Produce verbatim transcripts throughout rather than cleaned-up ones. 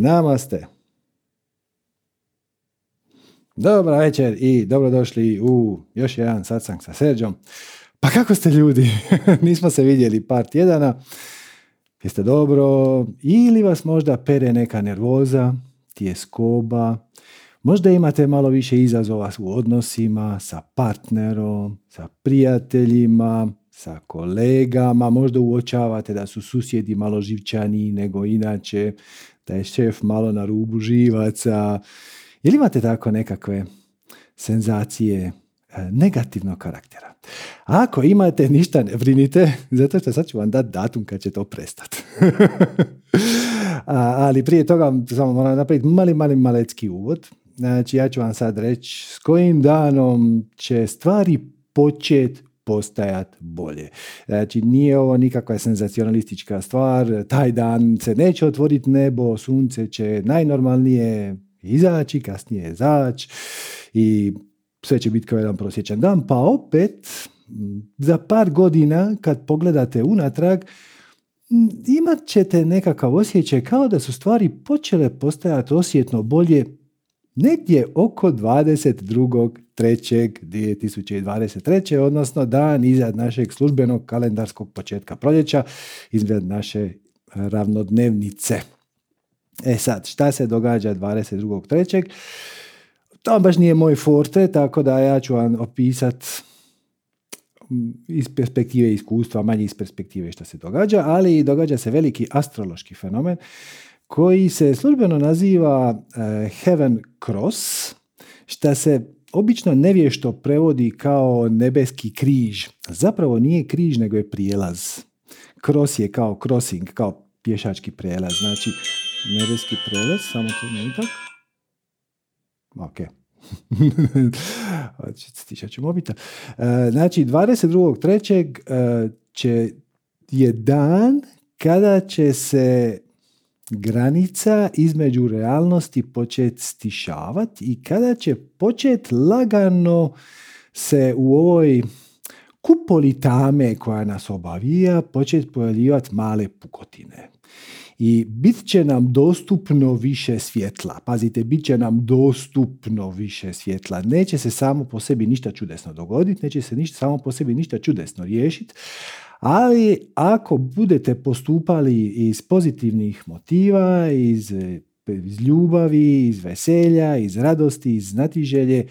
Namaste. Dobar večer i dobrodošli u još jedan satsang sa Srdjanom. Pa kako ste ljudi? Nismo se vidjeli par tjedana. Jeste dobro? Ili vas možda pere neka nervoza, tjeskoba. Možda imate malo više izazova u odnosima, sa partnerom, sa prijateljima, sa kolegama. Možda uočavate da su susjedi malo živčaniji nego inače, da je šef malo na rubu živaca. Jel imate tako nekakve senzacije negativnog karaktera? Ako imate, ništa ne brinite, zato što sad ću vam dati datum kad će to prestati. A, ali prije toga samo moram napraviti mali, mali, malecki uvod. Znači, ja ću vam sad reći s kojim danom će stvari početi postajati bolje. Znači, nije ovo nikakva senzacionalistička stvar. Taj dan se neće otvoriti nebo, sunce će najnormalnije izaći, kasnije zaći i sve će biti kao jedan prosječan dan. Pa opet, za par godina, kad pogledate unatrag, imat ćete nekakav osjećaj kao da su stvari počele postajati osjetno bolje negdje oko dvadeset drugog trećeg dvije tisuće dvadeset treće, odnosno dan iza našeg službenog kalendarskog početka proljeća, izgled naše ravnodnevnice. E sad, šta se događa dvadeset drugog trećeg? To baš nije moj forte, tako da ja ću vam opisati iz perspektive iskustva, manje iz perspektive što se događa, ali događa se veliki astrološki fenomen koji se službeno naziva Heaven Cross, što se obično nevješto prevodi kao nebeski križ. Zapravo nije križ, nego je prijelaz. Cross je kao crossing, kao pješački prijelaz. Znači, nebeski prijelaz, samo to ne tako. Ok. Stišat ću mobitel. Znači, dvadeset drugog trećeg će, je dan kada će se granica između realnosti početi stišavati i kada će početi lagano se u ovoj kupoli tame koja nas obavija početi pojavljivati male pukotine. I bit će nam dostupno više svjetla. Pazite, bit će nam dostupno više svjetla. Neće se samo po sebi ništa čudesno dogoditi, neće se ništa, samo po sebi ništa čudesno riješiti, ali ako budete postupali iz pozitivnih motiva, iz, iz ljubavi, iz veselja, iz radosti, iz znatiželje,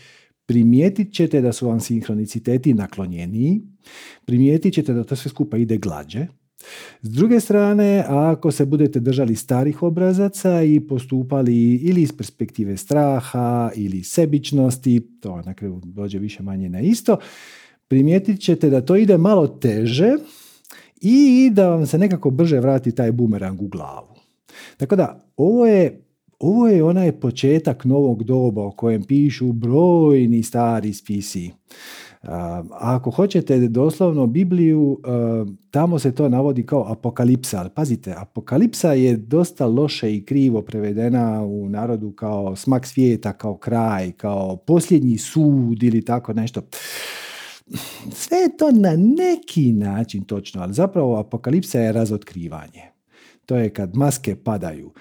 primijetit ćete da su vam sinhroniciteti naklonjeniji, primijetit ćete da to sve skupa ide glađe. S druge strane, ako se budete držali starih obrazaca i postupali ili iz perspektive straha ili sebičnosti, to na kraju dođe više manje na isto, primijetit ćete da to ide malo teže i da vam se nekako brže vrati taj bumerang u glavu. Tako da, ovo je, ovo je onaj početak novog doba o kojem pišu brojni stari spisi. A ako hoćete doslovno Bibliju, tamo se to navodi kao apokalipsa. Ali pazite, apokalipsa je dosta loše i krivo prevedena u narodu kao smak svijeta, kao kraj, kao posljednji sud ili tako nešto. Sve je to na neki način točno, ali zapravo apokalipsa je razotkrivanje. To je kad maske padaju.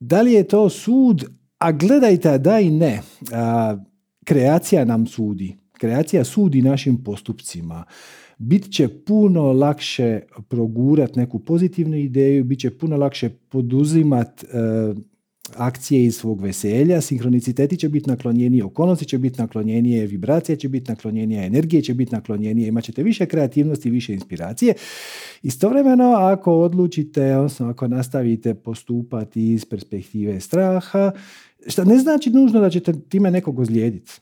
Da li je to sud? A gledajte, da i ne. A, kreacija nam sudi. Kreacija sudi našim postupcima. Bit će puno lakše progurati neku pozitivnu ideju, bit će puno lakše poduzimati e, akcije iz svog veselja, sinhroniciteti će biti naklonjeniji, okolnosti će biti naklonjenije, vibracija će biti naklonjenija, energije će biti naklonjenije, imat ćete više kreativnosti, više inspiracije. Istovremeno, ako odlučite, odnosno ako nastavite postupati iz perspektive straha, što ne znači nužno da ćete time nekog ozlijediti.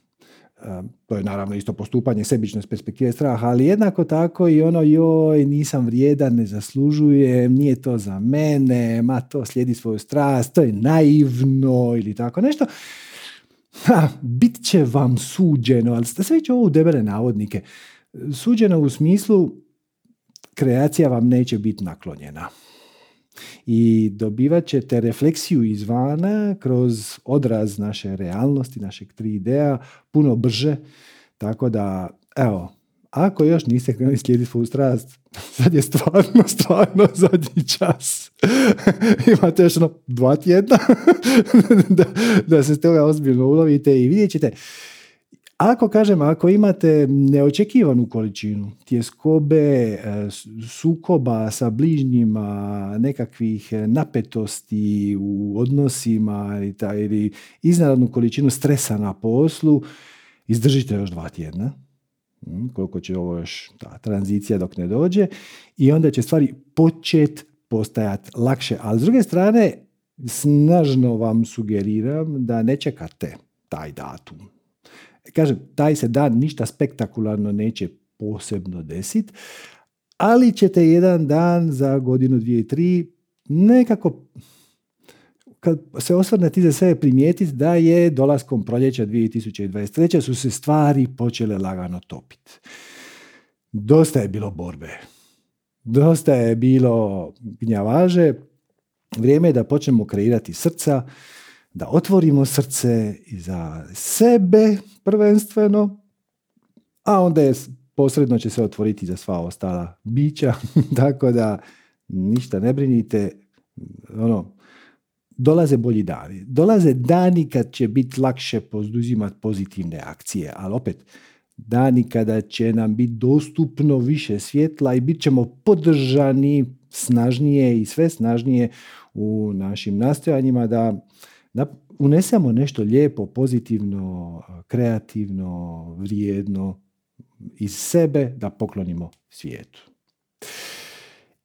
To je naravno isto postupanje sebično s perspektive straha, ali jednako tako i ono joj, nisam vrijedan, ne zaslužujem, nije to za mene, ma to slijedi svoju strast, to je naivno ili tako nešto. Ha, bit će vam suđeno, ali sve će ovo u debele navodnike. Suđeno u smislu kreacija vam neće biti naklonjena. I dobivat ćete refleksiju izvana kroz odraz naše realnosti, našeg tri D-a puno brže, tako da evo, Ako još niste krenuli slijediti svoju strast, sad je stvarno, stvarno zadnji čas. Imate još ono dva tjedna da, da se toga ozbiljno ulovite i vidjet ćete. Ako, kažem, ako imate neočekivanu količinu tjeskobe, sukoba sa bližnjima, nekakvih napetosti u odnosima ili iznenadnu količinu stresa na poslu, izdržite još dva tjedna, koliko će ovo još ta tranzicija dok ne dođe, i onda će stvari počet postajati lakše. Ali s druge strane, snažno vam sugeriram da ne čekate taj datum. Kažem, taj se dan ništa spektakularno neće posebno desiti, ali ćete jedan dan za godinu, dvije, tri nekako, kad se osvrnete iza sebe, primijetiti da je dolaskom proljeća dvije tisuće dvadeset treće su se stvari počele lagano topiti. Dosta je bilo borbe. Dosta je bilo gnjavaže. Vrijeme je da počnemo kreirati srca, da otvorimo srce za sebe prvenstveno, a onda je posredno će se otvoriti za sva ostala bića. Tako da ništa ne brinite. Ono, dolaze bolji dani. Dolaze dani kad će biti lakše poduzimati pozitivne akcije, ali opet dani kada će nam biti dostupno više svjetla i bit ćemo podržani snažnije i sve snažnije u našim nastojanjima da unesemo nešto lijepo, pozitivno, kreativno, vrijedno iz sebe da poklonimo svijetu.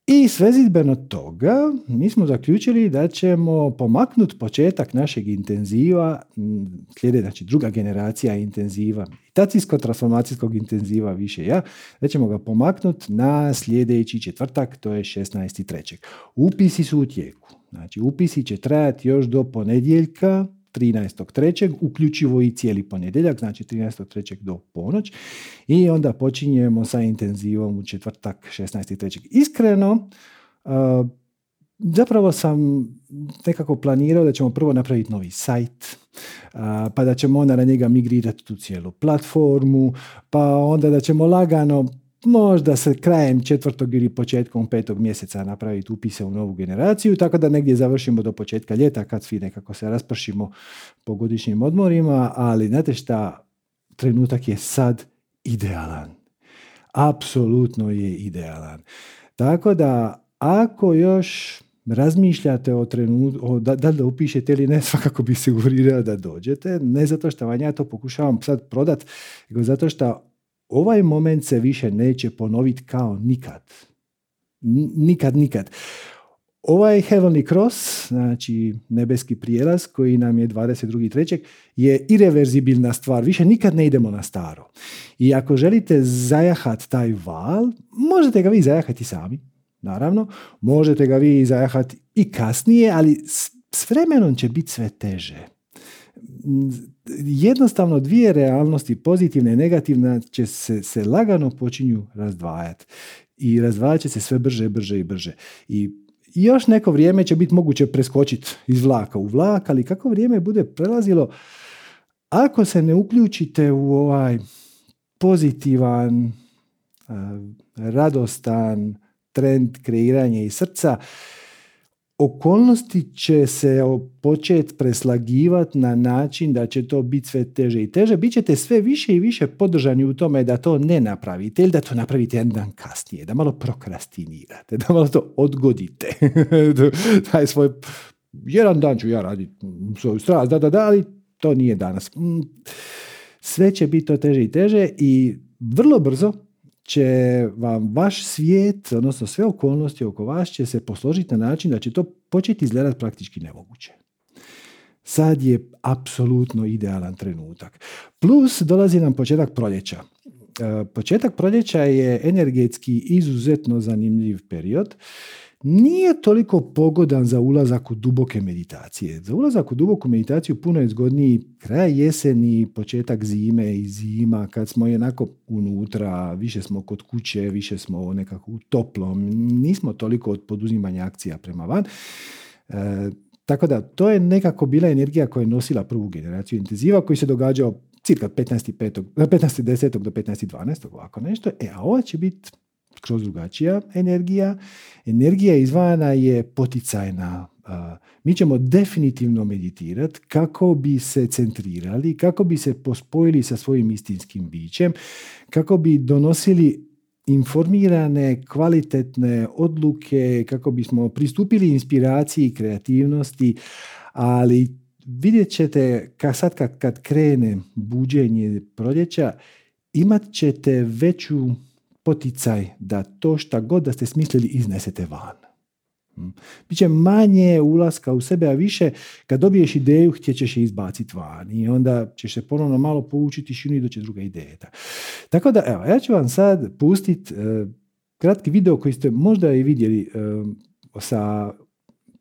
I svezidbeno toga mi smo zaključili da ćemo pomaknuti početak našeg intenziva, slijede znači druga generacija intenziva, meditacijsko-transformacijskog intenziva više ja, da ćemo ga pomaknuti na sljedeći četvrtak, to je šesnaesti treći Upisi su u tijeku. Znači, upisi će trajati još do ponedjeljka, trinaestog trećeg uključivo i cijeli ponedjeljak, znači trinaestog trećeg do ponoć, i onda počinjemo sa intenzivom u četvrtak šesnaesti treći Iskreno, uh, zapravo sam nekako planirao da ćemo prvo napraviti novi sajt, pa da ćemo onda na njega migrirati tu cijelu platformu, pa onda da ćemo lagano, možda se krajem četvrtog ili početkom petog mjeseca napraviti upise u novu generaciju, tako da negdje završimo do početka ljeta kad svi nekako se raspršimo po godišnjim odmorima, ali znate šta, trenutak je sad idealan. Apsolutno je idealan. Tako da ako još razmišljate o trenutku, da, da li da upišete ili ne, svakako bi se uvjerio da dođete. Ne zato što vam ja to pokušavam sad prodat, nego zato što ovaj moment se više neće ponoviti kao nikad. N- nikad, nikad. Ovaj Heavenly Cross, znači nebeski prijelaz koji nam je dvadeset drugi treći je irreverzibilna stvar. Više nikad ne idemo na staro. I ako želite zajahati taj val, možete ga vi zajahati sami. Naravno, možete ga vi zajahati i kasnije, ali s, s vremenom će biti sve teže. Jednostavno dvije realnosti, pozitivna i negativna, će se, se lagano počinju razdvajati. I razdvajat će se sve brže, brže i brže. I još neko vrijeme će biti moguće preskočiti iz vlaka u vlak, ali kako vrijeme bude prelazilo, ako se ne uključite u ovaj pozitivan, radostan trend kreiranja i srca, okolnosti će se početi preslagivati na način da će to biti sve teže i teže. Bićete sve više i više podržani u tome da to ne napravite ili da to napravite jedan dan kasnije, da malo prokrastinirate, da malo to odgodite. Taj svoj, jedan dan ću ja raditi svoju strast, da, da, da, ali to nije danas. Sve će biti to teže i teže i vrlo brzo će vam vaš svijet, odnosno sve okolnosti oko vas, će se posložiti na način da će to početi izgledati praktički nemoguće. Sad je apsolutno idealan trenutak. Plus, dolazi nam početak proljeća. Početak proljeća je energetski izuzetno zanimljiv period. Nije toliko pogodan za ulazak u duboke meditacije. Za ulazak u duboku meditaciju puno je zgodniji kraj jeseni, početak zime i zima, kad smo jednako unutra, više smo kod kuće, više smo nekako u toplom, nismo toliko od poduzimanja akcija prema van. E, Tako da, to je nekako bila energija koja je nosila prvu generaciju intenziva, koji se događao cirka petnaestog desetog do petnaestog dvanaestog, ovako nešto. E, a ova će biti skroz drugačija energija. Energija izvana je poticajna. Mi ćemo definitivno meditirati kako bi se centrirali, kako bi se pospojili sa svojim istinskim bićem, kako bi donosili informirane, kvalitetne odluke, kako bismo pristupili inspiraciji i kreativnosti, ali vidjet ćete kad sad kad, kad krene buđenje proljeća, imat ćete veću poticaj da to šta god da ste smislili iznesete van. Biće manje ulaska u sebe, a više kad dobiješ ideju htjećeš je izbaciti van i onda ćeš se ponovno malo poučiti tišinu i doći druga ideja. Tako da, evo, ja ću vam sad pustiti eh, kratki video koji ste možda i vidjeli eh, sa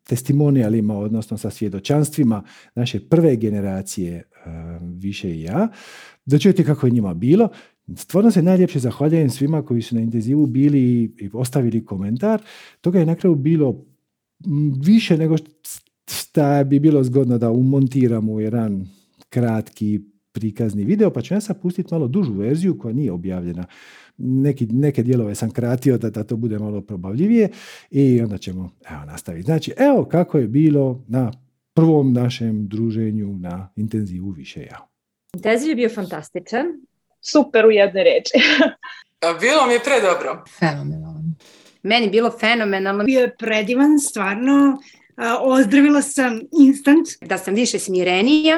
testimonijalima, odnosno sa svjedočanstvima naše prve generacije eh, Više i ja, da čujete kako je njima bilo. Stvarno se najljepše zahvaljujem svima koji su na intenzivu bili i ostavili komentar. Toga je na kraju bilo više nego šta bi bilo zgodno da umontiram u jedan kratki prikazni video, pa ću ja sad pustiti malo dužu verziju koja nije objavljena. Neki, neke dijelove sam kratio da, da to bude malo probavljivije i onda ćemo evo, nastaviti. Znači, evo kako je bilo na prvom našem druženju na intenzivu Više ja. Intenziv je bio fantastičan. Super u jednoj reči. Bilo mi je predobro. Fenomenalno. Meni bilo fenomenalno. Bio je predivan, stvarno. Ozdravila sam instant. Da sam više smirenija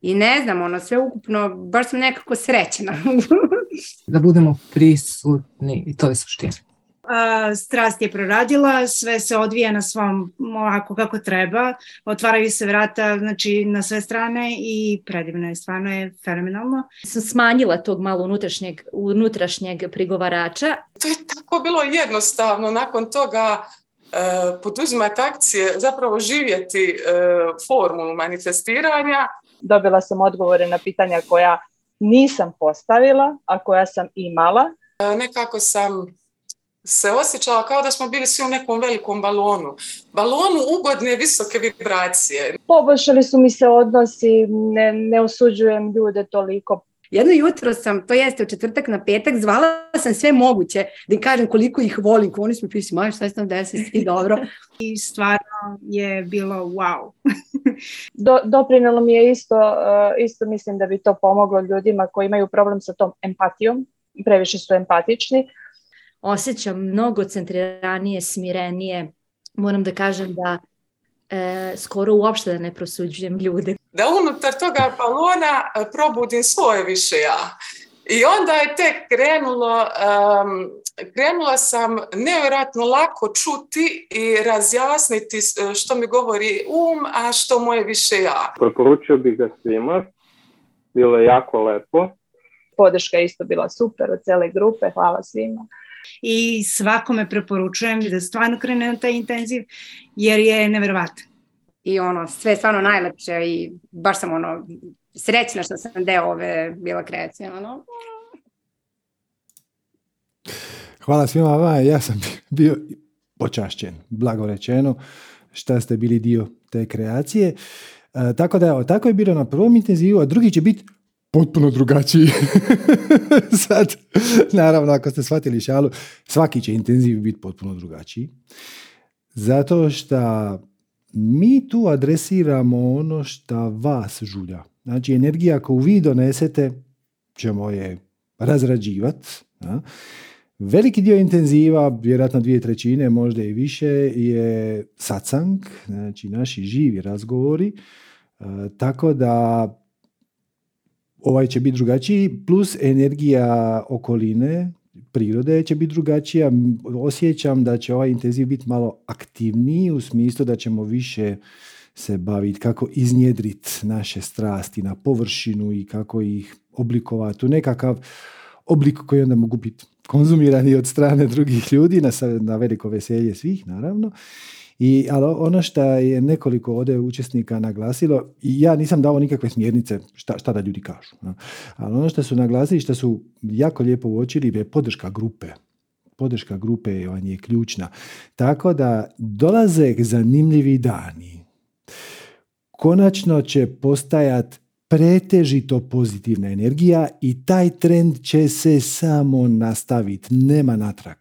i ne znam, ono sve ukupno, baš sam nekako srećena. Da budemo prisutni i to je suština. Uh, strast je proradila, sve se odvija na svom ovako kako treba, otvaraju se vrata, znači na sve strane i predivno je, stvarno je fenomenalno. Sam smanjila tog malo unutrašnjeg, unutrašnjeg prigovarača. To je tako bilo jednostavno, nakon toga uh, poduzimati akcije, zapravo živjeti uh, formu manifestiranja. Dobila sam odgovore na pitanja koja nisam postavila, a koja sam imala. Uh, nekako sam se osjećala kao da smo bili svi u nekom velikom balonu. Balonu ugodne visoke vibracije. Poboljšali su mi se odnosi, ne, ne osuđujem ljude toliko. Jedno jutro sam, to jeste u četvrtak na petak, zvala sam sve moguće da im kažem koliko ih volim. Oni su mi pisali, maš, sad sam deset i dobro. I stvarno je bilo wow. Do, doprinjelo mi je isto, isto mislim da bi to pomoglo ljudima koji imaju problem sa tom empatijom. Previše su empatični. Osjećam mnogo centriranije, smirenije. Moram da kažem da e, skoro uopšte da ne prosuđujem ljude. Da unutar toga balona probudim svoje Više ja. I onda je tek krenulo, um, krenula sam nevjerojatno lako čuti i razjasniti što mi govori um, a što moje Više ja. Preporučio bih ga svima. Bilo je jako lepo. Podrška je isto bila super od cele grupe. Hvala svima. I svakome preporučujem da stvarno krene na taj intenziv jer je nevjerovatan. I ono, sve stvarno najlepše i baš sam ono srećna što sam deo ove bila kreacija. Ono. Hvala svima vama, ja sam bio počašćen, blago rečeno, šta ste bili dio te kreacije. E, tako da, evo, tako je bilo na prvom intenzivu, a drugi će biti potpuno drugačiji. Sad, naravno, ako ste shvatili šalu, svaki će intenziv biti potpuno drugačiji. Zato što mi tu adresiramo ono što vas žulja. Znači, energija koju vi donesete ćemo je razrađivati. Veliki dio intenziva, vjerojatno dvije trećine, možda i više, je satsang, znači naši živi razgovori. Tako da ovaj će biti drugačiji, plus energija okoline, prirode će biti drugačija. Osjećam da će ovaj intenziv biti malo aktivniji u smislu da ćemo više se baviti kako iznjedriti naše strasti na površinu i kako ih oblikovati u nekakav oblik koji onda mogu biti konzumirani od strane drugih ljudi, na, na veliko veselje svih, naravno. I, ali ono što je nekoliko ovdje učesnika naglasilo, i ja nisam dao nikakve smjernice šta, šta da ljudi kažu, no? Ali ono što su naglasili, što su jako lijepo uočili je podrška grupe. Podrška grupe je, on je ključna. Tako da dolaze zanimljivi dani. Konačno će postajati pretežito pozitivna energija i taj trend će se samo nastaviti, nema natrag.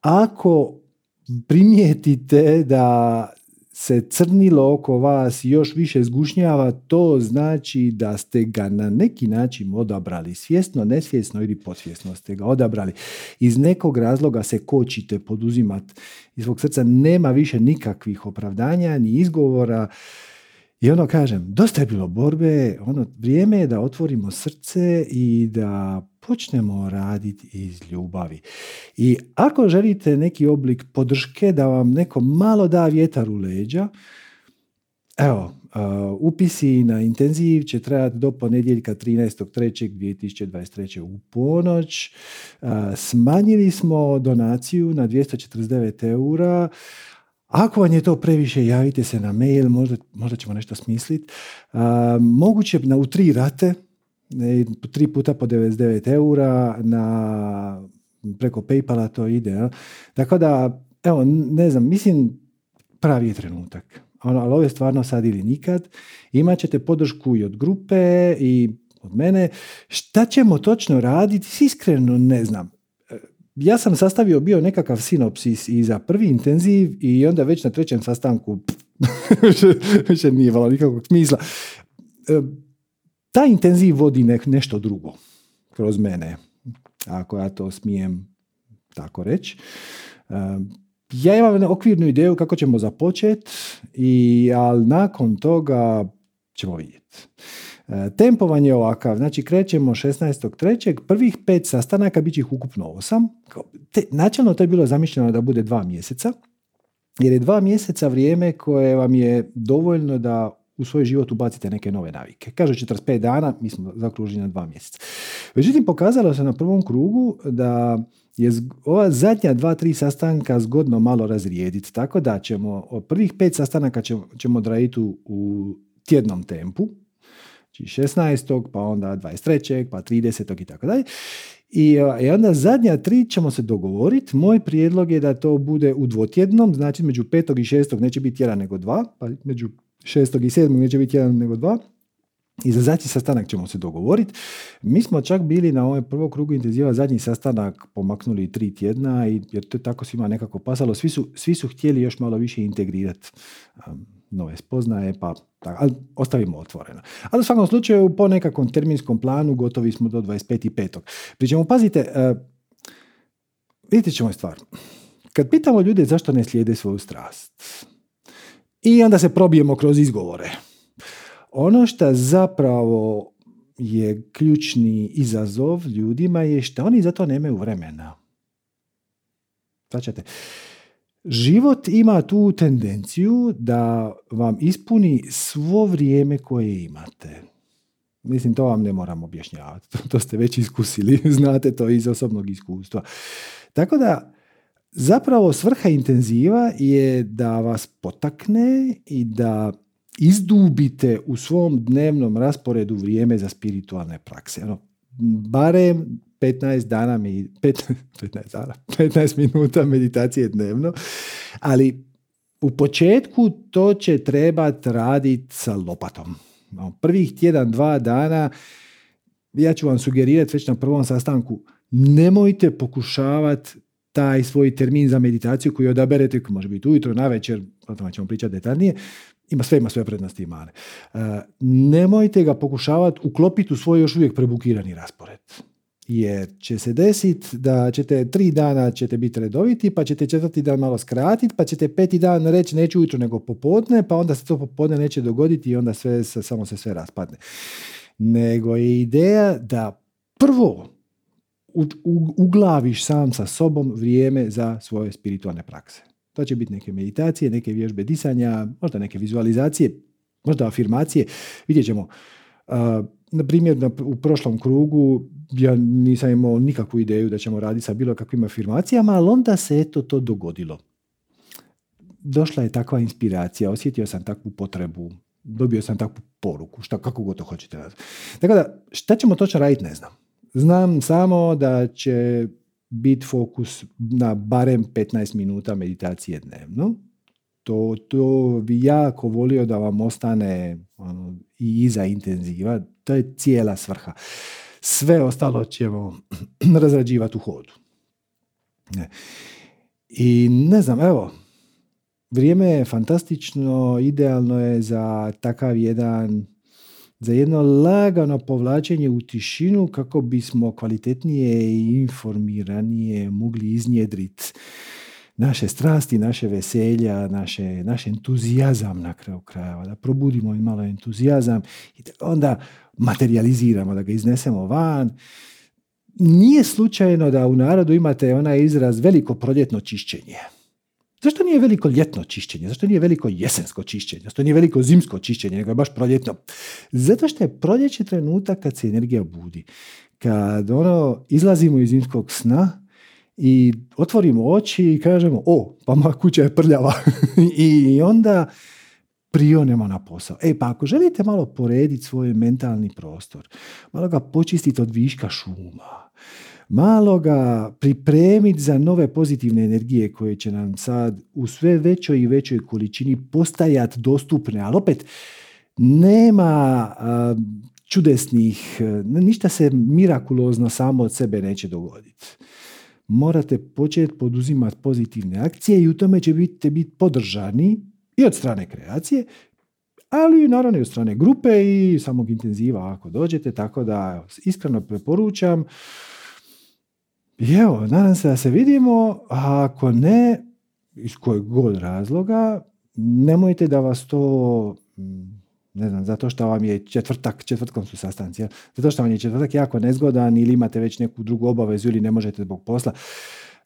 Ako primijetite da se crnilo oko vas još više zgušnjava, to znači da ste ga na neki način odabrali. Svjesno, nesvjesno ili podsvjesno ste ga odabrali. Iz nekog razloga se kočite poduzimati. Iz svog srca nema više nikakvih opravdanja ni izgovora. I ono, kažem, dosta je bilo borbe, ono, vrijeme je da otvorimo srce i da počnemo raditi iz ljubavi. I ako želite neki oblik podrške, da vam neko malo da vjetar u leđa, evo, uh, upisi na intenziv će trajati do ponedjeljka trinaestog trećeg dvije tisuće dvadeset treće u ponoć. Uh, smanjili smo donaciju na dvjesto četrdeset devet eura. Ako vam je to previše, javite se na mail, možda, možda ćemo nešto smisliti. Uh, moguće na, u tri rate, tri puta po devedeset devet eura, na, preko PayPala to ide. Tako dakle, da, evo, ne znam, mislim, pravi je trenutak. Ono, ali ovo je stvarno sad ili nikad. Imaćete podršku i od grupe i od mene. Šta ćemo točno raditi, iskreno ne znam. Ja sam sastavio bio nekakav sinopsis i za prvi intenziv i onda već na trećem sastanku više nije imalo nikakvog smisla. E, ta intenziv vodi ne, nešto drugo kroz mene, ako ja to smijem tako reći. E, ja imam okvirnu ideju kako ćemo započeti, i, ali nakon toga ćemo vidjeti. Tempovan je ovakav, znači krećemo šesnaestog trećeg prvih pet sastanaka, bit će ih ukupno osam. Te, načelno to je bilo zamišljeno da bude dva mjeseca, jer je dva mjeseca vrijeme koje vam je dovoljno da u svoj život ubacite neke nove navike. Kaže četrdeset pet dana, mi smo zakružili na dva mjeseca. Međutim, pokazalo se na prvom krugu da je ova zadnja dva, tri sastanka zgodno malo razrijediti, tako da ćemo od prvih pet sastanaka ćemo, ćemo odraditi u tjednom tempu, šesnaestog, pa onda dvadeset trećeg, pa tridesetog i tako dalje. I onda zadnja tri ćemo se dogovoriti. Moj prijedlog je da to bude u dvotjednom, znači među petog i šestog neće biti jedan nego dva, pa među šestog i sedmog neće biti jedan nego dva. I za zadnji sastanak ćemo se dogovoriti. Mi smo čak bili na ovom prvom krugu intenziva zadnji sastanak pomaknuli tri tjedna, jer to je tako svima nekako pasalo. Svi su, svi su htjeli još malo više integrirati nove spoznaje, pa tako, ali ostavimo otvoreno. Ali u svakom slučaju, po nekakvom terminskom planu gotovi smo do dvadeset pet petog. Pričemu, pazite, uh, vidite ćemo stvar. Kad pitamo ljude zašto ne slijede svoju strast i onda se probijemo kroz izgovore. Ono što zapravo je ključni izazov ljudima je što oni za to nemaju vremena. Značite, život ima tu tendenciju da vam ispuni svo vrijeme koje imate. Mislim, to vam ne moram objašnjavati. To ste već iskusili. Znate to iz osobnog iskustva. Tako da, zapravo svrha intenziva je da vas potakne i da izdubite u svom dnevnom rasporedu vrijeme za spiritualne prakse. Ono, barem petnaest dana, mi, petnaest, petnaest dana, petnaest minuta meditacije dnevno, ali u početku to će trebati raditi sa lopatom. Prvih tjedan, dva dana, ja ću vam sugerirati već na prvom sastanku, nemojte pokušavati taj svoj termin za meditaciju koji odaberete, koji može biti ujutro, na večer, o tome ćemo pričati detaljnije, ima sve, ima sve prednosti i mane. Uh, nemojte ga pokušavati uklopiti u svoj još uvijek prebukirani raspored. Jer će se desiti da ćete tri dana ćete biti redoviti, pa ćete četvrti dan malo skratiti, pa ćete peti dan reći neću ujutro nego popodne, pa onda se to popodne neće dogoditi i onda sve, samo se sve raspadne. Nego je ideja da prvo u, u, uglaviš sam sa sobom vrijeme za svoje spiritualne prakse. To će biti neke meditacije, neke vježbe disanja, možda neke vizualizacije, možda afirmacije. Vidjet ćemo. Uh, na primjer, na, u prošlom krugu ja nisam imao nikakvu ideju da ćemo raditi sa bilo kakvim afirmacijama, ali onda se eto to dogodilo. Došla je takva inspiracija, osjetio sam takvu potrebu, dobio sam takvu poruku, šta, kako god to hoćete raditi. Tako da, šta ćemo točno raditi, ne znam. Znam samo da će biti fokus na barem petnaest minuta meditacije dnevno. To, to bi jako volio da vam ostane ono, i iza intenziva. To je cijela svrha. Sve ostalo ćemo razrađivati u hodu. Ne. I ne znam, evo, vrijeme je fantastično, idealno je za takav jedan, za jedno lagano povlačenje u tišinu kako bismo kvalitetnije i informiranije mogli iznjedriti naše strasti, naše veselja, naše, naš entuzijazam na kraju krajeva. Da probudimo i malo entuzijazam i onda materijaliziramo, da ga iznesemo van. Nije slučajno da u narodu imate onaj izraz veliko proljetno čišćenje. Zašto nije veliko ljetno čišćenje? Zašto nije veliko jesensko čišćenje? Zašto nije veliko zimsko čišćenje? Nego je baš proljetno. Zato što je proljeće trenutak kad se energija budi. Kad ono, izlazimo iz zimskog sna i otvorimo oči i kažemo, o, pa moja kuća je prljava. I onda prionemo na posao. E, pa ako želite malo porediti svoj mentalni prostor, malo ga počistiti od viška šuma, malo ga pripremiti za nove pozitivne energije koje će nam sad u sve većoj i većoj količini postajati dostupne, ali opet nema a, čudesnih, ništa se mirakulozno samo od sebe neće dogoditi. Morate početi poduzimati pozitivne akcije i u tome će biti, biti podržani i od strane kreacije, ali naravno i od strane grupe i samog intenziva ako dođete, tako da iskreno preporučam. I evo, nadam se da se vidimo, a ako ne, iz kojeg god razloga, nemojte da vas to, ne znam, zato što vam je četvrtak, četvrtkom su sastanci, ja? Zato što vam je četvrtak jako nezgodan ili imate već neku drugu obavezu ili ne možete zbog posla,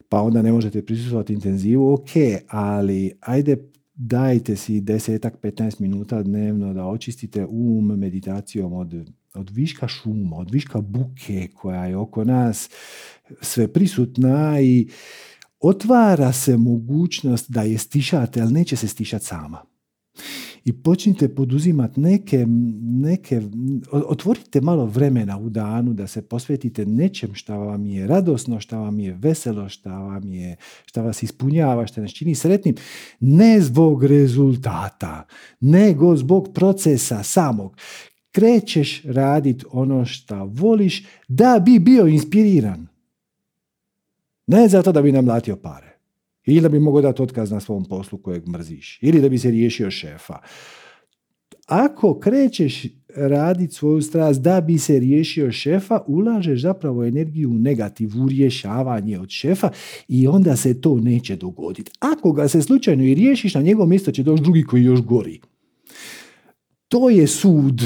pa onda ne možete prisustvovati intenzivu, ok, ali ajde, dajte si desetak, petnaest minuta dnevno da očistite um meditacijom od, od viška šuma, od viška buke koja je oko nas sve prisutna i otvara se mogućnost da je stišate, ali neće se stišati sama. I počnite poduzimati neke, neke, otvorite malo vremena u danu da se posvetite nečem što vam je radosno, što vam je veselo, što vam je, što vas ispunjava, što nas čini sretnim, ne zbog rezultata, nego zbog procesa samog. Krećeš raditi ono što voliš da bi bio inspiriran. Ne zato da bi namlatio pare. Ili da bi mogao dati otkaz na svom poslu kojeg mrziš. Ili da bi se riješio šefa. Ako krećeš raditi svoju strast da bi se riješio šefa, ulažeš zapravo energiju u negativu, rješavanje od šefa i onda se to neće dogoditi. Ako ga se slučajno i riješiš, na njegovo mjesto će doći drugi koji još gori. To je sud.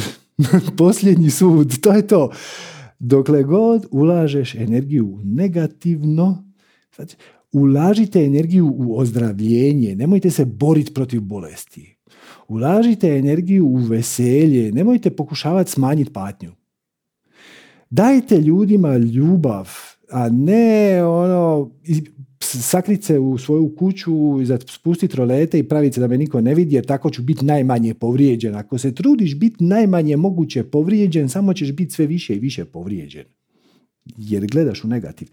Posljednji sud. To je to. Dokle god ulažeš energiju negativno, znači, ulažite energiju u ozdravljenje, nemojte se boriti protiv bolesti. Ulažite energiju u veselje, nemojte pokušavati smanjiti patnju. Dajte ljudima ljubav, a ne ono, sakrit se u svoju kuću, spustiti rolete i praviti se da me niko ne vidi, jer tako ću biti najmanje povrijeđen. Ako se trudiš biti najmanje moguće povrijeđen, samo ćeš biti sve više i više povrijeđen. Jer gledaš u negativ.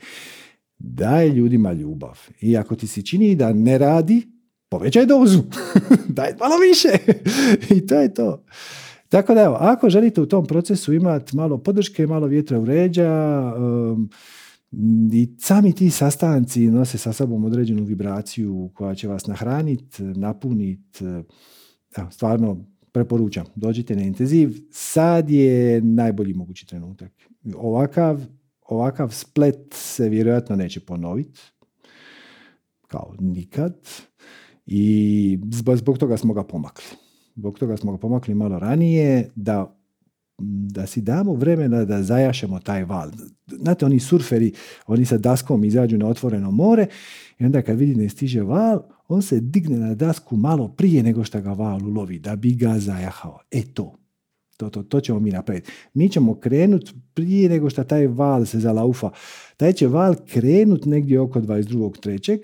Daj ljudima ljubav. I ako ti se čini da ne radi, povećaj dozu. Daj malo više. I to je to. Tako da evo, ako želite u tom procesu imati malo podrške, malo vjetra u leđa, um, i sami ti sastanci nose sa sobom određenu vibraciju koja će vas nahraniti, napuniti. Ja, stvarno preporučam. Dođite na intenziv. Sad je najbolji mogući trenutak. Ovakav Ovakav splet se vjerojatno neće ponoviti, kao nikad, i zbog toga smo ga pomakli. Zbog toga smo ga pomakli malo ranije, da, da si damo vremena da zajašemo taj val. Znate, oni surferi, oni sa daskom izađu na otvoreno more i onda kad vidi ne stiže val, on se digne na dasku malo prije nego što ga val ulovi, da bi ga zajahao. E to. To, to, to ćemo mi napraviti. Mi ćemo krenuti prije nego što taj val se zalaufa. Taj će val krenuti negdje oko dvadeset drugog trećeg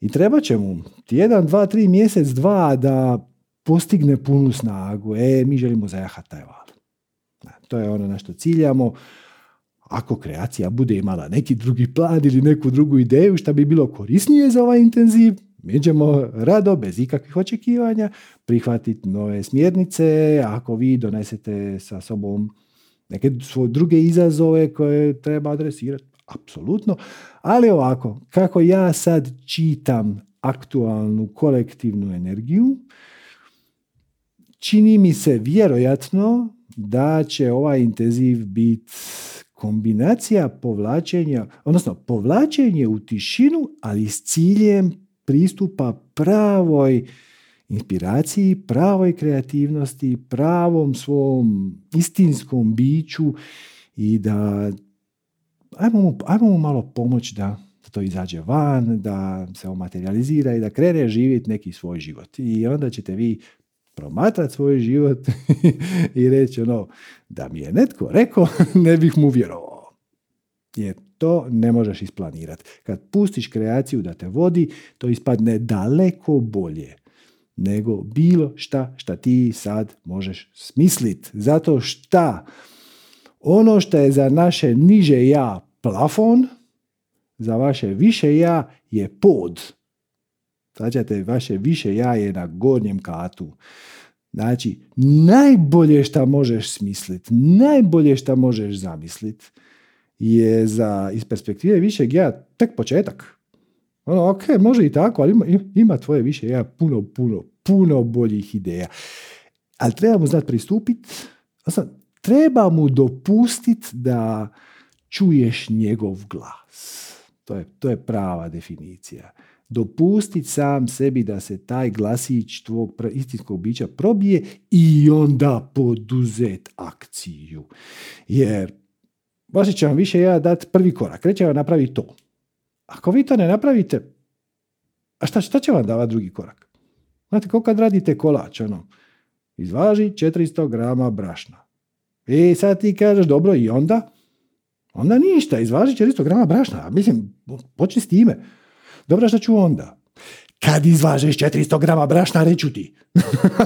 i trebat će mu tjedan, dva, tri, mjesec, dva da postigne punu snagu. E, mi želimo zajahati taj val. To je ono na što ciljamo. Ako kreacija bude imala neki drugi plan ili neku drugu ideju što bi bilo korisnije za ovaj intenziv, Mi ćemo rado, bez ikakvih očekivanja, prihvatiti nove smjernice, ako vi donesete sa sobom neke svoje druge izazove koje treba adresirati, apsolutno. Ali ovako, kako ja sad čitam aktualnu kolektivnu energiju, čini mi se vjerojatno da će ovaj intenziv biti kombinacija povlačenja, odnosno povlačenje u tišinu, ali s ciljem pristupa pravoj inspiraciji, pravoj kreativnosti, pravom svom istinskom biću i da ajmo mu, ajmo mu malo pomoći da, da to izađe van, da se on materializira i da krene živjeti neki svoj život. I onda ćete vi promatrati svoj život i reći ono, da mi je netko rekao, ne bih mu vjerovao. Jer to ne možeš isplanirati. Kad pustiš kreaciju da te vodi, to ispadne daleko bolje nego bilo šta šta ti sad možeš smisliti. Zato šta ono što je za naše niže ja plafon, za vaše više ja je pod. Znači, vaše više ja je na gornjem katu. Znači, najbolje šta možeš smisliti, najbolje šta možeš zamisliti je za, iz perspektive višeg ja tek početak. Ono, ok, može i tako, ali ima, ima tvoje više ja puno, puno, puno boljih ideja. Ali treba mu znati pristupiti, treba mu dopustiti da čuješ njegov glas. To je, to je prava definicija. Dopustiti sam sebi da se taj glasić tvog istinskog bića probije i onda poduzeti akciju. Jer vaše će vam više ja dati prvi korak. Reći vam napravi to. Ako vi to ne napravite, a šta, šta će vam davati drugi korak? Znate, kao kad radite kolač, ono, izvaži četiristo grama brašna. I sad ti kažeš, dobro, i onda? Onda ništa, izvaži četiristo grama brašna. Mislim, počni s time. Dobro, šta ću onda? Kad izvažeš četiristo grama brašna, reću ti.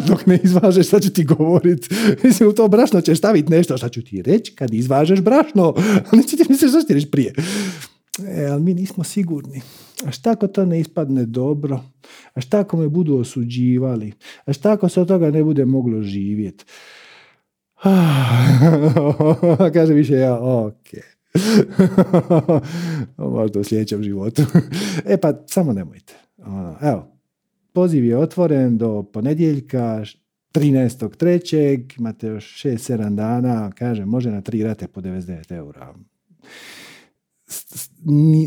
Dok ne izvažeš, šta ću ti govorit? Mislim, u to brašno ćeš staviti nešto. Šta ću ti reći kad izvažeš brašno? Neću ti misliš, šta ću ti reći prije? E, ali mi nismo sigurni. A šta ako to ne ispadne dobro? A šta ako me budu osuđivali? A šta ako se od toga ne bude moglo živjeti? Kaže više ja, okej. Okay. Možda u sljedećem životu. E pa, samo nemojte. Evo, poziv je otvoren do ponedjeljka, trinaestog trećeg Imate još šest sedam dana. Kažem, može na tri rate po devedeset devet eura.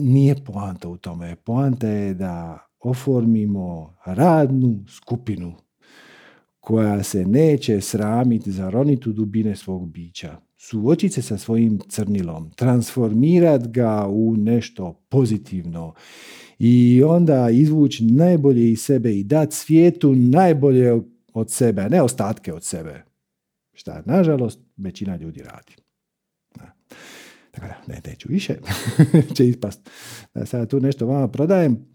Nije poanta u tome. Poanta je da oformimo radnu skupinu koja se neće sramiti, zaroniti u dubine svog bića. Suočiti se sa svojim crnilom, transformirati ga u nešto pozitivno i onda izvući najbolje iz sebe i dati svijetu najbolje od sebe, a ne ostatke od sebe. Šta, nažalost, većina ljudi radi. Da. Tako da, ne, neću više, će ispast. Da, sad tu nešto vama prodajem.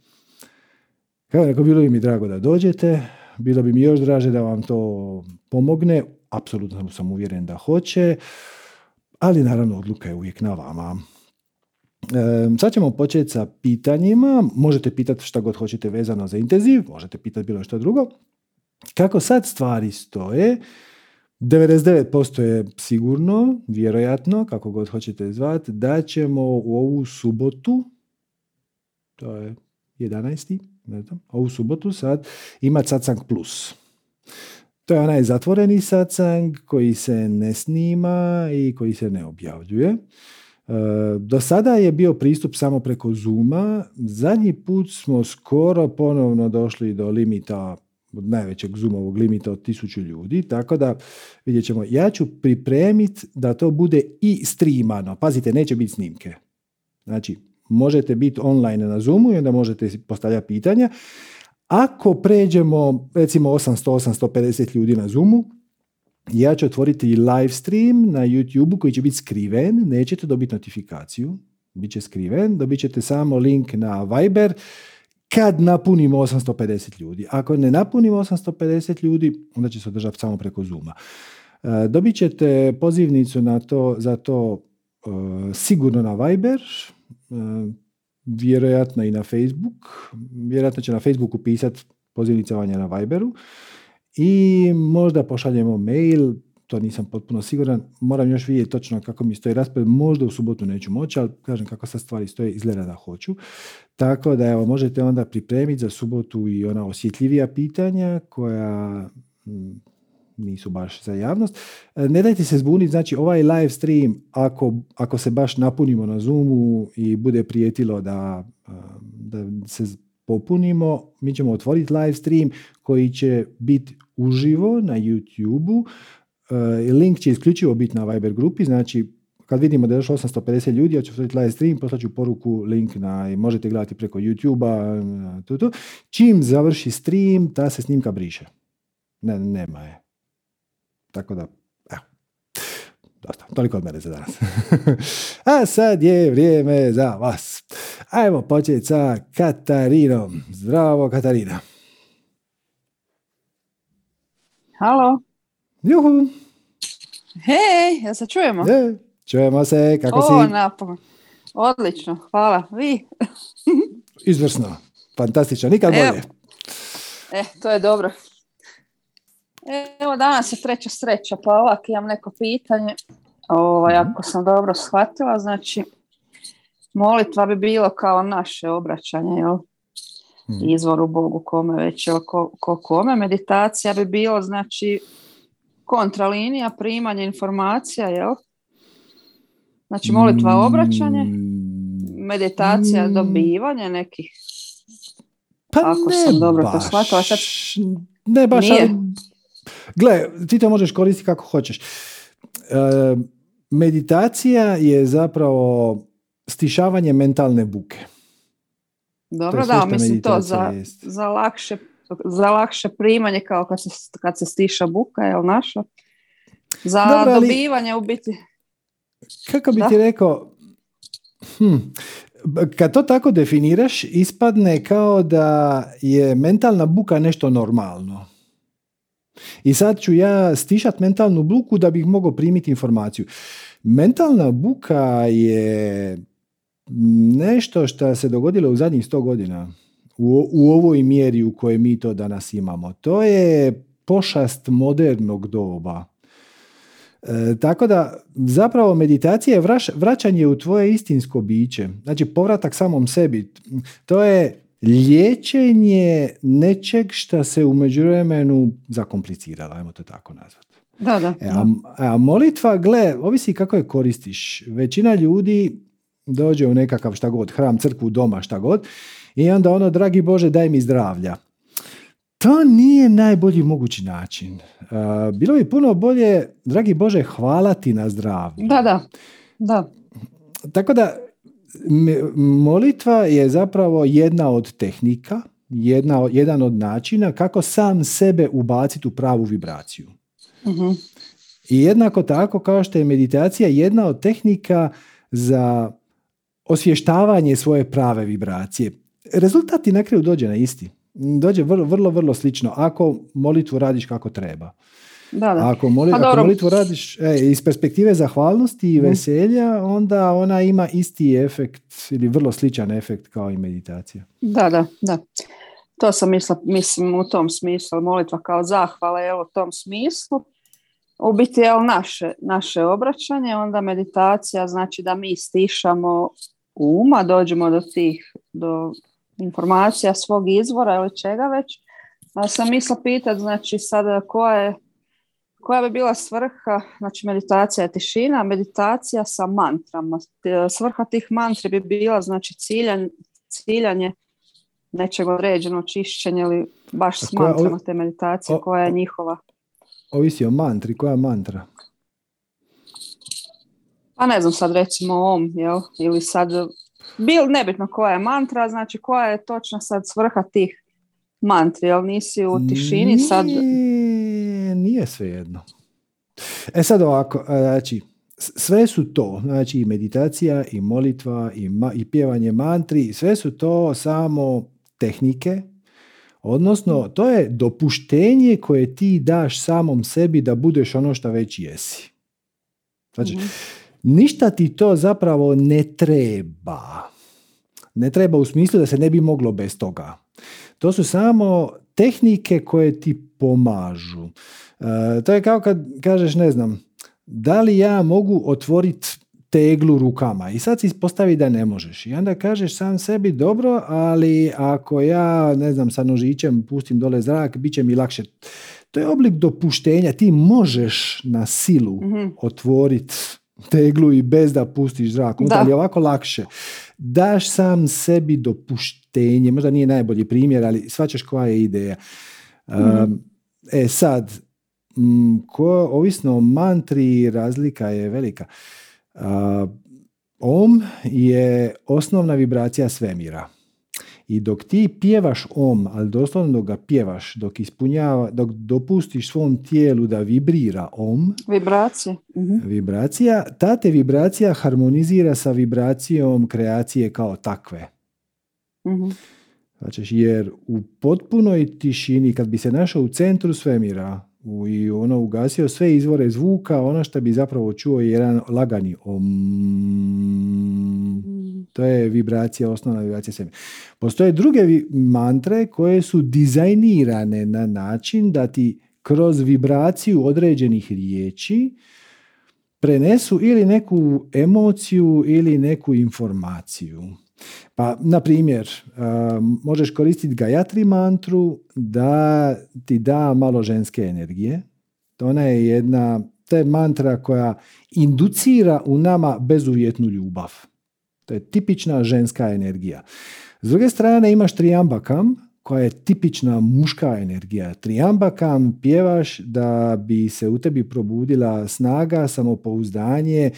Kao neko, bilo bi mi drago da dođete, bilo bi mi još draže da vam to pomogne. Apsolutno sam uvjeren da hoće, ali naravno odluka je uvijek na vama. E, sad ćemo početi sa pitanjima. Možete pitati šta god hoćete vezano za intenziv, možete pitati bilo što drugo. Kako sad stvari stoje, devedeset devet posto je sigurno, vjerojatno, kako god hoćete zvati, da ćemo u ovu subotu, to je jedanaesti ne znam, ovu subotu sad imati satsang plus. To je onaj zatvoreni satsang koji se ne snima i koji se ne objavljuje. E, do sada je bio pristup samo preko Zooma. Zadnji put smo skoro ponovno došli do limita, najvećeg Zoomovog limita od tisuću ljudi, tako da vidjet ćemo. Ja ću pripremiti da to bude i streamano. Pazite, neće biti snimke. Znači, možete biti online na Zoomu i onda možete postavljati pitanja. Ako pređemo, recimo, osamsto do osamsto pedeset ljudi na Zoomu, ja ću otvoriti live stream na YouTubeu koji će biti skriven, nećete dobiti notifikaciju, bit će skriven, dobit ćete samo link na Viber kad napunimo osamsto pedeset ljudi. Ako ne napunimo osamsto pedeset ljudi, onda će se održati samo preko Zooma. Dobit ćete pozivnicu na to, za to sigurno na Viber. vjerojatno i na Facebook. Vjerojatno će na Facebooku pisati pozivnicavanje na Viberu. I možda pošaljemo mail, to nisam potpuno siguran. Moram još vidjeti točno kako mi stoji raspored. Možda u subotu neću moći, ali kažem kako sad stvari stoje, izgleda da hoću. Tako da evo, možete onda pripremiti za subotu i ona osjetljivija pitanja koja m, nisu baš za javnost. Ne dajte se zbuniti, znači ovaj live stream, ako, ako se baš napunimo na Zoomu i bude prijetilo da, da se popunimo, mi ćemo otvoriti live stream koji će biti uživo na YouTube-u. Link će isključivo biti na Viber grupi, znači kad vidimo da je došlo osamsto pedeset ljudi, ja ću otvoriti live stream, poslaću poruku, link na, možete gledati preko YouTube-a, to, to. Čim završi stream, ta se snimka briše. Ne, nema je. Tako da, evo, dosta, toliko od mene za danas. A sad je vrijeme za vas. Ajmo početi sa Katarinom. Zdravo, Katarina. Halo. Juhu. Hej, ja se čujemo? Je, čujemo se, kako o, si? O, napom. Odlično, hvala. Vi? Izvrsno, fantastično, nikad evo. Bolje. E, to je dobro. Evo, danas je treća sreća, pa ovak imam neko pitanje. Ovo, ako sam dobro shvatila, znači, molitva bi bilo kao naše obraćanje, jel? Hmm. Izvoru Bogu, kome već, jel, ko, ko kome. Meditacija bi bilo, znači, kontralinija, primanje informacija, jel? Znači, molitva obraćanje, meditacija, mm. dobivanje nekih. Pa ako ne sam dobro baš. To shvatila, sad... Ne baš, nije. Ali... Gle, ti to možeš koristiti kako hoćeš. E, meditacija je zapravo stišavanje mentalne buke. Dobro, da, mislim to za, za lakše za lakše primanje kao kad se, kad se stiša buka, jel naša? Za Dobre, ali, dobivanje u biti. Kako bi da? Ti rekao, hm, kad to tako definiraš, ispadne kao da je mentalna buka nešto normalno. I sad ću ja stišati mentalnu buku da bih mogao primiti informaciju. Mentalna buka je nešto što se dogodilo u zadnjih sto godina. U, u ovoj mjeri u kojoj mi to danas imamo. To je pošast modernog doba. E, tako da, zapravo meditacija je vraš, vraćanje u tvoje istinsko biće. Znači, povratak samom sebi. To je liječenje nečeg što se u međuvremenu zakompliciralo, ajmo to tako nazvati. Da, da. E, a, a molitva, gle, ovisi kako je koristiš. Većina ljudi dođe u nekakav šta god, hram, crkvu, doma, šta god, i onda ono, dragi Bože, daj mi zdravlja. To nije najbolji mogući način. Bilo bi puno bolje, dragi Bože, hvala ti na zdravlju. Da, da. da. Tako da, molitva je zapravo jedna od tehnika, jedna, jedan od načina kako sam sebe ubaciti u pravu vibraciju. Uh-huh. I jednako tako kao što je meditacija jedna od tehnika za osvještavanje svoje prave vibracije. Rezultati na kraju dođe na isti. Dođe vrlo, vrlo, vrlo slično. Ako molitvu radiš kako treba. Da, da. Ako, moli, ako molitvu radiš e, iz perspektive zahvalnosti i veselja, onda ona ima isti efekt ili vrlo sličan efekt kao i meditacija. Da, da, da. To sam mislila, mislim u tom smislu. Molitva kao zahvala je u tom smislu. U biti je naše, naše obraćanje, onda meditacija znači da mi stišamo uma, dođemo do tih, do informacija svog izvora ili čega već. A sam mislila pitati, znači sada koja, je, koja bi bila svrha, znači meditacija je tišina, meditacija sa mantrama. Svrha tih mantri bi bila znači ciljanje, ciljanje nečeg određeno, čišćenje ili baš s mantrama te meditacije koja je njihova. Ovisi o mantri, koja mantra? Pa ne znam sad recimo om, jel? Ili sad... Bil, nebitno koja je mantra, znači koja je točna sad svrha tih mantri, jel nisi u tišini nije, sad? Nije svejedno. E sad ovako, znači, sve su to, znači i meditacija, i molitva, i, ma, i pjevanje mantri, sve su to samo tehnike, odnosno to je dopuštenje koje ti daš samom sebi da budeš ono što već jesi. Znači, mm-hmm. ništa ti to zapravo ne treba. Ne treba u smislu da se ne bi moglo bez toga. To su samo tehnike koje ti pomažu. E, to je kao kad kažeš, ne znam, da li ja mogu otvoriti teglu rukama i sad si ispostavi da ne možeš i onda kažeš sam sebi dobro, ali ako ja, ne znam, sa nožićem pustim dole zrak, bit će mi lakše. To je oblik dopuštenja, ti možeš na silu mm-hmm. otvoriti teglu i bez da pustiš zrak, onda je ovako lakše. Daš sam sebi dopuštenje, možda nije najbolji primjer, ali shvaćaš koja je ideja. Mm-hmm. E sad, ko, ovisno o mantri, razlika je velika. Uh, om je osnovna vibracija svemira i dok ti pjevaš om, ali doslovno dok ga pjevaš, dok ispunjava, dok dopustiš svom tijelu da vibrira om, vibracija, uh-huh. vibracija ta te vibracija harmonizira sa vibracijom kreacije kao takve. Uh-huh. Znači, jer u potpunoj tišini, kad bi se našao u centru svemira i ono ugasio sve izvore zvuka, ono što bi zapravo čuo je jedan lagani om. To je vibracija, osnovna vibracija svemira. Postoje druge mantre koje su dizajnirane na način da ti kroz vibraciju određenih riječi prenesu ili neku emociju ili neku informaciju. Pa, na primjer, um, možeš koristiti Gayatri mantru da ti da malo ženske energije. Ona je jedna, to je mantra koja inducira u nama bezuvjetnu ljubav. To je tipična ženska energija. S druge strane imaš Triambakam, koja je tipična muška energija. Triambakam pjevaš da bi se u tebi probudila snaga, samopouzdanje,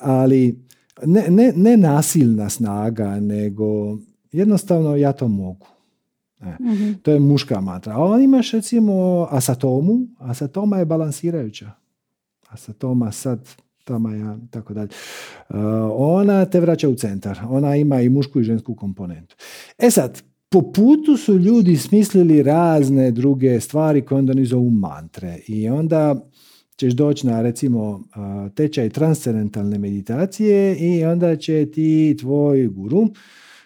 ali... Ne, ne, ne nasilna snaga, nego jednostavno ja to mogu. E, mm-hmm. To je muška mantra. A on imaš recimo asatomu, asatoma je balansirajuća. Asatoma sad, tama ja, tako dalje. Uh, ona te vraća u centar. Ona ima i mušku i žensku komponentu. E sad, po putu su ljudi smislili razne druge stvari koje onda oni zovu mantre. I onda... ćeš doći na recimo tečaj transcendentalne meditacije i onda će ti tvoj guru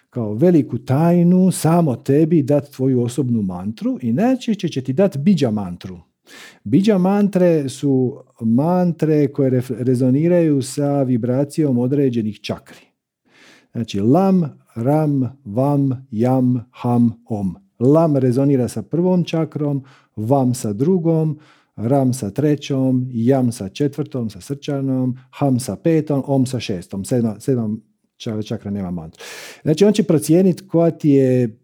kao veliku tajnu samo tebi dati tvoju osobnu mantru i najčešće će ti dati biđa mantru. Biđa mantre su mantre koje rezoniraju sa vibracijom određenih čakri. Znači lam, ram, vam, jam, ham, om. Lam rezonira sa prvom čakrom, vam sa drugom, ram sa trećom, jam sa četvrtom, sa srčanom, ham sa petom, om sa šestom. Sedma, sedmom čakra nema mantru. Znači, on će procijeniti koja ti je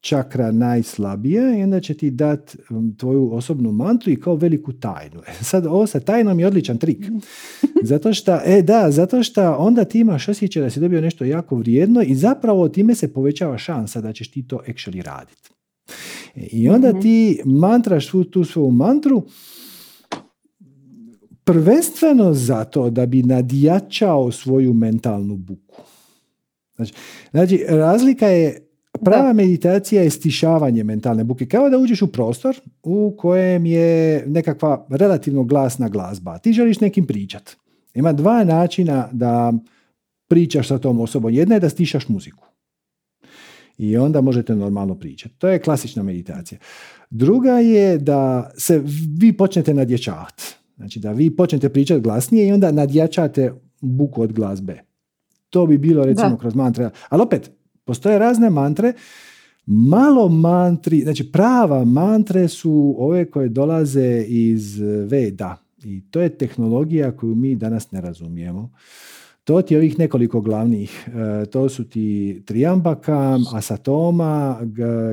čakra najslabija i onda će ti dati tvoju osobnu mantru i kao veliku tajnu. Sad, ovo sa tajnom je odličan trik. Zato što, e da, zato što onda ti imaš osjećaj da si dobio nešto jako vrijedno i zapravo time se povećava šansa da ćeš ti to actually raditi. I onda ti mantraš svu tu svoju mantru prvenstveno zato da bi nadjačao svoju mentalnu buku. Znači, znači razlika je, prava meditacija je stišavanje mentalne buke. Kao da uđeš u prostor u kojem je nekakva relativno glasna glazba. Ti želiš nekim pričati. Ima dva načina da pričaš sa tom osobom. Jedna je da stišaš muziku. I onda možete normalno pričati. To je klasična meditacija. Druga je da se vi počnete nadjačavati. Znači da vi počnete pričati glasnije i onda nadjačate buku od glazbe. To bi bilo recimo da. Kroz mantre. Ali opet, postoje razne mantre. Malo mantri, znači prava mantre su ove koje dolaze iz Veda. I to je tehnologija koju mi danas ne razumijemo. To ti je ovih nekoliko glavnih. E, to su ti Triambakam, Asatoma,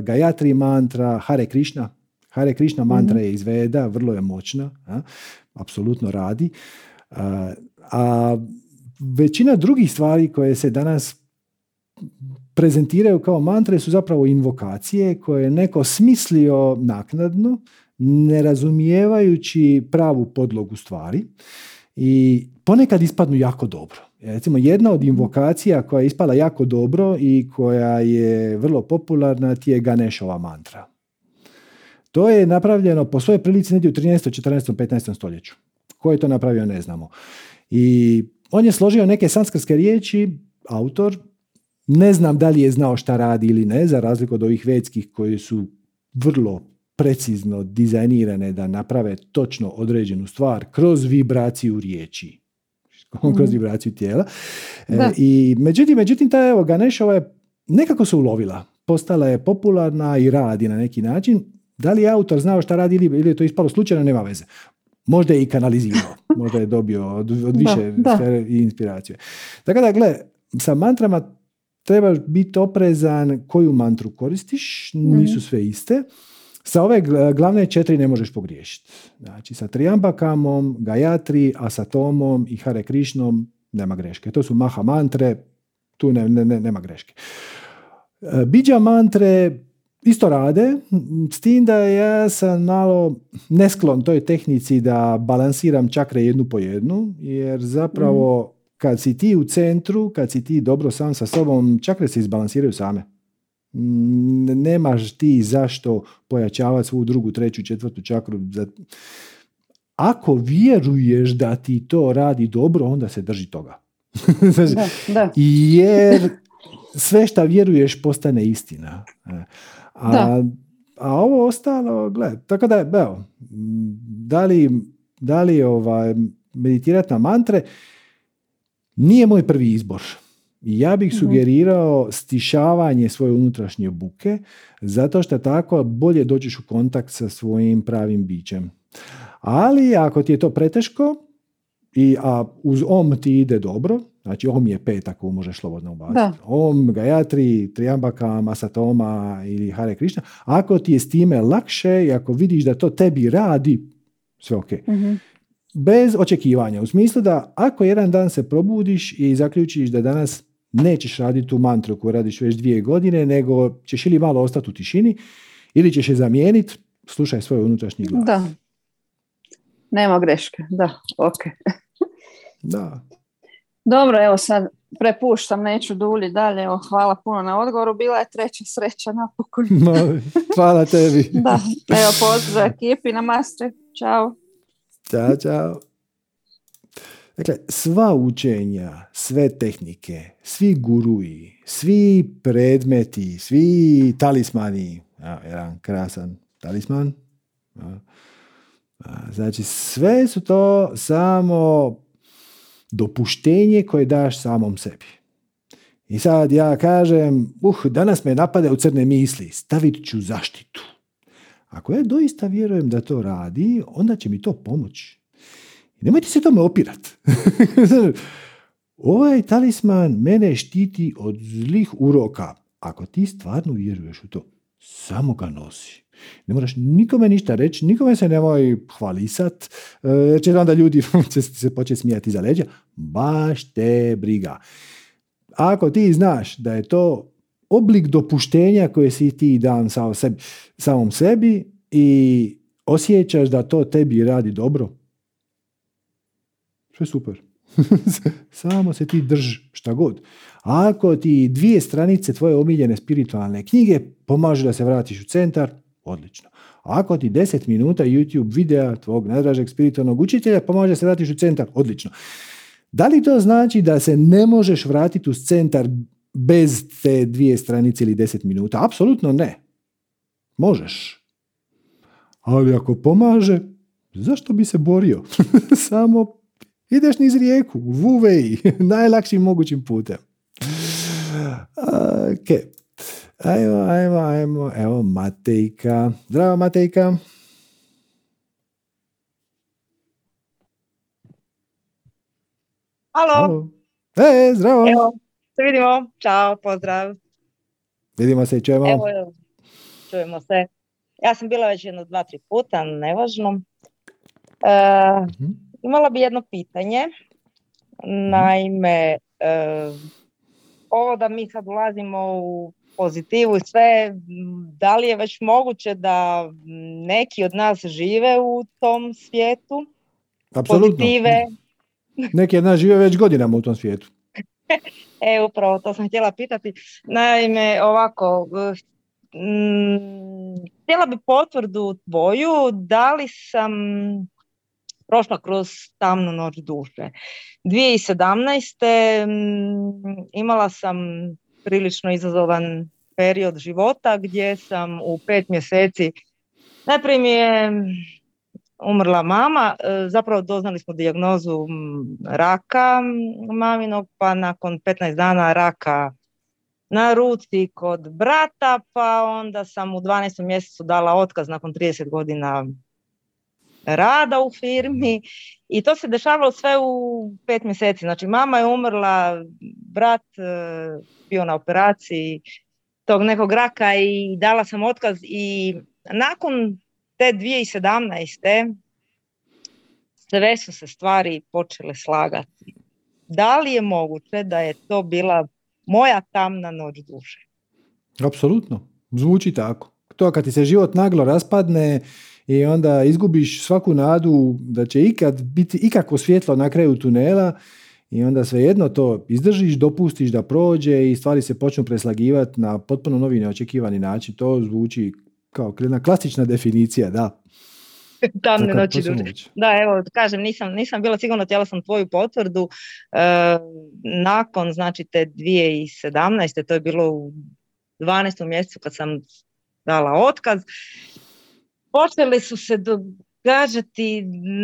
Gayatri mantra, Hare Krishna. Hare Krishna mantra mm-hmm. je iz Veda, vrlo je moćna. A? Apsolutno radi. A, a većina drugih stvari koje se danas prezentiraju kao mantre su zapravo invokacije koje je neko smislio naknadno, ne razumijevajući pravu podlogu stvari. I ponekad ispadnu jako dobro. Recimo, jedna od invokacija koja je ispala jako dobro i koja je vrlo popularna ti je Ganešova mantra. To je napravljeno po svojoj prilici negdje u trinaestom, četrnaestom, petnaestom stoljeću. Ko je to napravio, ne znamo. I on je složio neke sanskrtske riječi, autor, Ne znam da li je znao šta radi ili ne, za razliku od ovih vedskih koje su vrlo precizno dizajnirane da naprave točno određenu stvar kroz vibraciju riječi, kroz mm. vibraciju tijela. E, i međutim, međutim ta evo Ganešova je nekako se ulovila. Postala je popularna i radi na neki način. Da li je autor znao šta radi ili je to ispalo slučajno, nema veze. Možda je i kanalizirao. Možda je dobio od, od više da, da. sfere i inspiracije. Tako da, gle, sa mantrama trebaš biti oprezan koju mantru koristiš. Nisu sve iste. Sa ove glavne četiri ne možeš pogriješiti. Znači, sa Triambakamom, Gayatri, Asatomom i Hare Krišnom nema greške. To su maha mantre. Tu ne, ne, ne, nema greške. Bija mantre isto rade, s tim da ja sam malo nesklon toj tehnici da balansiram čakre jednu po jednu, jer zapravo kad si ti u centru, kad si ti dobro sam sa sobom, čakre se izbalansiraju same. Nemaš ti zašto pojačavati svu drugu, treću, četvrtu čakru. Ako vjeruješ da ti to radi dobro, onda se drži toga. Da, da. Jer sve šta vjeruješ postane istina. A, a ovo ostalo, gled, tako da, evo, da li, da li ovaj, meditirati na mantre nije moj prvi izbor. Ja bih sugerirao stišavanje svoje unutrašnje buke, zato što tako bolje dođeš u kontakt sa svojim pravim bićem. Ali ako ti je to preteško, i, a uz om ti ide dobro, znači om je pet ako možeš slobodno ubaciti. Om, Gayatri, Triambaka, Masatoma ili Hare Krishna. Ako ti je s time lakše i ako vidiš da to tebi radi, sve ok. Mm-hmm. Bez očekivanja. U smislu da ako jedan dan se probudiš i zaključiš da danas nećeš raditi tu mantru koju radiš već dvije godine, nego ćeš ili malo ostati u tišini ili ćeš je zamijeniti, slušaj svoj unutrašnji glas. Da. Nema greške. Da, ok. Da. Dobro, evo sad prepuštam, neću dulji dalje. Evo, hvala puno na odgovoru. Bila je treća sreća napokon. Hvala tebi. Da, evo pozdrav ekipi, namaste. Ćao. Ćao, čao. Dakle, sva učenja, sve tehnike, svi guruji, svi predmeti, svi talismani. A, jedan krasan talisman. A, a, znači, sve su to samo dopuštenje koje daš samom sebi. I sad ja kažem, uh, danas me napade u crne misli, stavit ću zaštitu. Ako ja doista vjerujem da to radi, onda će mi to pomoći. Nemojte se tome opirati. Ovaj talisman mene štiti od zlih uroka. Ako ti stvarno vjeruješ u to, samo ga nosi. Ne moraš nikome ništa reći, nikome se nemoj hvalisat, jer će onda ljudi će se početi smijati za leđa. Baš te briga. Ako ti znaš da je to oblik dopuštenja koje si ti dan sam sebi, samom sebi i osjećaš da to tebi radi dobro, sve super. Samo se ti drži šta god. A ako ti dvije stranice tvoje omiljene spiritualne knjige pomažu da se vratiš u centar, odlično. A ako ti deset minuta YouTube videa tvog najdražeg spiritualnog učitelja pomaže da se vratiš u centar, odlično. Da li to znači da se ne možeš vratiti u centar bez te dvije stranice ili deset minuta? Apsolutno ne. Možeš. Ali ako pomaže, zašto bi se borio? Samo ideš niz rijeku, vuvej, najlakšim mogućim putem. Ok. Ajmo, ajmo, ajmo. Evo Matejka. Zdravo Matejka. Halo. Halo. E, zdravo. Evo. Se vidimo, čao, pozdrav. Vidimo se i čujemo. Evo, evo, čujemo se. Ja sam bila već jedno, dva, tri puta, nevažno. E, uh-huh. Imala bi jedno pitanje. Naime, e, ovo da mi sad ulazimo u pozitivu i sve, da li je već moguće da neki od nas žive u tom svijetu? Apsolutno. Pozitive? Neki od nas žive već godinama u tom svijetu. E, upravo, to sam htjela pitati. Naime, ovako, m, htjela bi potvrdu tvoju da li sam prošla kroz tamnu noć duše. dvije tisuće sedamnaeste. M, imala sam prilično izazovan period života gdje sam u pet mjeseci, najprije mi je umrla mama, zapravo doznali smo dijagnozu raka maminog, pa nakon petnaest dana raka na ruci kod brata, pa onda sam u dvanaestom mjesecu dala otkaz nakon trideset godina rada u firmi i to se dešavalo sve u pet mjeseci. Znači mama je umrla, brat bio na operaciji tog nekog raka i dala sam otkaz i nakon te dvije tisuće sedamnaeste sve su se stvari počele slagati. Da li je moguće da je to bila moja tamna noć duše? Apsolutno, zvuči tako. To kad ti se život naglo raspadne i onda izgubiš svaku nadu da će ikad biti ikakvo svjetlo na kraju tunela i onda svejedno to izdržiš, dopustiš da prođe i stvari se počnu preslagivati na potpuno novi neočekivani način. To zvuči kao jedna klasična definicija, da. Tamne noći duše. Da, evo, kažem, nisam, nisam bila sigurna, htjela sam tvoju potvrdu. E, nakon, znači, te dvije tisuće sedamnaeste, to je bilo u dvanaestom mjesecu kad sam dala otkaz, počeli su se događati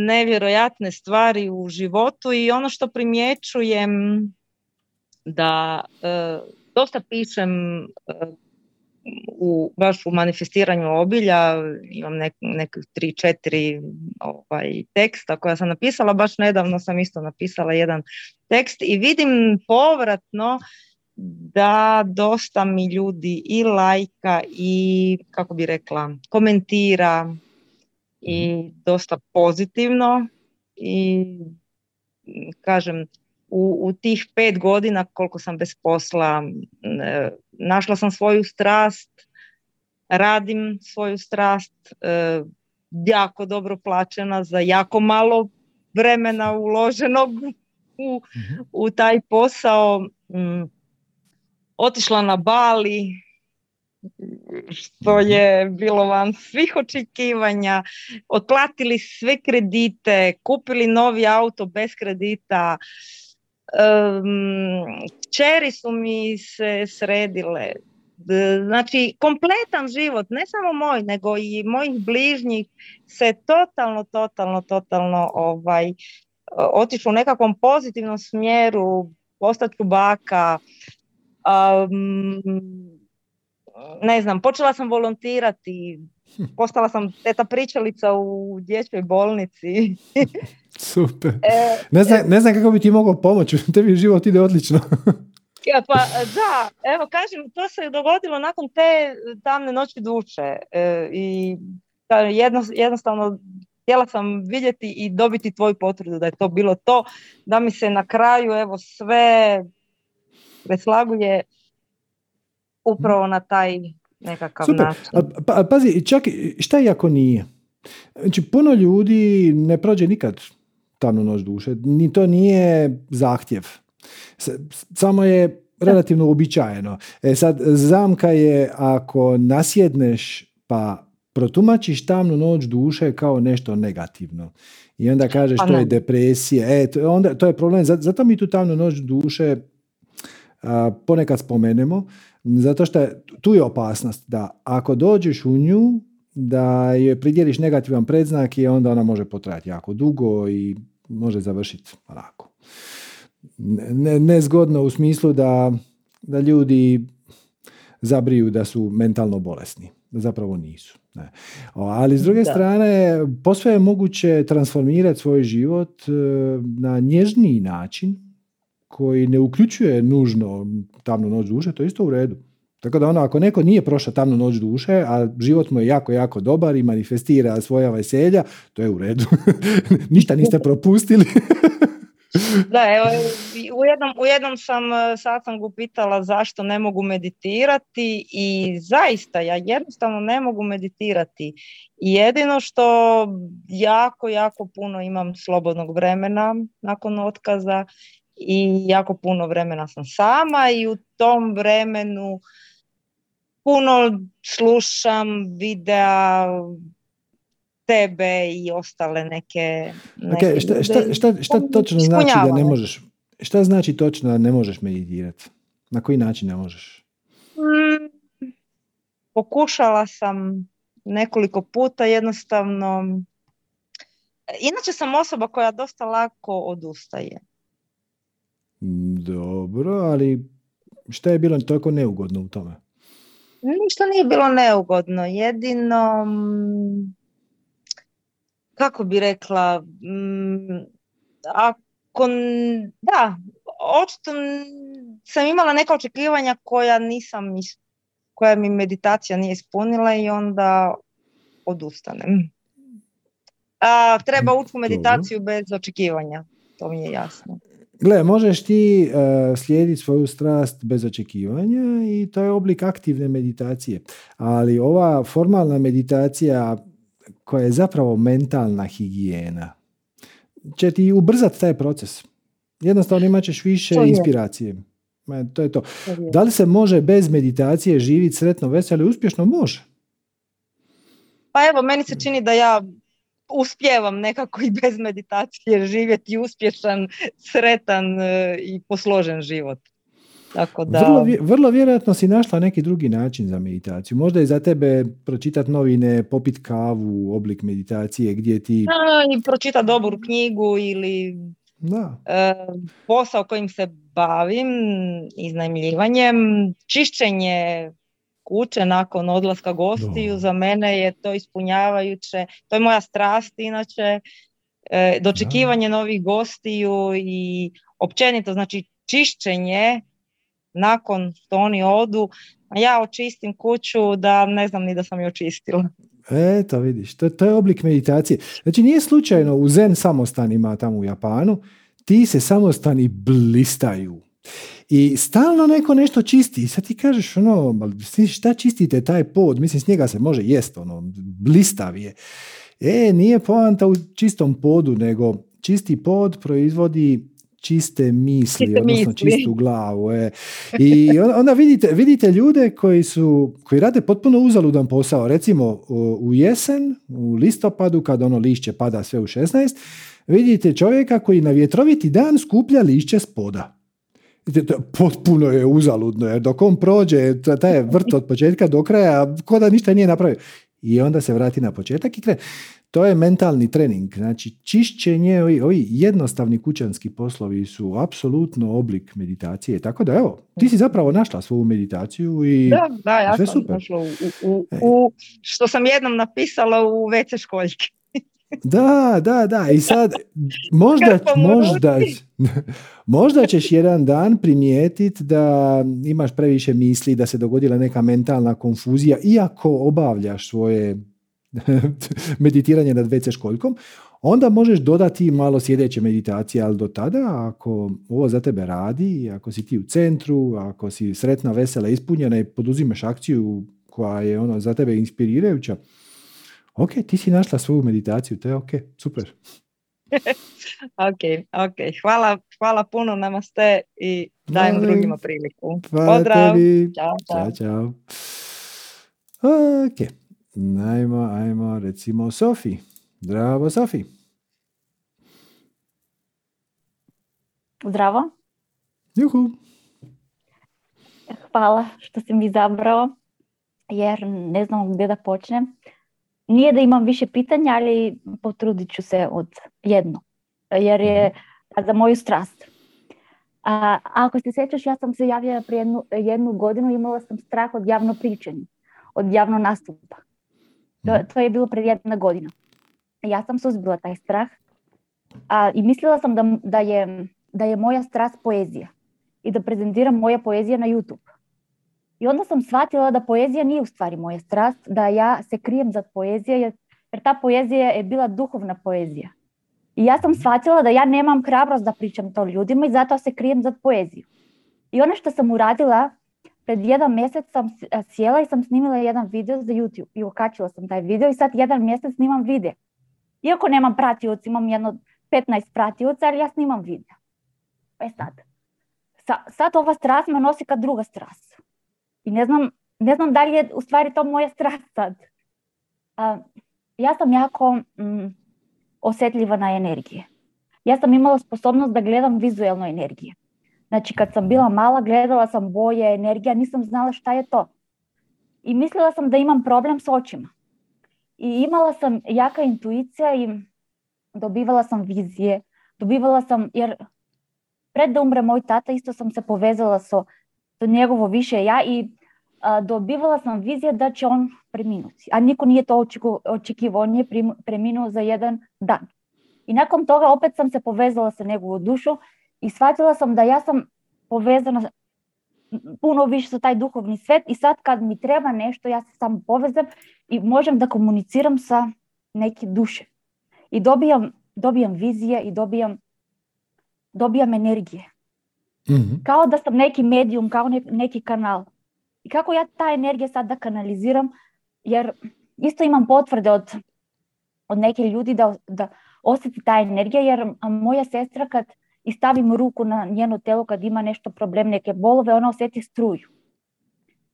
nevjerojatne stvari u životu i ono što primjećujem da e, dosta pišem e, u, baš u manifestiranju obilja, imam nek, nek tri, četiri ovaj, teksta koja sam napisala, baš nedavno sam isto napisala jedan tekst i vidim povratno da dosta mi ljudi i lajka i, kako bi rekla, komentira i dosta pozitivno i kažem, u, u tih pet godina koliko sam bez posla našla sam svoju strast, radim svoju strast, jako dobro plaćena za jako malo vremena uloženog u, u taj posao. Otišla na Bali, što je bilo van svih očekivanja, otplatili sve kredite, kupili novi auto bez kredita, kćeri um, su mi se sredile. Znači, kompletan život, ne samo moj, nego i mojih bližnjih, se totalno, totalno, totalno ovaj, otišlo u nekakvom pozitivnom smjeru, postaću baka. Um, ne znam, počela sam volontirati, postala sam teta pričalica u dječjoj bolnici. Super. E, ne znam, ne znam kako bi ti mogao pomoći, tebi život ide odlično. Ja, pa da, evo kažem, to se dogodilo nakon te tamne noći duše e, i jedno, jednostavno htjela sam vidjeti i dobiti tvoju potvrdu da je to bilo to, da mi se na kraju evo sve preslaguje upravo na taj nekakav Super. način. A, pa, a, pazi, čak šta je ako nije? Znači, puno ljudi ne prođe nikad tamnu noć duše. Ni to nije zahtjev. S, samo je relativno uobičajeno. E sad, zamka je ako nasjedneš pa protumačiš tamnu noć duše kao nešto negativno. I onda kažeš to je depresija. E, to, onda, to je problem. Zato mi tu tamnu noć duše Uh, ponekad spomenemo, zato što je, tu je opasnost da ako dođeš u nju, da joj pridjeliš negativan predznak i onda ona može potrajati jako dugo i može završiti onako ne, nezgodno u smislu da, da ljudi zabriju da su mentalno bolesni. Zapravo nisu. Ne. O, ali s druge da. strane, posve je moguće transformirati svoj život uh, na nježniji način koji ne uključuje nužno tamnu noć duše, to je isto u redu. Tako da ono, ako neko nije prošao tamnu noć duše, a život mu je jako, jako dobar i manifestira svoja veselja, to je u redu. Ništa niste propustili. Da, evo, u jednom, u jednom sam sastanku pitala zašto ne mogu meditirati i zaista ja jednostavno ne mogu meditirati. Jedino što jako, jako puno imam slobodnog vremena nakon otkaza i jako puno vremena sam sama i u tom vremenu puno slušam videa tebe i ostale neke... neke okay, šta, šta, šta, šta točno znači da ne možeš? Šta znači točno da ne možeš meditirati? Na koji način ne možeš? Mm, pokušala sam nekoliko puta, jednostavno. Inače sam osoba koja dosta lako odustaje. Dobro, ali šta je bilo toliko neugodno u tome? Ništa nije bilo neugodno. Jedino, kako bi rekla, ako, da, očito sam imala neka očekivanja koja nisam, koja mi meditacija nije ispunila i onda odustanem. A, treba ući u meditaciju bez očekivanja, to mi je jasno. Gle, možeš ti uh, slijediti svoju strast bez očekivanja i to je oblik aktivne meditacije. Ali ova formalna meditacija koja je zapravo mentalna higijena će ti ubrzati taj proces. Jednostavno imat ćeš više to inspiracije. To je to. To je. Da li se može bez meditacije živjeti sretno, veselo i uspješno? Može. Pa evo, meni se čini da ja uspijevam nekako i bez meditacije živjeti uspješan, sretan i posložen život. Tako da... vrlo, vrlo vjerojatno si našla neki drugi način za meditaciju. Možda je za tebe pročitati novine, popiti kavu, oblik meditacije gdje ti... I pročitati dobru knjigu ili da. E, posao kojim se bavim, iznajmljivanjem, čišćenje kuće nakon odlaska gostiju, do. Za mene je to ispunjavajuće, to je moja strast inače, e, dočekivanje da. Novih gostiju i općenito, znači čišćenje nakon što oni odu, a ja očistim kuću da ne znam ni da sam ju očistila. Eto vidiš, to, to je oblik meditacije. Znači nije slučajno u zen samostanima tamo u Japanu, ti se samostani blistaju. I stalno neko nešto čisti i sad ti kažeš ono, šta čistite taj pod, mislim s njega se može jest, ono, blistav je. E, nije poanta u čistom podu, nego čisti pod proizvodi čiste misli, čiste odnosno misli. Čistu glavu. E. I onda vidite, vidite ljude koji su, koji rade potpuno uzaludan posao, recimo u jesen, u listopadu, kada ono lišće pada sve u šesnaest, vidite čovjeka koji na vjetroviti dan skuplja lišće s poda. Potpuno je uzaludno, jer dok on prođe, taj je vrt od početka do kraja, ko da ništa nije napravio. I onda se vrati na početak i krene. To je mentalni trening. Znači, čišćenje, ovi, ovi jednostavni kućanski poslovi su apsolutno oblik meditacije. Tako da, evo, ti si zapravo našla svoju meditaciju i da, da, ja sve sam super. Našla u, u, u, što sam jednom napisala u ve ce školjki. Da, da, da. I sad, možda, možda, možda ćeš jedan dan primijetiti da imaš previše misli, da se dogodila neka mentalna konfuzija, iako obavljaš svoje meditiranje nad ve ce školjkom, onda možeš dodati malo sjedeće meditacije, ali do tada, ako ovo za tebe radi, ako si ti u centru, ako si sretna, vesela, ispunjena i poduzimaš akciju koja je ono za tebe inspirirajuća, ok, ti si našla svoju meditaciju, to je ok, super. ok, ok, hvala, hvala puno, namaste i dajem hvala. Drugima priliku. Hvala pozdrav. Tebi. Ćao, čao, čao. Ok, ajmo, ajmo, recimo Sofi. Zdravo, Sofi. Zdravo. Juhu. Hvala što si mi izabrao, jer ne znam gdje da počnem. Nije da imam više pitanja, ali potrudit ću se od jedno, jer je za moju strast. A, ako se sjećaš, ja sam se javljala prije jednu, jednu godinu, imala sam strah od javno pričanja, od javno nastupa. To, to je bilo pred jedna godina. Ja sam suzbila taj strah a, i mislila sam da, da, je, da je moja strast poezija i da prezentiram moja poezija na YouTube. I onda sam shvatila da poezija nije u stvari moja strast, da ja se krijem za poeziju, jer, jer ta poezija je bila duhovna poezija. I ja sam shvatila da ja nemam hrabrost da pričam to ljudima i zato se krijem za poeziju. I ono što sam uradila, pred jedan mjesec sam sjela i sam snimila jedan video za YouTube i okačila sam taj video i sad jedan mjesec snimam video. Iako nemam pratioca, imam jedno petnaest pratioca, ali ja snimam video. Pa je sad. Sa, sad ova strast me nosi kad druga strast. I ne znam, ne znam da li je u stvari to moja strast sad. A, ja sam jako mm, osjetljiva na energije. Ja sam imala sposobnost da gledam vizualno energije. Znači kad sam bila mala gledala sam boje, energija, nisam znala šta je to. I mislila sam da imam problem s očima. I imala sam jaka intuicija i dobivala sam vizije. Dobivala sam, jer pred da umre moj tata isto sam se povezala sa njegovo više ja i a, dobivala sam vizije da će on preminuti. A niko nije to očekivao, on je preminuo za jedan dan. I nakon toga opet sam se povezala sa njegovu dušu i shvatila sam da ja sam povezana puno više sa taj duhovni svet i sad kad mi treba nešto ja se samo povezam i možem da komuniciram sa neke duše. I dobijam, dobijam vizije i dobijam, dobijam energije. Mm-hmm. Kao da sam neki medium, kao ne, neki kanal. I kako ja ta energija sad da kanaliziram, jer isto imam potvrde od, od neke ljudi da, da osjeti ta energija, jer moja sestra kad i stavim ruku na njeno telo kad ima nešto problem, neke bolove, ona osjeti struju.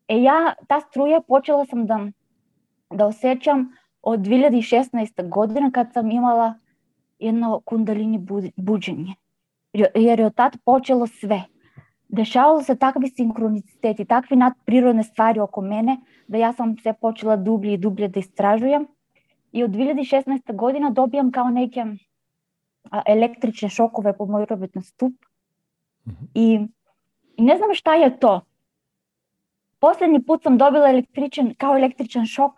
E ja, ta struja počela sam da, da osjećam od dvije tisuće šesnaeste. godine kad sam imala jedno kundalini buđenje. Jer je od tad počelo sve. Dešavalo se takvi sinkroniciteti, takvi nadprirodne stvari oko mene, da ja sam se počela dublje i dublje da istražujem. I od dvije tisuće šesnaeste. godina dobijam kao neke električne šokove po moj robitni stup. I, I ne znam šta je to. Posljednji put sam dobila električan, kao električan šok.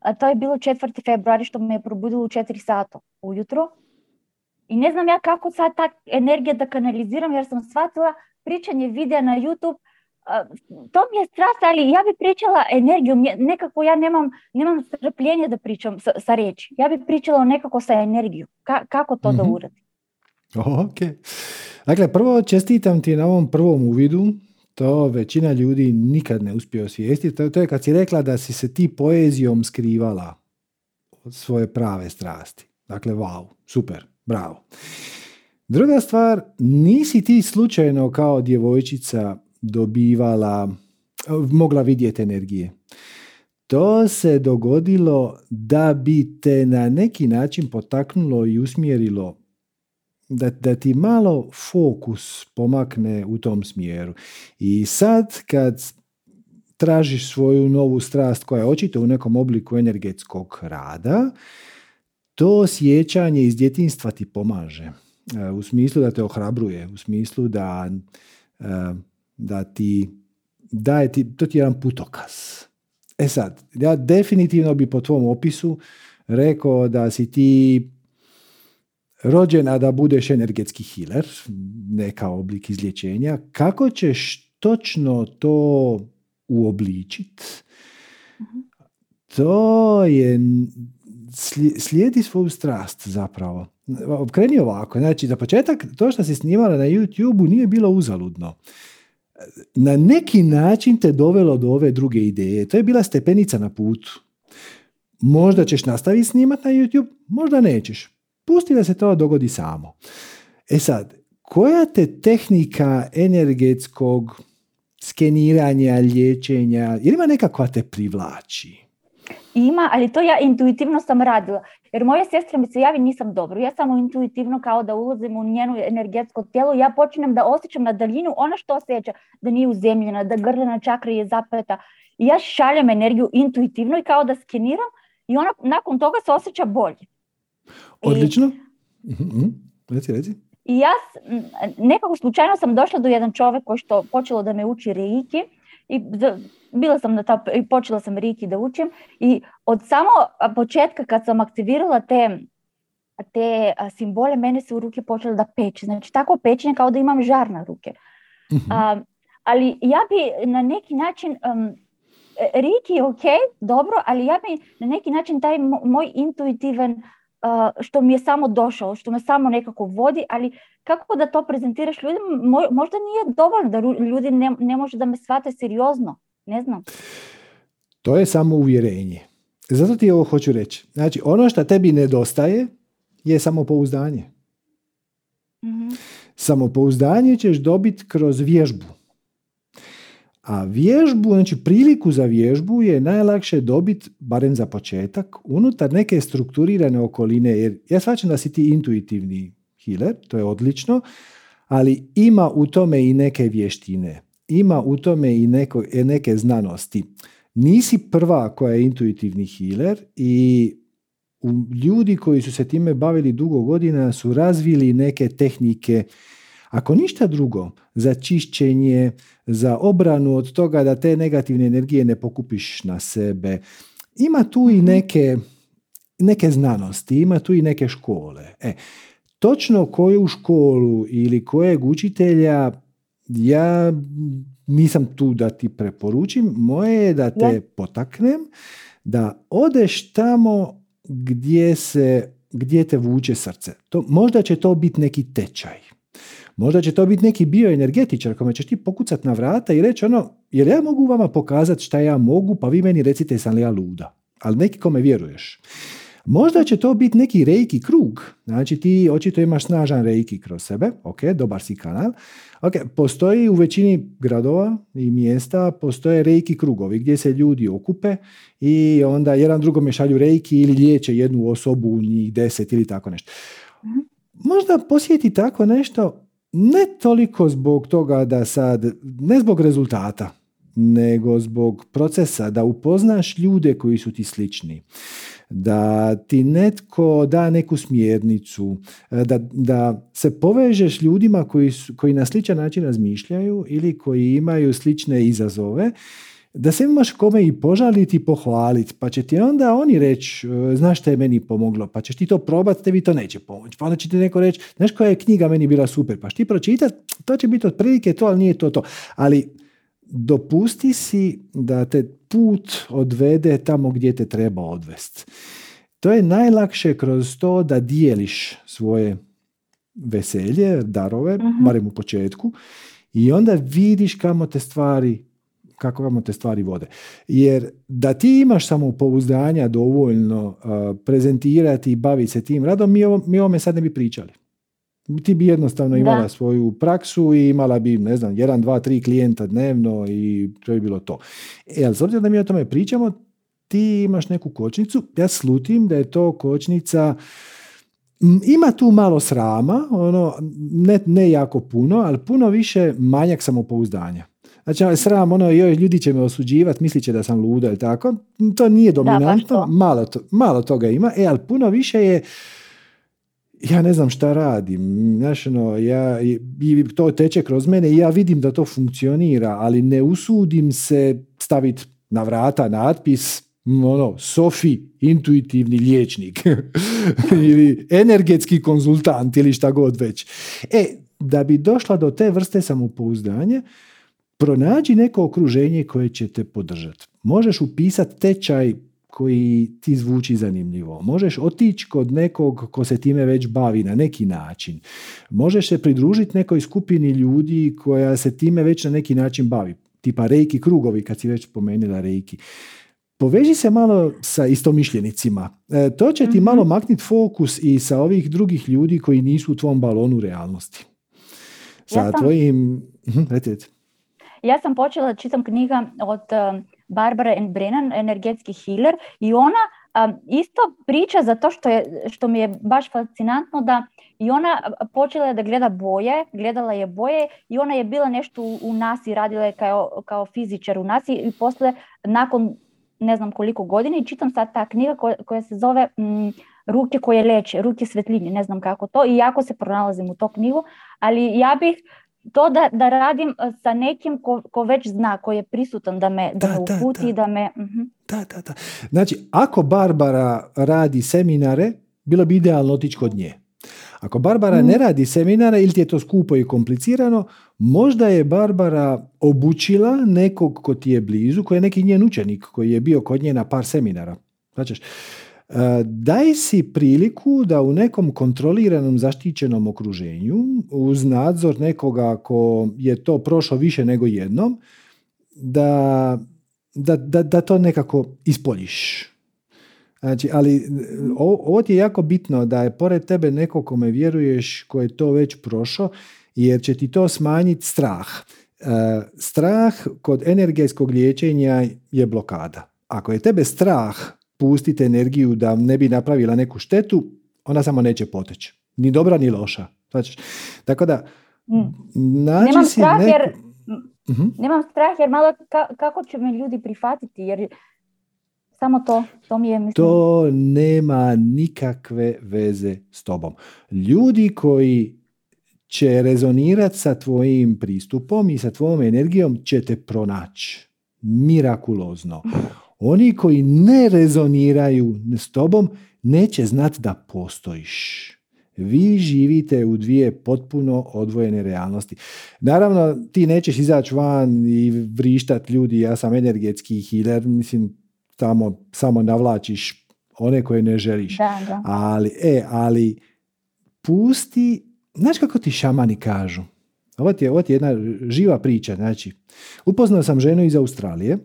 A to je bilo četvrti februar što me je probudilo u četiri sata ujutro. I ne znam ja kako sad ta energija da kanaliziram, jer sam shvatila pričanje videa na YouTube. A, to mi je strast, ali ja bi pričala energijom. Nekako ja nemam, nemam strpljenja da pričam sa, sa riječi. Ja bi pričala nekako sa energijom. Ka, kako to mm-hmm. da uradim? Ok. Dakle, prvo čestitam ti na ovom prvom uvidu. To većina ljudi nikad ne uspije osvijestiti. To, to je kad si rekla da si se ti poezijom skrivala od svoje prave strasti. Dakle, wow, super, bravo. Druga stvar, nisi ti slučajno kao djevojčica dobivala, mogla vidjeti energije. To se dogodilo da bi te na neki način potaknulo i usmjerilo da, da ti malo fokus pomakne u tom smjeru. I sad kad tražiš svoju novu strast koja je očito u nekom obliku energetskog rada, to sjećanje iz djetinjstva ti pomaže. U smislu da te ohrabruje, u smislu da da ti daje ti, to ti je jedan putokaz. E sad, ja definitivno bi po tvom opisu rekao da si ti rođena da budeš energetski healer, neka oblik izlječenja. Kako ćeš točno to uobličiti? To je slijedi svoju strast zapravo. Kreni ovako, znači za početak to što si snimala na YouTube nije bilo uzaludno. Na neki način te dovelo do ove druge ideje. To je bila stepenica na putu. Možda ćeš nastaviti snimati na YouTube, možda nećeš. Pusti da se to dogodi samo. E sad, koja te tehnika energetskog skeniranja, liječenja, ili ima neka koja te privlači? Ima, ali to ja intuitivno sam radila. Jer moja sestra mi se javi, nisam dobro. Ja samo intuitivno kao da ulazim u njenu energetsko tijelo. Ja počinem da osjećam na daljinu ono što osjeća. Da nije uzemljena, da grlena čakra je zapleta. I ja šaljem energiju intuitivno i kao da skeniram. I ona nakon toga se osjeća bolje. Odlično. I, mm-hmm. reci, reci. I ja nekako slučajno sam došla do jedan čovjek koji što počelo da me uči Reiki. I da, bila sam na ta, i počela sam Reiki da učim i od samo početka kad sam aktivirala te, te simbole, mene se u ruke počela da peče. Znači tako pečenje kao da imam žar na ruke. Mm-hmm. A, ali ja bi na neki način, um, Reiki je ok, dobro, ali ja bi na neki način taj moj intuitivan, uh, što mi je samo došao, što me samo nekako vodi, ali kako da to prezentiraš ljudima, mo- možda nije dovoljno da ljudi ne, ne može da me shvate seriozno. Ne znam. To je samo uvjerenje. Zato ti ovo hoću reći. Znači, ono što tebi nedostaje je samopouzdanje. Mm-hmm. Samopouzdanje ćeš dobiti kroz vježbu. A vježbu, znači priliku za vježbu je najlakše dobiti, barem za početak, unutar neke strukturirane okoline. Jer ja shvaćam da si ti intuitivni healer, to je odlično, ali ima u tome i neke vještine, ima u tome i neko, neke znanosti. Nisi prva koja je intuitivni healer i ljudi koji su se time bavili dugo godina su razvili neke tehnike, ako ništa drugo, za čišćenje, za obranu od toga da te negativne energije ne pokupiš na sebe. Ima tu i neke, neke znanosti, ima tu i neke škole. E, točno koju školu ili kojeg učitelja ja nisam tu da ti preporučim. Moje je da te ne. potaknem, da odeš tamo gdje, se, gdje te vuče srce. To, možda će to biti neki tečaj. Možda će to biti neki bioenergetičar kome ćeš ti pokucati na vrata i reći ono, jer ja mogu vama pokazati šta ja mogu, pa vi meni recite sam li ja luda. Ali neki kome vjeruješ. Možda će to biti neki reiki krug. Znači ti očito imaš snažan reiki kroz sebe. Ok, dobar si kanal. Ok, postoji u većini gradova i mjesta, postoje reiki krugovi gdje se ljudi okupe i onda jedan drugome šalju reiki ili liječe jednu osobu, njih deset ili tako nešto. Možda posjeti tako nešto, ne toliko zbog toga da sad, ne zbog rezultata, nego zbog procesa, da upoznaš ljude koji su ti slični, da ti netko da neku smjernicu, da, da se povežeš ljudima koji, su, koji na sličan način razmišljaju ili koji imaju slične izazove, da se imaš kome i požaliti i pohvaliti, pa će ti onda oni reći, znaš što je meni pomoglo, pa ćeš ti to probati, tebi to neće pomoći. Pa onda će ti neko reći, znaš koja je knjiga meni bila super, pa ćeš ti pročitati, to će biti otprilike to, ali nije to to. Ali dopusti si da te put odvede tamo gdje te treba odvesti. To je najlakše kroz to da dijeliš svoje veselje, darove, uh-huh. barem u početku, i onda vidiš kamo te stvari kako vam te stvari vode. Jer da ti imaš samopouzdanja dovoljno uh, prezentirati i baviti se tim radom, mi, ovo, mi ovome sad ne bi pričali. Ti bi jednostavno imala da. svoju praksu i imala bi, ne znam, jedan, dva, tri klijenta dnevno i to je bilo to. E, ali s obzirom da mi o tome pričamo, ti imaš neku kočnicu, ja slutim da je to kočnica. Ima tu malo srama, ono, ne, ne jako puno, ali puno više manjak samopouzdanja. Znači, sram, ono, joj, ljudi će me osuđivati, mislit će da sam luda ili tako. To nije dominantno, da, malo, to, malo toga ima, e, ali puno više je, ja ne znam šta radim, znaš, ono, ja, i to teče kroz mene i ja vidim da to funkcionira, ali ne usudim se staviti na vrata natpis, ono, Sofi, intuitivni liječnik, ili energetski konzultant, ili šta god već. E, da bi došla do te vrste samopouzdanja, pronađi neko okruženje koje će te podržati. Možeš upisati tečaj koji ti zvuči zanimljivo. Možeš otići kod nekog ko se time već bavi na neki način. Možeš se pridružiti nekoj skupini ljudi koja se time već na neki način bavi. Tipa reiki krugovi, kad si već spomenula reiki. Poveži se malo sa istomišljenicima. E, to će ti mm-hmm. malo makniti fokus i sa ovih drugih ljudi koji nisu u tvom balonu realnosti. Sa ja sam... tvojim... Reći. Ja sam počela, čitam knjiga od um, Barbara N. Brennan, energetski healer, i ona um, isto priča zato što, je, što mi je baš fascinantno da i ona počela je da gleda boje, gledala je boje i ona je bila nešto u, u NASA-i, radila je kao, kao fizičar u NASA-i i posle, nakon ne znam koliko godini, čitam sad ta knjiga koja, koja se zove m, Ruke koje leče, ruke svjetlinje, ne znam kako to, i jako se pronalazim u to knjigu, ali ja bih to da, da radim sa nekim ko, ko već zna, ko je prisutan da me, da, da me uputi, da, da me... Uh-huh. Da, da, da. Znači, ako Barbara radi seminare, bilo bi idealno otići kod nje. Ako Barbara mm. ne radi seminare ili ti je to skupo i komplicirano, možda je Barbara obučila nekog ko ti je blizu, koji je neki njen učenik, koji je bio kod nje na par seminara. Znači, daj si priliku da u nekom kontroliranom, zaštićenom okruženju, uz nadzor nekoga ko je to prošao više nego jednom, da, da, da, da to nekako ispoljiš. Znači, ali ovo ti je jako bitno, da je pored tebe neko kome vjeruješ, ko je to već prošao, jer će ti to smanjiti strah. Strah kod energetskog liječenja je blokada. Ako je tebe strah pustiti energiju da ne bi napravila neku štetu, ona samo neće poteći. Ni dobra, ni loša. Znači, tako da, Nađi nemam si strah, neku... jer, uh-huh. nemam strah jer malo ka, kako će me ljudi prihvatiti, jer samo to, to mi je mislim... To nema nikakve veze s tobom. Ljudi koji će rezonirati sa tvojim pristupom i sa tvojom energijom će te pronaći. Mirakulozno. Oni koji ne rezoniraju s tobom neće znati da postojiš. Vi živite u dvije potpuno odvojene realnosti. Naravno, ti nećeš izaći van i vrištati ljudi, ja sam energetski healer, mislim, tamo samo navlačiš one koje ne želiš. Da, da. Ali, e, ali pusti, znaš kako ti šamani kažu? Ovo ti je, ovo ti je jedna živa priča. Znači, upoznao sam ženu iz Australije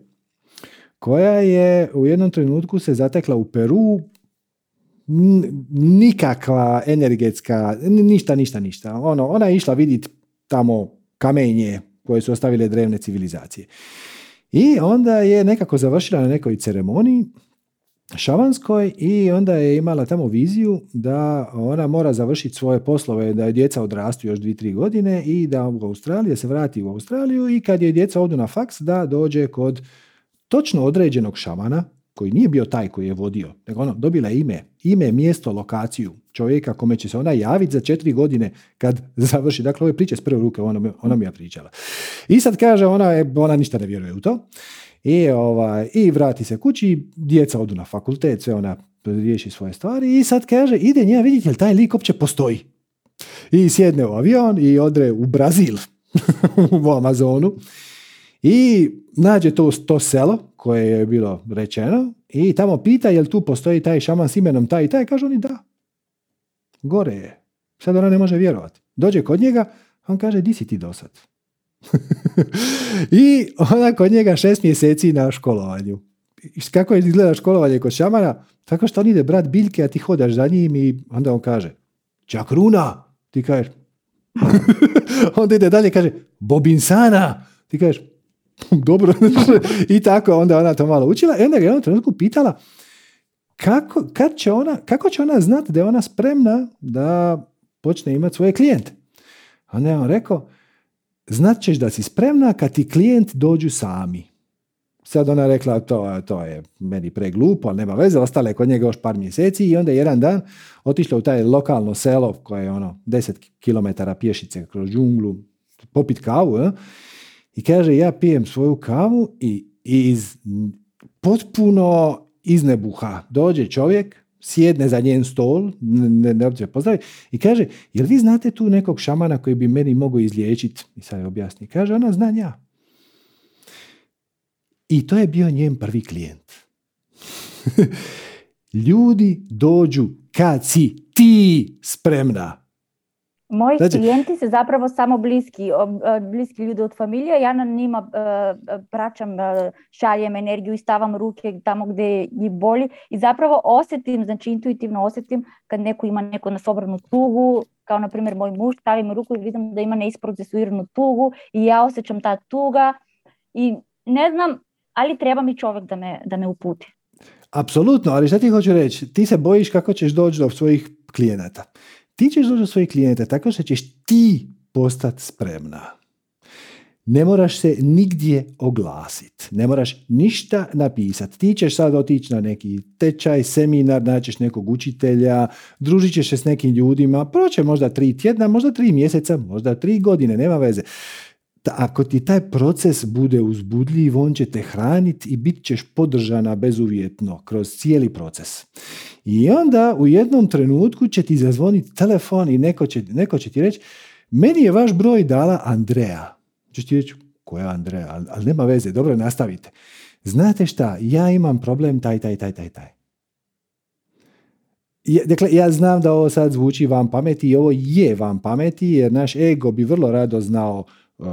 koja je u jednom trenutku se zatekla u Peru. Nikakva energetska, ništa, ništa, ništa. Ono, ona je išla vidjeti tamo kamenje koje su ostavile drevne civilizacije. I onda je nekako završila na nekoj ceremoniji šamanskoj i onda je imala tamo viziju da ona mora završiti svoje poslove, da je djeca odrastu još dvije tri godine i da u Australiju se vrati u Australiju i kad je djeca odu na faks da dođe kod točno određenog šamana koji nije bio taj koji je vodio, nego ono, dobila je ime, ime, mjesto, lokaciju čovjeka kome će se ona javiti za četiri godine kad završi. Dakle, ove priče s prve ruke, ona, ona mi je pričala. I sad kaže, ona, je, ona ništa ne vjeruje u to. I, ovaj, i vrati se kući, djeca odu na fakultet, sve ona riješi svoje stvari i sad kaže, ide nja vidjeti jel taj lik opće postoji. I sjedne u avion i odre u Brazil, u Amazonu. I nađe to, to selo koje je bilo rečeno i tamo pita jel tu postoji taj šaman s imenom taj i taj, kažu oni da. Gore je. Sad ona ne može vjerovati. Dođe kod njega, on kaže di si ti dosad? I ona kod njega šest mjeseci na školovanju. Kako izgleda školovanje kod šamana? Tako što on ide brat biljke, a ti hodaš za njim i onda on kaže čakruna, ti kažeš. Onda ide dalje, kaže bobinsana, ti kažeš dobro, i tako onda ona to malo učila i onda je jednom trenutku pitala kako, kad će ona, kako će ona znati da je ona spremna da počne imati svoje klijente. A onda je on rekao, znat ćeš da si spremna kad ti klijent dođu sami. Sad ona rekla, to, to je meni preglupo, ali nema veze, ostala je kod njega još par mjeseci i onda je jedan dan otišla u taj lokalno selo koje je ono deset kilometara pješice kroz džunglu, popit kavu, je? I kaže, ja pijem svoju kavu i iz, potpuno iz nebuha dođe čovjek, sjedne za njen stol, ne, ne obzir pozdravi, i kaže, jel vi znate tu nekog šamana koji bi meni mogao izliječiti? I sad je objasni. Kaže, ona zna ja. I to je bio njen prvi klijent. Ljudi dođu kad si ti spremna. Moji znači, klijenti su zapravo samo bliski, bliski ljudi od familije. Ja na njima uh, praćam, uh, šaljem energiju i stavam ruke tamo gdje ih boli i zapravo osjetim, znači intuitivno osjetim kad neko ima neku nasobranu tugu, kao na primjer moj muž, stavim ruku i vidim da ima neisprocesuiranu tugu i ja osjećam ta tuga i ne znam, ali treba mi čovjek da me, da me uputi. Apsolutno, ali šta ti hoću reći? Ti se bojiš kako ćeš doći do svojih klijenata. Ti ćeš doći do svojih klijenata tako što ćeš ti postati spremna. Ne moraš se nigdje oglasiti. Ne moraš ništa napisati. Ti ćeš sad otići na neki tečaj, seminar, naćeš nekog učitelja, družit ćeš se s nekim ljudima, proće možda tri tjedna, možda tri mjeseca, možda tri godine, nema veze. Ako ti taj proces bude uzbudljiv, on će te hraniti i bit ćeš podržana bezuvjetno kroz cijeli proces. I onda u jednom trenutku će ti zazvoniti telefon i neko će, neko će ti reći, meni je vaš broj dala Andreja. Češ ti reći, koja je Andreja? Ali, ali nema veze, dobro, nastavite. Znate šta, ja imam problem taj, taj, taj, taj, taj. Ja, dakle, ja znam da ovo sad zvuči van pameti i ovo je van pameti jer naš ego bi vrlo rado znao Uh,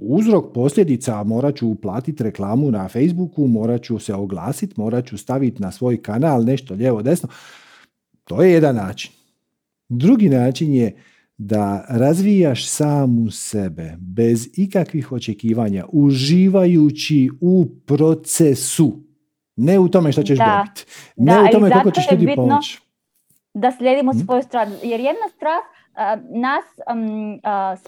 uzrok, posljedica, morat ću uplatiti reklamu na Facebooku, morat ću se oglasiti, morat ću staviti na svoj kanal nešto lijevo, desno. To je jedan način. Drugi način je da razvijaš samu sebe bez ikakvih očekivanja, uživajući u procesu. Ne u tome što ćeš da, dobiti. Ne da, u tome kako ćeš ljudi pomoći. Da slijedimo mm? svoju stranu. Jer jedna strah nas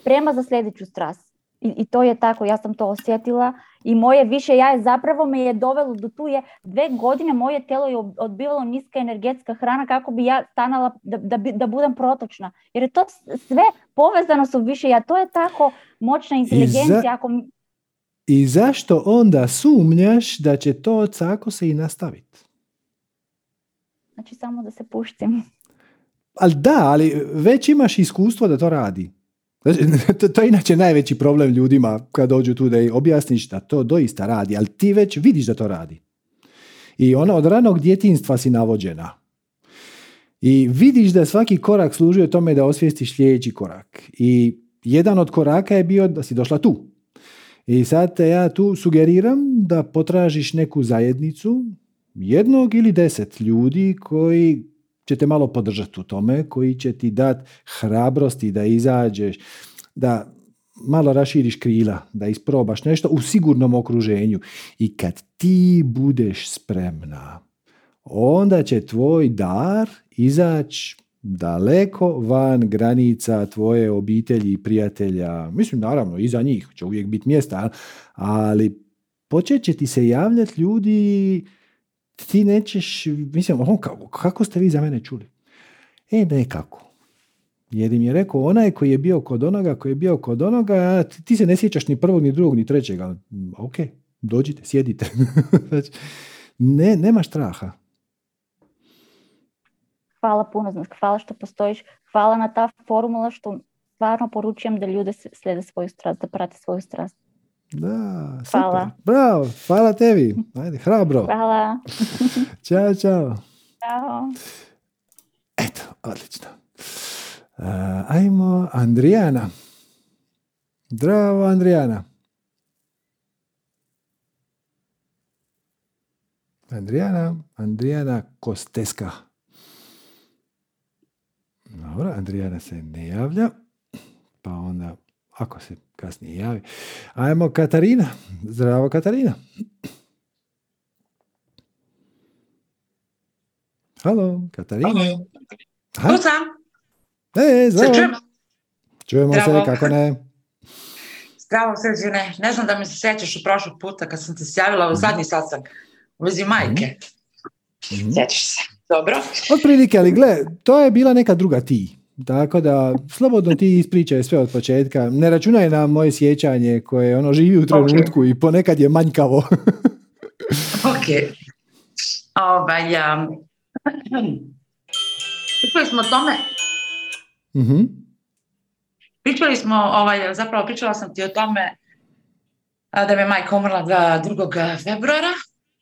sprema za sljedeću strast. I, I to je tako, ja sam to osjetila i moje više ja je zapravo me je dovelo do tu je dve godine moje tijelo je odbivalo niska energetska hrana kako bi ja stanala da, da, da budem protočna. Jer je to sve povezano su više ja, to je tako moćna inteligencija. I, za, ako... I zašto onda sumnjaš da će to tako se i nastaviti? Znači samo da se puštim. Ali da, ali već imaš iskustvo da to radi. To, to je inače najveći problem ljudima kad dođu tu da ih objasniš da to doista radi, ali ti već vidiš da to radi. I ono od ranog djetinjstva si navođena. I vidiš da svaki korak služi o tome da osvijestiš sljedeći korak. I jedan od koraka je bio da si došla tu. I sad te ja tu sugeriram da potražiš neku zajednicu jednog ili deset ljudi koji će te malo podržati u tome, koji će ti dati hrabrosti da izađeš, da malo raširiš krila, da isprobaš nešto u sigurnom okruženju. I kad ti budeš spremna, onda će tvoj dar izaći daleko van granica tvoje obitelji i prijatelja. Mislim, naravno, iza njih će uvijek biti mjesta, ali počet će ti se javljati ljudi. Ti nećeš, mislim, on, kako, kako ste vi za mene čuli? E, nekako. Jer im je rekao, onaj koji je bio kod onoga, koji je bio kod onoga, ti se ne sjećaš ni prvog, ni drugog, ni trećeg, ali ok, dođite, sjedite. ne, nema straha. Hvala puno, znaš, hvala što postojiš, hvala na ta formula što stvarno poručujem da ljude slijede svoju strast, da prate svoju strast. Da, super. Hvala. Bravo, hvala tebi. Ajde, hrabro. Hvala. Ćao, čao. Ćao. Eto, odlično. Uh, ajmo Andrijana. Zdravo, Andrijana. Andrijana, Andrijana Kosteska. Dobro, Andrijana se ne javlja. Pa onda ako se kasnije javi. Ajmo Katarina. Zdravo Katarina. Halo, Katarina. Halo. Tu sam. E, zdravo. Čujemo. Čujemo se, kako ne. Zdravo, Srdjane. Ne znam da mi se sjećaš u prošlog puta kad sam te sjavila u zadnji sastank. U vezi majke. Mm-hmm. Sjećaš se. Dobro. Otprilike, ali gle, to je bila neka druga ti. Tako da, slobodno ti ispričaj sve od početka. Ne računaj na moje sjećanje koje ono živi u trenutku okay. I ponekad je manjkavo. Ok. Ovaj, um, pričali smo o tome. Mm-hmm. Pričali smo, ovaj, zapravo pričala sam ti o tome da me majka umrla drugog februara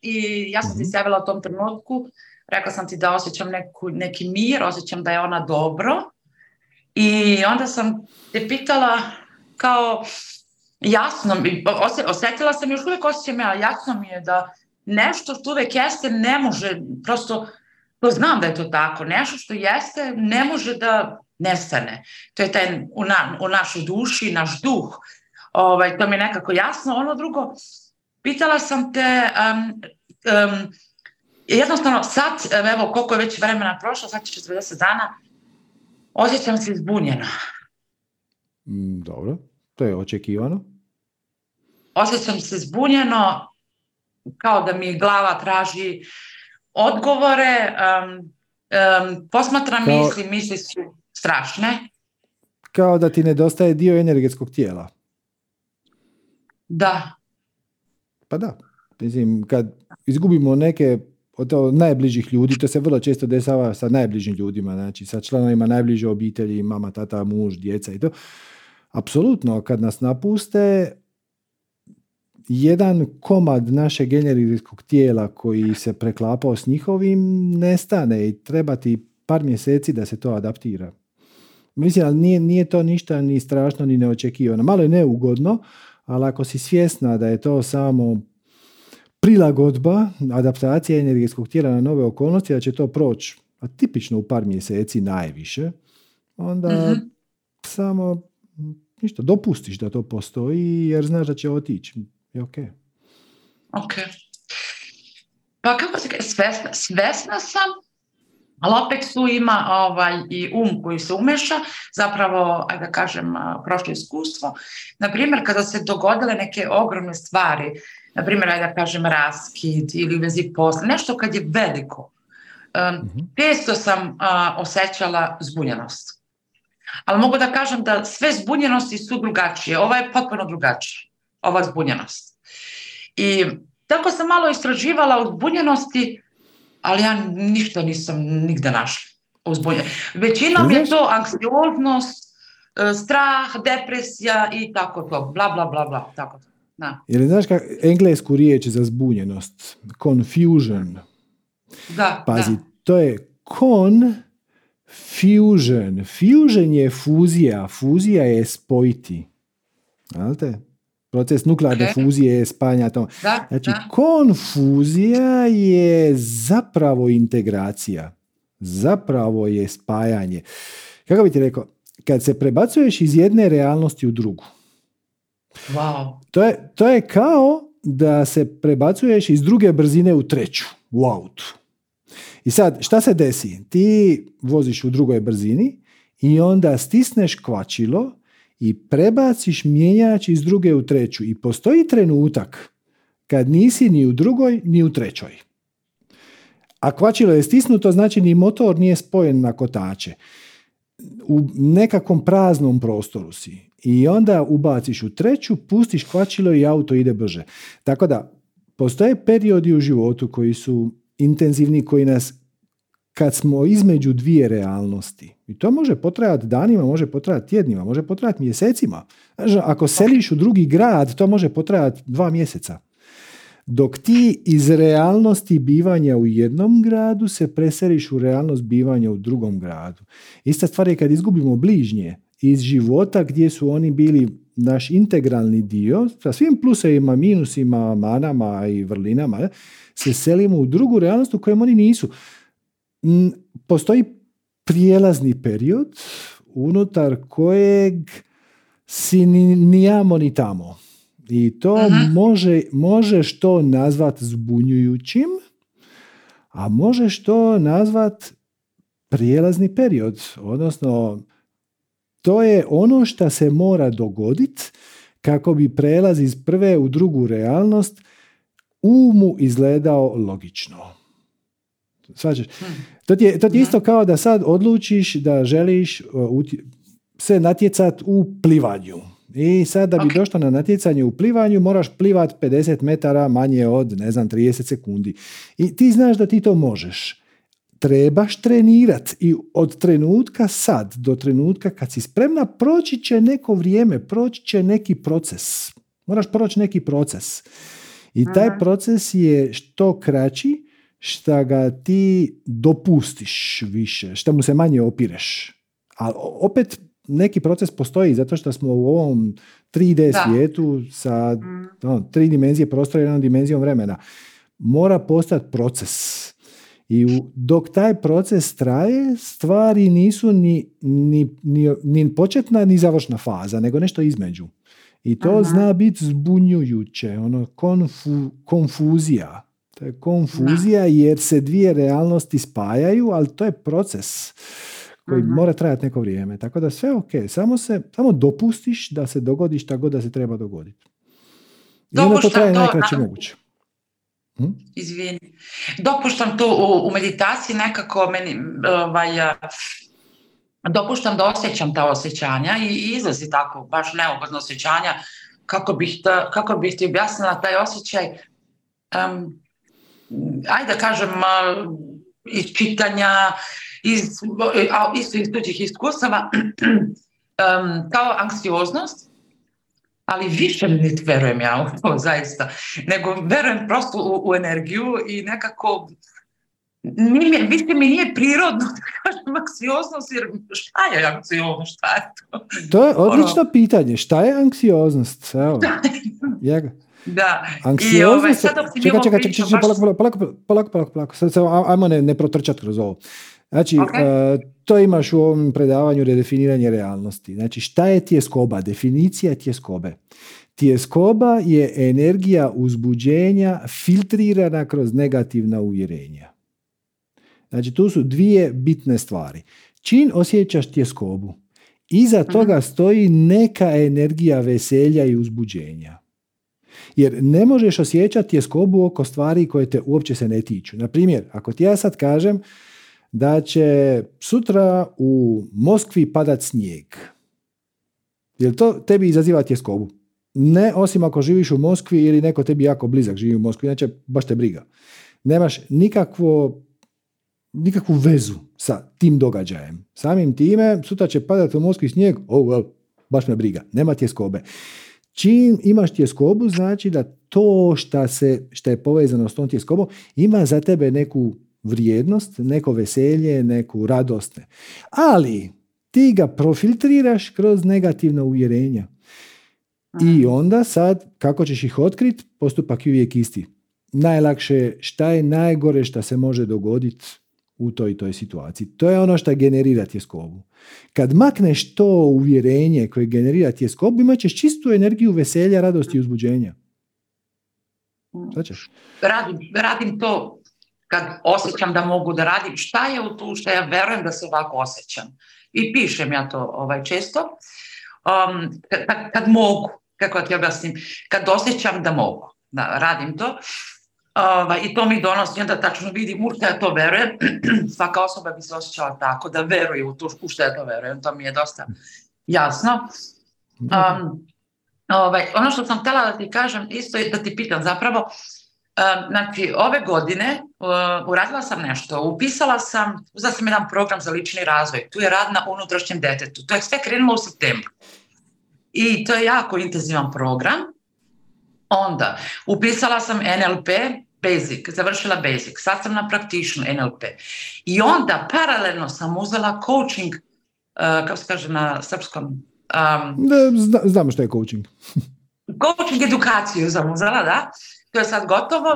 i ja sam mm-hmm. ti se javila u tom trenutku. Rekla sam ti da osjećam neku, neki mir, osjećam da je ona dobro. I onda sam te pitala kao jasno, osjetila sam još uvijek osjećam, ali jasno mi je da nešto što uvijek jeste ne može, prosto to znam da je to tako, nešto što jeste ne može da nestane. To je taj u, na, u našoj duši, naš duh. Ovaj, to mi je nekako jasno. Ono drugo, pitala sam te um, um, jednostavno sad, evo koliko je već vremena prošlo, sad će četrdeset dana, osjećam se izbunjeno. Dobro, to je očekivano. Osjećam se izbunjeno, kao da mi glava traži odgovore, um, um, posmatram kao, misli, misli su strašne. Kao da ti nedostaje dio energetskog tijela. Da. Pa da, mislim, kad izgubimo neke od najbližih ljudi, to se vrlo često desava sa najbližim ljudima, znači sa članovima najbliže obitelji, mama, tata, muž, djeca i to. Apsolutno, kad nas napuste, jedan komad našeg energetskog tijela koji se preklapao s njihovim nestane i treba ti par mjeseci da se to adaptira. Mislim, ali nije, nije to ništa ni strašno ni neočekivano. Malo je neugodno, ali ako si svjesna da je to samo prilagodba, adaptacija energetskog tijela na nove okolnosti, da će to proći atipično u par mjeseci najviše, onda mm-hmm. samo ništa, dopustiš da to postoji jer znaš da će otići. I ok. Ok. Pa kako se svesna, svesna sam Ali opet tu ima ovaj, i um koji se umeša, zapravo, da kažem, prošlo iskustvo. Naprimjer, kada se dogodile neke ogromne stvari, naprimjer, da kažem, raskid ili vezi posla, nešto kad je veliko, često um, sam uh, osjećala zbunjenost. Ali mogu da kažem da sve zbunjenosti su drugačije. Ova je potpuno drugačija, ova zbunjenost. I tako sam malo istraživala o zbunjenosti, ali ja ništa nisam nigde našla o zbunjenosti. Većinom je to anksioznost, strah, depresija i tako to, bla, bla, bla, bla, tako to. Na. Jer znaš kako englesku riječ za zbunjenost? Confusion. Da, Pazi, da. To je con fusion. Fusion je fuzija, fuzija je spojiti. Znate? Proces nuklearne okay. fuzije je spajanja tome. Da, znači, da. Konfuzija je zapravo integracija. Zapravo je spajanje. Kako bi ti rekao? Kad se prebacuješ iz jedne realnosti u drugu. Wow. To je, to je kao da se prebacuješ iz druge brzine u treću, u autu. I sad, šta se desi? Ti voziš u drugoj brzini i onda stisneš kvačilo i prebaciš mijenjač iz druge u treću. I postoji trenutak kad nisi ni u drugoj, ni u trećoj. A kvačilo je stisnuto, znači ni motor nije spojen na kotače. U nekakvom praznom prostoru si. I onda ubaciš u treću, pustiš kvačilo i auto ide brže. Tako da, postoje periodi u životu koji su intenzivni, koji nas, kad smo između dvije realnosti, i to može potrajati danima, može potrajati tjednima, može potrajati mjesecima. Ako seliš u drugi grad, to može potrajati dva mjeseca. Dok ti iz realnosti bivanja u jednom gradu se preseliš u realnost bivanja u drugom gradu. Ista stvar je kad izgubimo bližnje iz života gdje su oni bili naš integralni dio, sa svim plusevima, minusima, manama i vrlinama, se selimo u drugu realnost u kojem oni nisu. Postoji prijelazni period unutar kojeg si nijamo ni tamo. I to može, možeš to nazvat zbunjujućim, a možeš to nazvat prijelazni period. Odnosno, to je ono što se mora dogoditi kako bi prelaz iz prve u drugu realnost umu izgledao logično. Svađaš. To ti je, to ti je isto kao da sad odlučiš da želiš se natjecati u plivanju. I sad da bi okay. došlo na natjecanje u plivanju, moraš plivati pedeset metara manje od, ne znam, trideset sekundi. I ti znaš da ti to možeš. Trebaš trenirati i od trenutka sad do trenutka kad si spremna, proći će neko vrijeme, proći će neki proces. Moraš proći neki proces. I taj Aha. proces je što kraći, šta ga ti dopustiš više, šta mu se manje opireš. Ali opet neki proces postoji zato što smo u ovom tri de da. Svijetu sa no, tri dimenzije prostora i jednom dimenzijom vremena. Mora postati proces. I u, dok taj proces traje, stvari nisu ni, ni, ni, ni početna ni završna faza, nego nešto između. I to Aha. zna biti zbunjujuće, ono, konfu, konfuzija. To je konfuzija jer se dvije realnosti spajaju, ali to je proces koji Aha. mora trajati neko vrijeme. Tako da sve ok, samo, se, samo dopustiš da se dogodi šta god da se treba dogoditi. I onda to traje najkraće moguće. Hm? Izvini. Dopuštam to u, u meditaciji nekako meni... Ovaj, dopuštam da osjećam ta osjećanja i izlazi tako, baš neugodno osjećanja, kako bih, ta, kako bih ti objasnila taj osjećaj, um, ajde da kažem, uh, iz čitanja, iz, uh, isto iz tuđih iskustava, um, kao anksioznost, ali više ne verujem ja u to zaista, nego verujem prosto u, u energiju i nekako... Nije, više mi nije prirodno da kažem anksioznost, jer šta je anksioznost, šta je to? To je odlično ono... pitanje, šta je anksioznost? Evo. Ja ga... Da. Anksioznost... Čekaj, čekaj, čekaj, čekaj, polako, polako, polako, polako, polako. Sad, sad, ajmo ne, ne protrčati kroz ovo. Znači, okay. uh, to imaš u ovom predavanju redefiniranje realnosti. Znači, šta je tjeskoba? Definicija tjeskobe. Tjeskoba je energija uzbuđenja filtrirana kroz negativna uvjerenja. Znači, tu su dvije bitne stvari. Čim osjećaš tjeskobu, iza toga stoji neka energija veselja i uzbuđenja. Jer ne možeš osjećati tjeskobu oko stvari koje te uopće se ne tiču. Naprimjer, ako ti ja sad kažem da će sutra u Moskvi padat snijeg, jel to tebi izaziva tjeskobu? Ne, osim ako živiš u Moskvi ili neko tebi jako blizak živi u Moskvi, inače baš te briga. Nemaš nikakvo, nikakvu vezu sa tim događajem. Samim time, sutra će padati u Moskvi snijeg, oh well, baš me briga, nema tjeskobe. Čim imaš tjeskobu, znači da to šta, se, šta je povezano s tom tjeskobom ima za tebe neku vrijednost, neko veselje, neku radost. Ali ti ga profiltriraš kroz negativna uvjerenja. I onda sad, kako ćeš ih otkriti, postupak je uvijek isti. Najlakše je šta je najgore što se može dogoditi u toj i toj situaciji. To je ono što generira tjeskobu. Kad makneš to uvjerenje koje generira tjeskobu, imat ćeš čistu energiju veselja, radosti i uzbuđenja. Šta ćeš? Radim, radim to kad osjećam da mogu da radim. Šta je u tu što ja verujem da se ovako osjećam? I pišem ja to ovaj, često. Um, kad, kad mogu, kako ti objasnim, kad osjećam da mogu, da radim to uh, i to mi donosi, onda tačno vidim u što ja to verujem. Svaka osoba bi se osjećala tako da veruje u to u što ja to verujem, to mi je dosta jasno. Um, ovaj, ono što sam htjela da ti kažem isto je da ti pitam zapravo, um, znači ove godine uh, uradila sam nešto, upisala sam, uzela sam jedan program za lični razvoj, tu je rad na unutrašnjem detetu, to je sve krenulo u septembru. I to je jako intenzivan program. Onda, upisala sam N L P, Basic, završila Basic, sad sam na Practitioner N L P. I onda, paralelno sam uzela coaching, uh, kako se kaže na srpskom? Um, da, znamo što je coaching. Coaching edukaciju sam uzela, da. To je sad gotovo,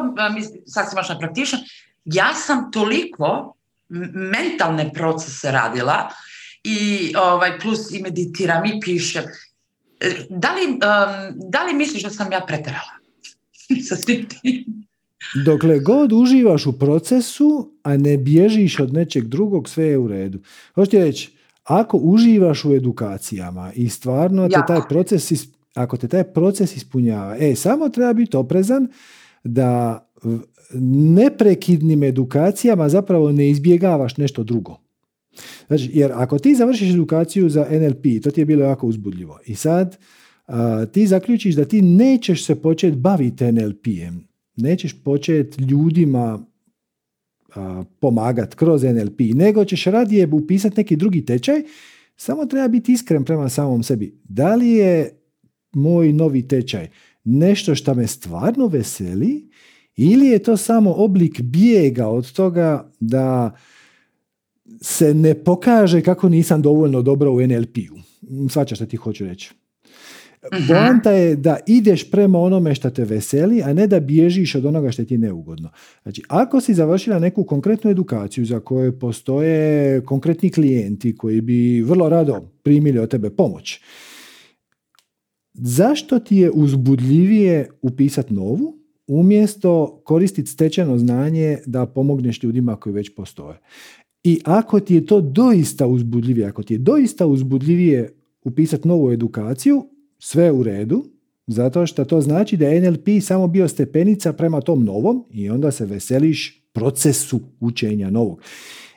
sad sam još na Practitioner. Ja sam toliko mentalne procese radila i ovaj, plus i meditiram i pišem. Da li, um, da li misliš da sam ja preterala? Sa svim tim. Dokle god uživaš u procesu, a ne bježiš od nečeg drugog, sve je u redu. Hoćete reći, ako uživaš u edukacijama i stvarno te taj proces, ako te taj proces ispunjava, e, samo treba biti oprezan da neprekidnim edukacijama zapravo ne izbjegavaš nešto drugo. Znači, jer ako ti završiš edukaciju za N L P, to ti je bilo jako uzbudljivo i sad a, ti zaključiš da ti nećeš se početi baviti N L P-em, nećeš početi ljudima a, pomagati kroz N L P, nego ćeš radije upisati neki drugi tečaj. Samo treba biti iskren prema samom sebi. Da li je moj novi tečaj nešto što me stvarno veseli ili je to samo oblik bijega od toga da se ne pokaže kako nisam dovoljno dobro u N L P-u. Svača što ti hoću reći. Poanta je da ideš prema onome što te veseli, a ne da bježiš od onoga što ti je neugodno. Znači, ako si završila neku konkretnu edukaciju za koju postoje konkretni klijenti koji bi vrlo rado primili od tebe pomoć, zašto ti je uzbudljivije upisati novu, umjesto koristiti stečeno znanje da pomogneš ljudima koji već postoje? I ako ti je to doista uzbudljivije, ako ti je doista uzbudljivije upisati novu edukaciju, sve u redu, zato što to znači da je N L P samo bio stepenica prema tom novom i onda se veseliš procesu učenja novog.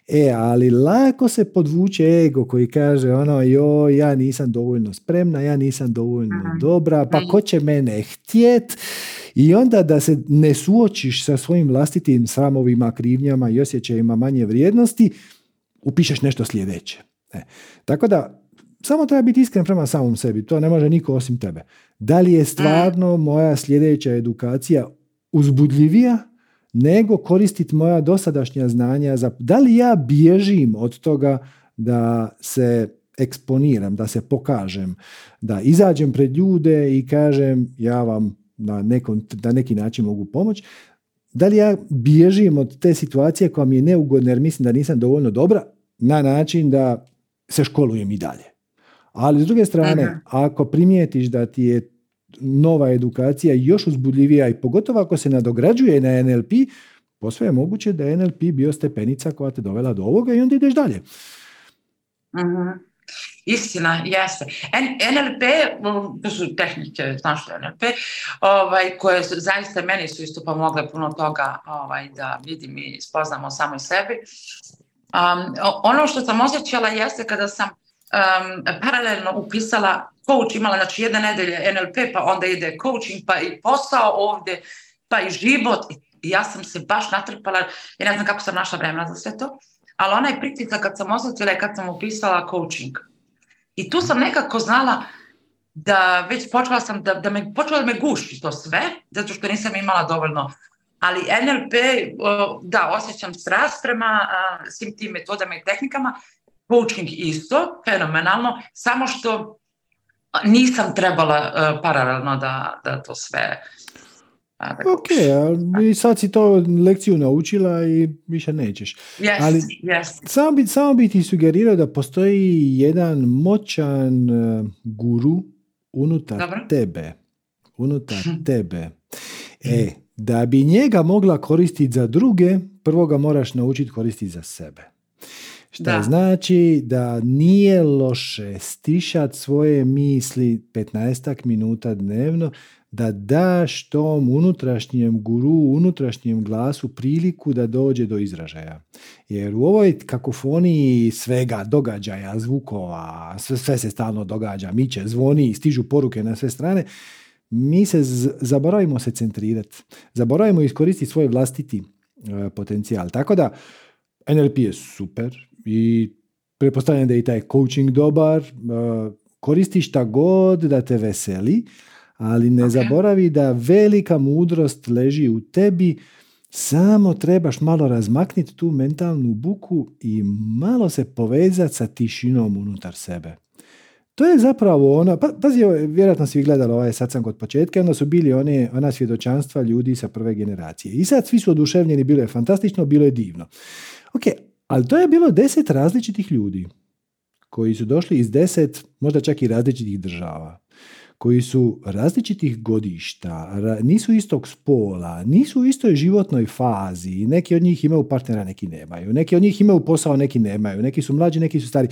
E, ali lako se podvuče ego koji kaže ono, jo, ja nisam dovoljno spremna, ja nisam dovoljno dobra, pa ko će mene htjet? I onda da se ne suočiš sa svojim vlastitim sramovima, krivnjama i osjećajima manje vrijednosti, upišeš nešto sljedeće. E. Tako da, samo treba biti iskren prema samom sebi, to ne može niko osim tebe. Da li je stvarno moja sljedeća edukacija uzbudljivija nego koristiti moja dosadašnja znanja? Za... Da li ja bježim od toga da se eksponiram, da se pokažem, da izađem pred ljude i kažem ja vam na, nekom, na neki način mogu pomoći? Da li ja bježim od te situacije koja mi je neugodna jer mislim da nisam dovoljno dobra, na način da se školujem i dalje? Ali s druge strane, Aha. ako primijetiš da ti je nova edukacija još uzbudljivija i pogotovo ako se nadograđuje na N L P, Posve je moguće da je en el pe bio stepenica koja te dovela do ovoga i onda ideš dalje. Uh-huh. Istina, jeste. en el pe, to su tehnike, znaš što je en el pe, ovaj, koje su, zaista meni su isto pomogle puno toga ovaj, da vidim i spoznamo samo i sebi. Um, ono što sam osjećala jeste kada sam um, paralelno upisala coach, imala znači jedne nedelje en el pe, pa onda ide coaching, pa i posao ovdje, pa i život. I ja sam se baš natrpala, ja ne znam kako sam našla vremena za sve to. Ali onaj pritisak kad sam osjetila je kad sam upisala coaching. I tu sam nekako znala da već počela sam, da, da me počela da me guši to sve, zato što nisam imala dovoljno. Ali en el pe, da, osjećam strast prema svim tim metodama i tehnikama. Coaching isto, fenomenalno, samo što nisam trebala paralelno da, da to sve... Ok, ali sad si to lekciju naučila i više nećeš. Yes, ali yes. Samo bi, samo bi ti sugerirao da postoji jedan moćan guru unutar Dobro. tebe. Unutar hm. tebe. E, da bi njega mogla koristiti za druge, prvo ga moraš naučiti koristiti za sebe. Šta da. znači da nije loše stišati svoje misli petnaestak minuta dnevno, da daš tom unutrašnjem guru, unutrašnjem glasu priliku da dođe do izražaja. Jer u ovoj kakofoniji svega, događaja, zvukova, sve, sve se stalno događa, miče, zvoni, stižu poruke na sve strane, mi se z- zaboravimo se centrirati, zaboravimo iskoristiti svoj vlastiti e, potencijal. Tako da en el pe je super i pretpostavljam da je i taj coaching dobar, e, koristi šta god da te veseli, ali ne okay. zaboravi da velika mudrost leži u tebi, samo trebaš malo razmakniti tu mentalnu buku i malo se povezati sa tišinom unutar sebe. To je zapravo ona, pa, pazi, vjerojatno si gledala ovaj satsang od početka, onda su bili one, ona svjedočanstva ljudi sa prve generacije. I sad svi su oduševljeni, bilo je fantastično, bilo je divno. Ok, ali to je bilo deset različitih ljudi koji su došli iz deset, možda čak i različitih država, koji su različitih godišta, nisu istog spola, nisu u istoj životnoj fazi, neki od njih imaju partnera, neki nemaju, neki od njih imaju posao, neki nemaju, neki su mlađi, neki su stari.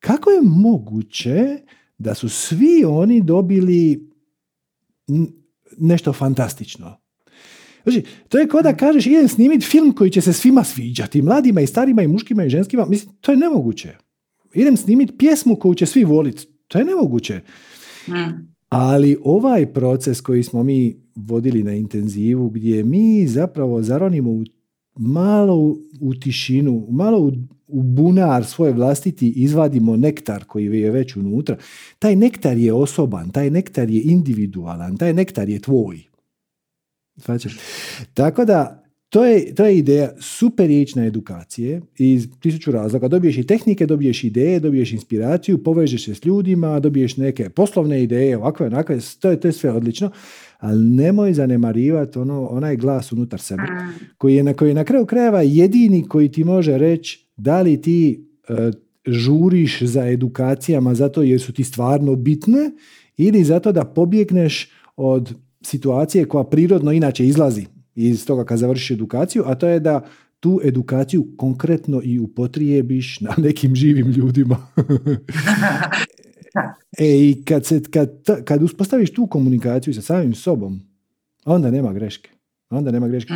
Kako je moguće da su svi oni dobili nešto fantastično? Znači, to je kao da kažeš, idem snimiti film koji će se svima sviđati, mladima i starima i muškima i ženskima, mislim, to je nemoguće. Idem snimiti pjesmu koju će svi voliti, to je nemoguće. Hmm. Ali ovaj proces koji smo mi vodili na intenzivu, gdje mi zapravo zaronimo u, malo u, u tišinu, malo u, u bunar svoje vlastiti, izvadimo nektar koji je već unutra, taj nektar je osoban, taj nektar je individualan, taj nektar je tvoj. Svaćaš? Tako da To je, to je ideja super riječ na edukacije iz tisuću razloga. Dobiješ i tehnike, dobiješ ideje, dobiješ inspiraciju, povežeš se s ljudima, dobiješ neke poslovne ideje, ovakve, onakve, to je, to je sve odlično, ali nemoj zanemarivati ono, onaj glas unutar sebe, koji je na, koji je na kraju krajeva jedini koji ti može reći da li ti e, žuriš za edukacijama zato jer su ti stvarno bitne ili zato da pobjegneš od situacije koja prirodno inače izlazi iz toga kad završiš edukaciju, a to je da tu edukaciju konkretno i upotrijebiš na nekim živim ljudima. E, i kad, se, kad, kad uspostaviš tu komunikaciju sa samim sobom, onda nema greške. Onda nema greške.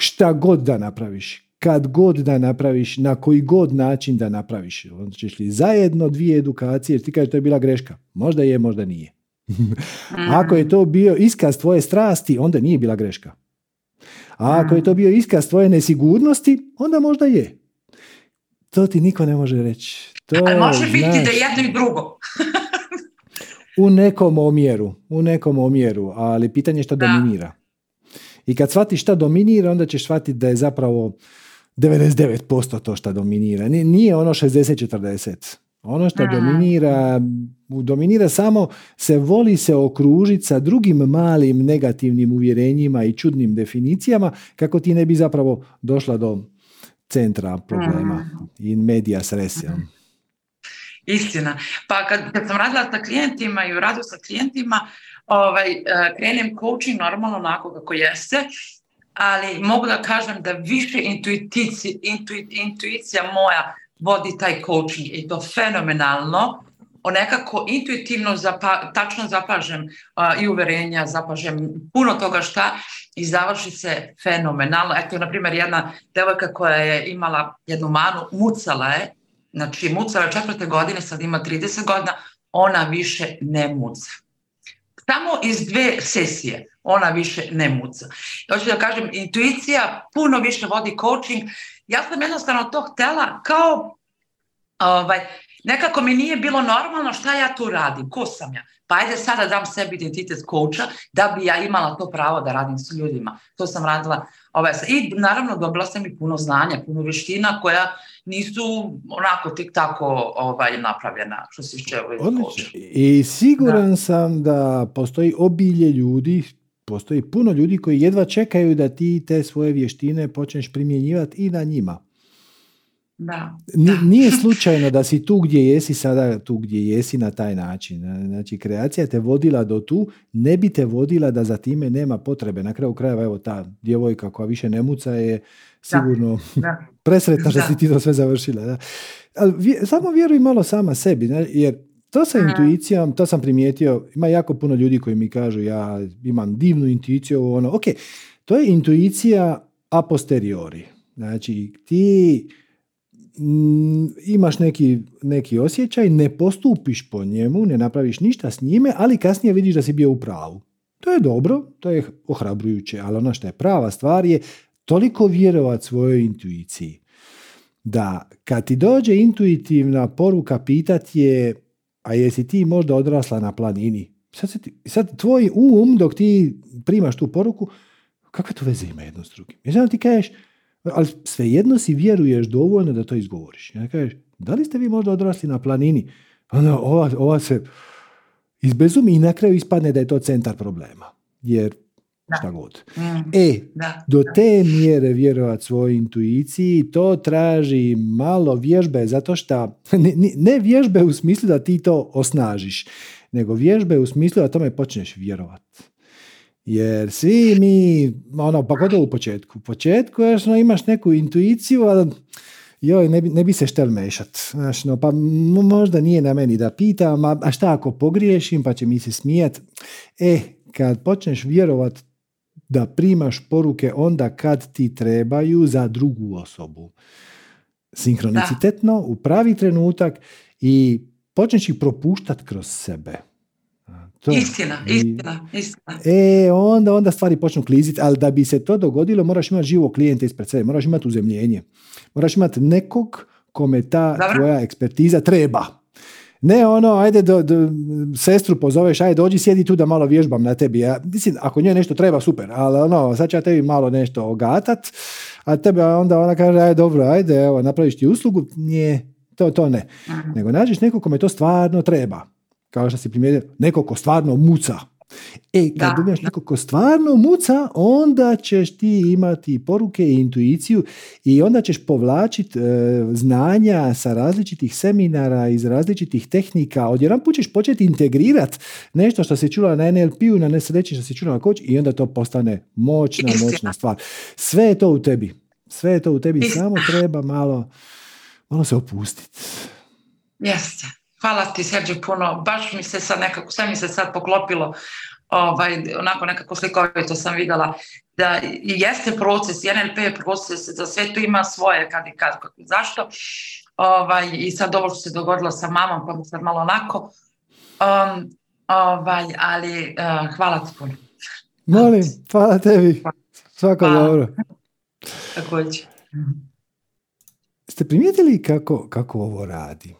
Šta god da napraviš, kad god da napraviš, na koji god način da napraviš. Onda ćeš li zajedno dvije edukacije, jer ti kažeš to je bila greška. Možda je, možda nije. Ako je to bio iskaz tvoje strasti, onda nije bila greška. A ako je to bio iskaz tvoje nesigurnosti, onda možda je. To ti niko ne može reći. To, ali može biti znaš, da jedno i drugo. u nekom omjeru, u nekom omjeru, ali pitanje je što da. dominira. I kad shvatiš šta dominira, onda ćeš shvatiti da je zapravo devedeset devet posto to što dominira. Nije ono šezdeset četrdeset. Ono što dominira, dominira samo se voli se okružiti sa drugim malim negativnim uvjerenjima i čudnim definicijama kako ti ne bi zapravo došla do centra problema in medias res. Istina. Pa kad, kad sam radila sa klijentima i u radu sa klijentima, ovaj, krenem coaching normalno onako kako jeste, ali mogu da kažem da više intuici, intuit, intuicija moja vodi taj coaching i to fenomenalno. Nekako intuitivno zapa, tačno zapažem a, i uverenja, zapažem puno toga šta i završi se fenomenalno. Eto, na primjer, jedna devojka koja je imala jednu manu, mucala je, znači mucala je četvrte godine, sad ima trideset godina, ona više ne muca. Samo iz dve sesije ona više ne muca. Hoću da kažem, intuicija puno više vodi coaching. Ja sam jednostavno to htjela kao ovaj, nekako mi nije bilo normalno šta ja tu radim, ko sam ja. Pa ajde sada dam sebi identitet coacha da bi ja imala to pravo da radim s ljudima. To sam radila. Ovaj, i naravno dobila sam i puno znanja, puno vještina koja nisu onako tek tako ovaj, napravljena. Što se išče ovaj coacha. I siguran da. sam da postoji obilje ljudi, postoji puno ljudi koji jedva čekaju da ti te svoje vještine počneš primjenjivati i na njima. Da, da. N- nije slučajno da si tu gdje jesi, sada tu gdje jesi na taj način. Znači, kreacija te vodila do tu, ne bi te vodila da za time nema potrebe. Na kraju krajeva, evo ta djevojka koja više ne muca je sigurno da, da. presretna što da. si ti to sve završila. Da. Ali vje, samo vjeruj malo sama sebi, ne? Jer to sa da. intuicijom, to sam primijetio, ima jako puno ljudi koji mi kažu ja imam divnu intuiciju, ono, ok, to je intuicija a posteriori. Znači, ti imaš neki, neki osjećaj, ne postupiš po njemu, ne napraviš ništa s njime, ali kasnije vidiš da si bio u pravu. To je dobro, to je ohrabrujuće, ali ono što je prava stvar je toliko vjerovati svojoj intuiciji. Da, kad ti dođe intuitivna poruka pitati je, a jesi ti možda odrasla na planini? Sad, ti, sad tvoj um, dok ti primaš tu poruku, kakve to veze ima jedno s drugim? Jer znam ti kažeš, ali svejedno si vjeruješ dovoljno da to izgovoriš. Ja kažeš, da li ste vi možda odrasli na planini? Ona, ova, ova se izbezumi i na kraju ispadne da je to centar problema. Jer da. šta god. Mm. E, da. do te mjere vjerovati svojoj intuiciji, to traži malo vježbe, zato što ne, ne vježbe u smislu da ti to osnažiš, nego vježbe u smislu da tome počneš vjerovati. Jer svi mi, ono, pa gotovo u početku. U početku, još no, imaš neku intuiciju, ali joj, ne bi, ne bi se štel mešat. Znaš, no, pa možda nije na meni da pitam, a, a šta ako pogriješim, pa će mi se smijat. E, kad počneš vjerovat da primaš poruke onda kad ti trebaju za drugu osobu. Sinkronicitetno, da. u pravi trenutak i počneš ih propuštat kroz sebe. To. Istina, I, istina, istina. E, onda, onda stvari počnu kliziti, ali da bi se to dogodilo, moraš imati živog klijenta ispred sebe, moraš imati uzemljenje. Moraš imati nekog kome ta Dobar. tvoja ekspertiza treba. Ne ono, ajde, do, do, sestru pozoveš, ajde, dođi, sjedi tu da malo vježbam na tebi. Ja, mislim, ako njoj nešto treba, super, ali ono, sad ću ja tebi malo nešto ogatat, a tebe onda ona kaže, ajde, dobro, ajde, evo, napraviš ti uslugu. Nije, to, to ne. Aha. Nego nađeš nekog kome to stvarno treba. Kao što si primijetio, neko ko stvarno muca. E, kad dobijaš neko ko stvarno muca, onda ćeš ti imati poruke i intuiciju i onda ćeš povlačiti e, znanja sa različitih seminara, iz različitih tehnika. Odjedanput ćeš početi integrirati nešto što se čula na en el pe-u, na nesreći što se čula na coach i onda to postane moćna, Istina. moćna stvar. Sve je to u tebi. Sve je to u tebi. Istina. Samo treba malo, malo se opustiti. Jeste. Hvala ti, Srdjo, puno. Baš mi se sad nekako, sve mi se sad poklopilo, ovaj, onako nekako slikovito sam vidjela da jeste proces, en el pe je proces, da sve tu ima svoje kad i kad, kako, zašto. Ovaj, i sad ovo što se dogodilo sa mamom, pa mi sad malo onako, um, ovaj, ali uh, hvala ti puno. Molim, hvala tebi. Svako hvala. dobro. Također. Ste primijetili kako, kako ovo radi?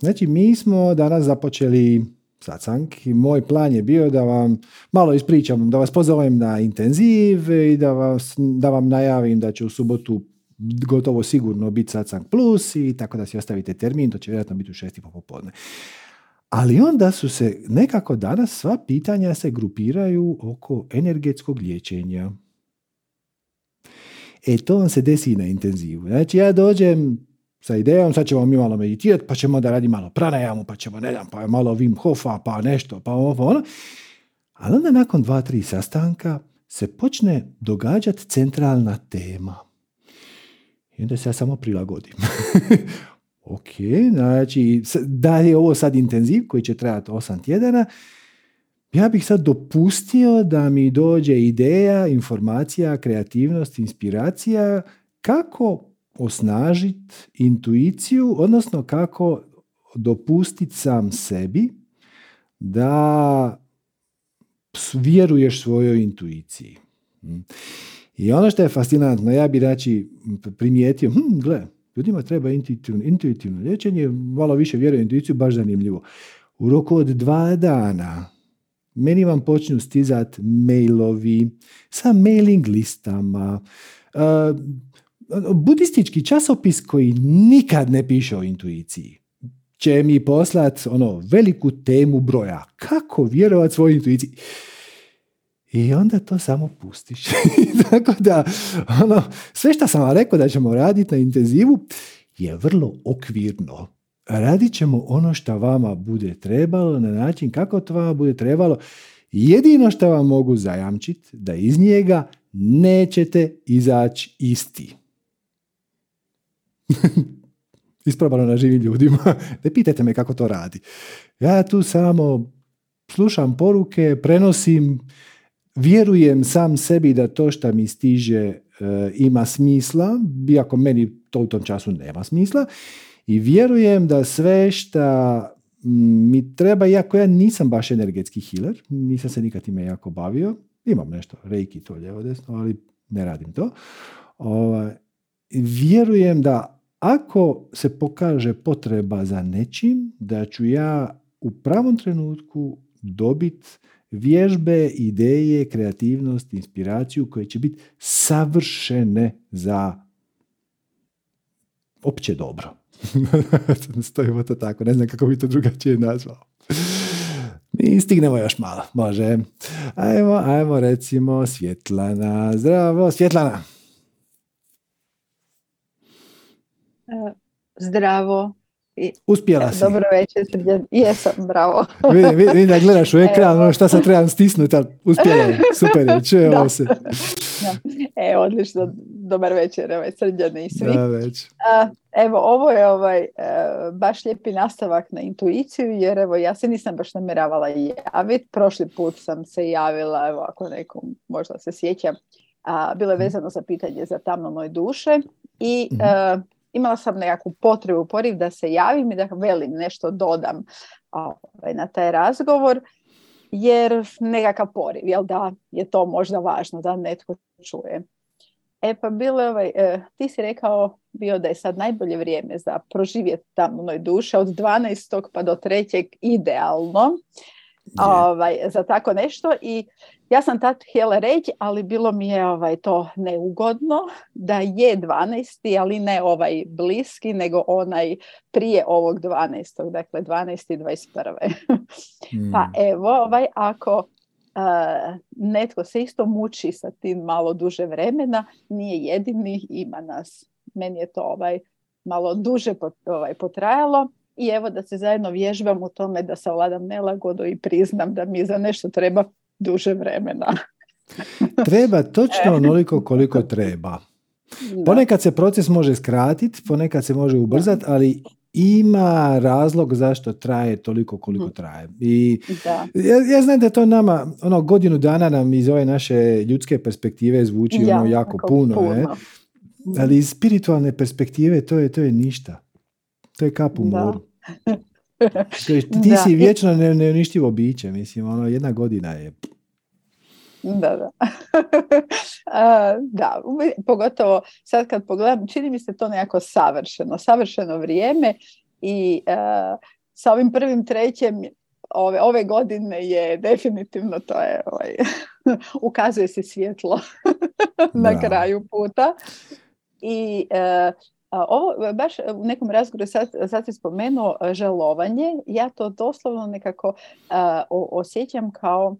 Znači, mi smo danas započeli satsang i moj plan je bio da vam malo ispričam, da vas pozovem na intenziv i da, vas, da vam najavim da će u subotu gotovo sigurno biti satsang plus i tako da si ostavite termin, to će vjerojatno biti u šest i po popodne. Ali onda su se nekako danas sva pitanja se grupiraju oko energetskog liječenja. E, to vam se desi na intenzivu. Znači, ja dođem sa idejom, sad ćemo mi malo meditirati, pa ćemo da radi malo pranajamu, pa ćemo, ne znam, pa malo Wim Hofa, pa nešto, pa ovo, pa ono. Ali onda nakon dva, tri sastanka se počne događati centralna tema. I onda se ja samo prilagodim. Ok, znači da je ovo sad intenziv koji će trajati osam tjedana, ja bih sad dopustio da mi dođe ideja, informacija, kreativnost, inspiracija kako osnažiti intuiciju, odnosno kako dopustiti sam sebi da vjeruješ svojoj intuiciji. I ono što je fascinantno, ja bih znači primijetio, hm, gle, ljudima treba intuitivno, intuitivno liječenje, malo više vjeruje u intuiciju, baš zanimljivo. U roku od dva dana meni vam počnu stizati mailovi sa mailing listama, uh, budistički časopis koji nikad ne piše o intuiciji će mi poslati ono veliku temu broja. Kako vjerovati svojoj intuiciji? I onda to samo pustiš. Tako da, ono, sve što sam vam rekao da ćemo raditi na intenzivu je vrlo okvirno. Radit ćemo ono što vama bude trebalo, na način kako to vama bude trebalo. Jedino što vam mogu zajamčiti da iz njega nećete izaći isti. Isprobano na živim ljudima. Ne pitajte me kako to radi. Ja tu samo slušam poruke, prenosim, vjerujem sam sebi da to što mi stiže e, ima smisla, iako meni to u tom času nema smisla, i vjerujem da sve što mi treba, iako ja nisam baš energetski healer, nisam se nikad time jako bavio, imam nešto, Reiki to lijevo desno, ali ne radim to. O, vjerujem da ako se pokaže potreba za nečim, da ću ja u pravom trenutku dobiti vježbe, ideje, kreativnost, inspiraciju koje će biti savršene za opće dobro. Stojimo to tako, ne znam kako bi to drugačije nazvao. Mi stignemo još malo, može. Ajmo, ajmo recimo Svjetlana. Zdravo, Svjetlana. Zdravo. I, uspjela si. Dobro večer, Srdjan. Jesam, bravo. Vidim, vidim da gledaš u ekran, ono šta se trebam stisnuti, ali uspjela je. Super je, čujemo se. Da. E, odlično, dobar večer, ovaj, Srdjan i svi. Da, već. A, evo, ovo je ovaj, baš lijepi nastavak na intuiciju, jer evo, ja se nisam baš namjeravala javiti. Prošli put sam se javila, evo, ako nekom možda se sjećam, a, bilo je vezano za pitanje za tamno moje duše i... Mm-hmm. A, imala sam nekakvu potrebu, poriv da se javim i da velim nešto dodam ovaj, na taj razgovor, jer nekakav poriv, jel da, je to možda važno da netko čuje. E pa bilo je, ovaj, eh, ti si rekao bio da je sad najbolje vrijeme za proživjeti tamnoj duše od dvanaestog pa do trećeg idealno. Yeah. Ovaj, za tako nešto i ja sam tad htjela reći, ali bilo mi je ovaj, to neugodno da je dvanaesti, ali ne ovaj bliski, nego onaj prije ovog dvanaestog, dakle dvanaesti dvadeset prvi Mm. Pa evo, ovaj, ako uh, netko se isto muči sa tim malo duže vremena, nije jedini, ima nas. Meni je to ovaj, malo duže pot, ovaj, potrajalo. I evo da se zajedno vježbam u tome da savladam nelagodu i priznam da mi za nešto treba duže vremena. Treba točno onoliko koliko treba. Da. Ponekad se proces može skratiti, ponekad se može ubrzati, ali ima razlog zašto traje toliko koliko traje. I ja, ja znam da to nama, ono godinu dana nam iz ove naše ljudske perspektive zvuči ja, ono jako puno. puno. Je. Ali iz spiritualne perspektive to je, to je ništa. To je kap u moru. Ti da. Si vječno ne, neuništivo biće, mislim, ono, jedna godina je. Da, da. uh, da, pogotovo sad kad pogledam, čini mi se to nekako savršeno, savršeno vrijeme i uh, sa ovim prvim trećem ove, ove godine je definitivno to je, ovaj, ukazuje se svjetlo na da. Kraju puta i uh, ovo, baš u nekom razgovoru sad, sad si spomenuo žalovanje, ja to doslovno nekako uh, osjećam kao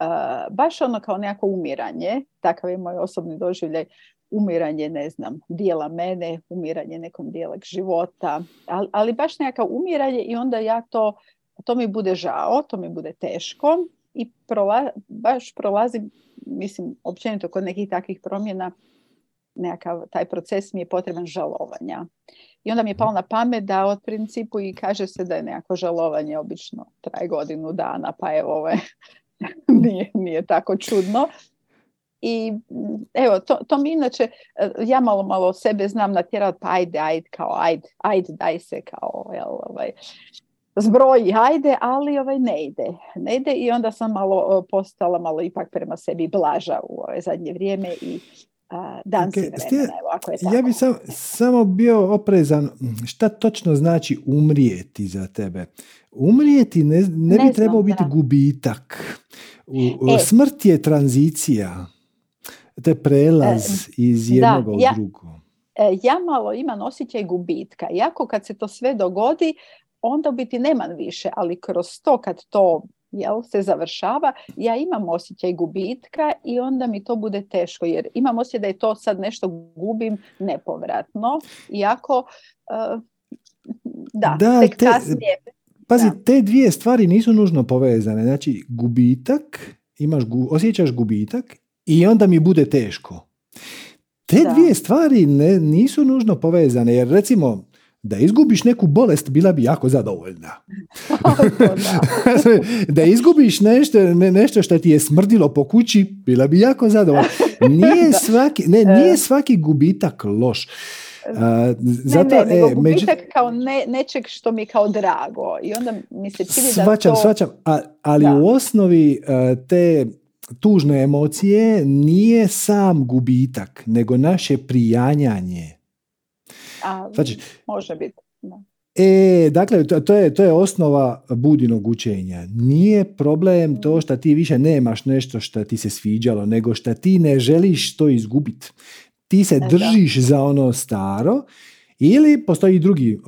uh, baš ono kao nekako umiranje, takav je moj osobni doživljaj, umiranje, ne znam, dijela mene, umiranje nekom dijela života, ali, ali baš nekako umiranje i onda ja to, to mi bude žao, to mi bude teško i prola, baš prolazim mislim, općenito kod nekih takvih promjena nekakav taj proces mi je potreban žalovanja. I onda mi je palo na pamet da od principu i kaže se da je nekako žalovanje obično traje godinu dana, pa evo ovo nije, nije tako čudno. I evo, to, to mi inače, ja malo malo sebe znam natjerati, pa ajde, ajde, kao ajde, ajde, daj se kao, jel, ovaj, zbroji, ajde, ali ovaj ne ide. Ne ide i onda sam malo postala malo ipak prema sebi blaža u ove zadnje vrijeme i a, dan okay. si vremena, evo, ako je tako. Ja bih sam, samo bio oprezan, šta točno znači umrijeti za tebe? Umrijeti ne, ne, ne bi trebao biti da. gubitak. U, e. Smrt je tranzicija. To je prelaz iz jednog da, u ja, drugo. Ja malo imam osjećaj gubitka. Iako kad se to sve dogodi, onda biti nemam više, ali kroz to kad to jel, se završava, ja imam osjećaj gubitka i onda mi to bude teško, jer imam osjećaj da je to sad nešto gubim nepovratno. Iako, uh, da, da, tek te, kasnije... Pazi, da. te dvije stvari nisu nužno povezane. Znači, gubitak, imaš gu, osjećaš gubitak i onda mi bude teško. Te da. dvije stvari ne, nisu nužno povezane, jer recimo da izgubiš neku bolest bila bi jako zadovoljna. Da izgubiš nešto, ne, nešto što ti je smrdilo po kući, bila bi jako zadovoljna. Nije svaki, ne, nije svaki gubitak loš. A, zato, ne, ne, nego e, gubitak među... kao ne, nečeg što mi je kao drago. I onda mi se čini da to... Svačam, a, ali da. u osnovi te tužne emocije nije sam gubitak, nego naše prijanjanje. A, znači, može biti. Da. E, dakle, to je, to je osnova Budinog učenja. Nije problem to što ti više nemaš nešto što ti se sviđalo, nego što ti ne želiš to izgubiti. Ti se držiš da. za ono staro ili postoji drugi uh,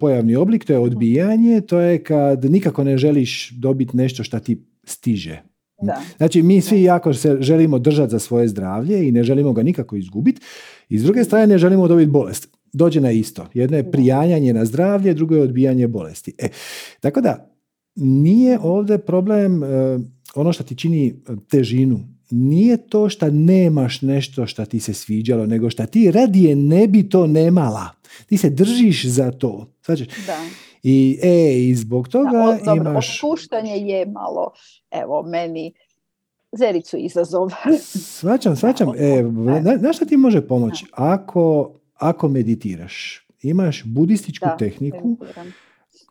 pojavni oblik, to je odbijanje, to je kad nikako ne želiš dobiti nešto što ti stiže. Da. Znači mi svi jako se želimo držati za svoje zdravlje i ne želimo ga nikako izgubiti i s druge strane ne želimo dobiti bolest. Dođe na isto. Jedno je prijanjanje na zdravlje, drugo je odbijanje bolesti. E, tako da nije ovdje problem uh, ono što ti čini težinu. Nije to što nemaš nešto što ti se sviđalo, nego što ti radije ne bi to nemala. Ti se držiš za to. Znači, da. I, e, i zbog toga da, o, dobro, imaš... Otpuštanje je malo, evo, meni zericu izazov. Svačam, svačam. E, na, na šta ti može pomoći? Ako, ako meditiraš, imaš budističku da, tehniku. Meditiram.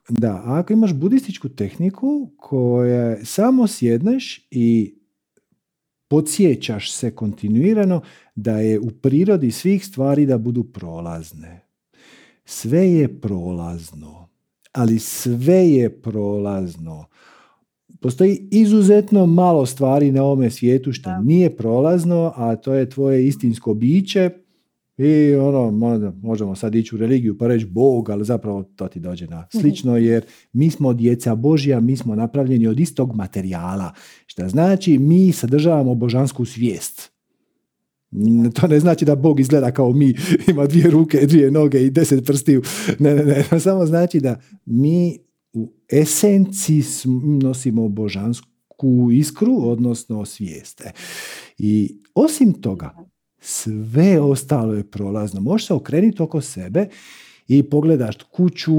Da, ako imaš budističku tehniku koja samo sjedneš i podsjećaš se kontinuirano da je u prirodi svih stvari da budu prolazne. Sve je prolazno, ali sve je prolazno. Postoji izuzetno malo stvari na ovome svijetu što da. nije prolazno, a to je tvoje istinsko biće i ono, možemo sad ići u religiju pa reći Bog, ali zapravo to ti dođe na slično, jer mi smo djeca Božja, mi smo napravljeni od istog materijala, što znači mi sadržavamo božansku svijest. To ne znači da Bog izgleda kao mi, ima dvije ruke, dvije noge i deset prstiju, ne, ne, ne, samo znači da mi u esenciji nosimo božansku iskru, odnosno svijeste. I osim toga, sve ostalo je prolazno. Možeš se okrenuti oko sebe i pogledaš kuću,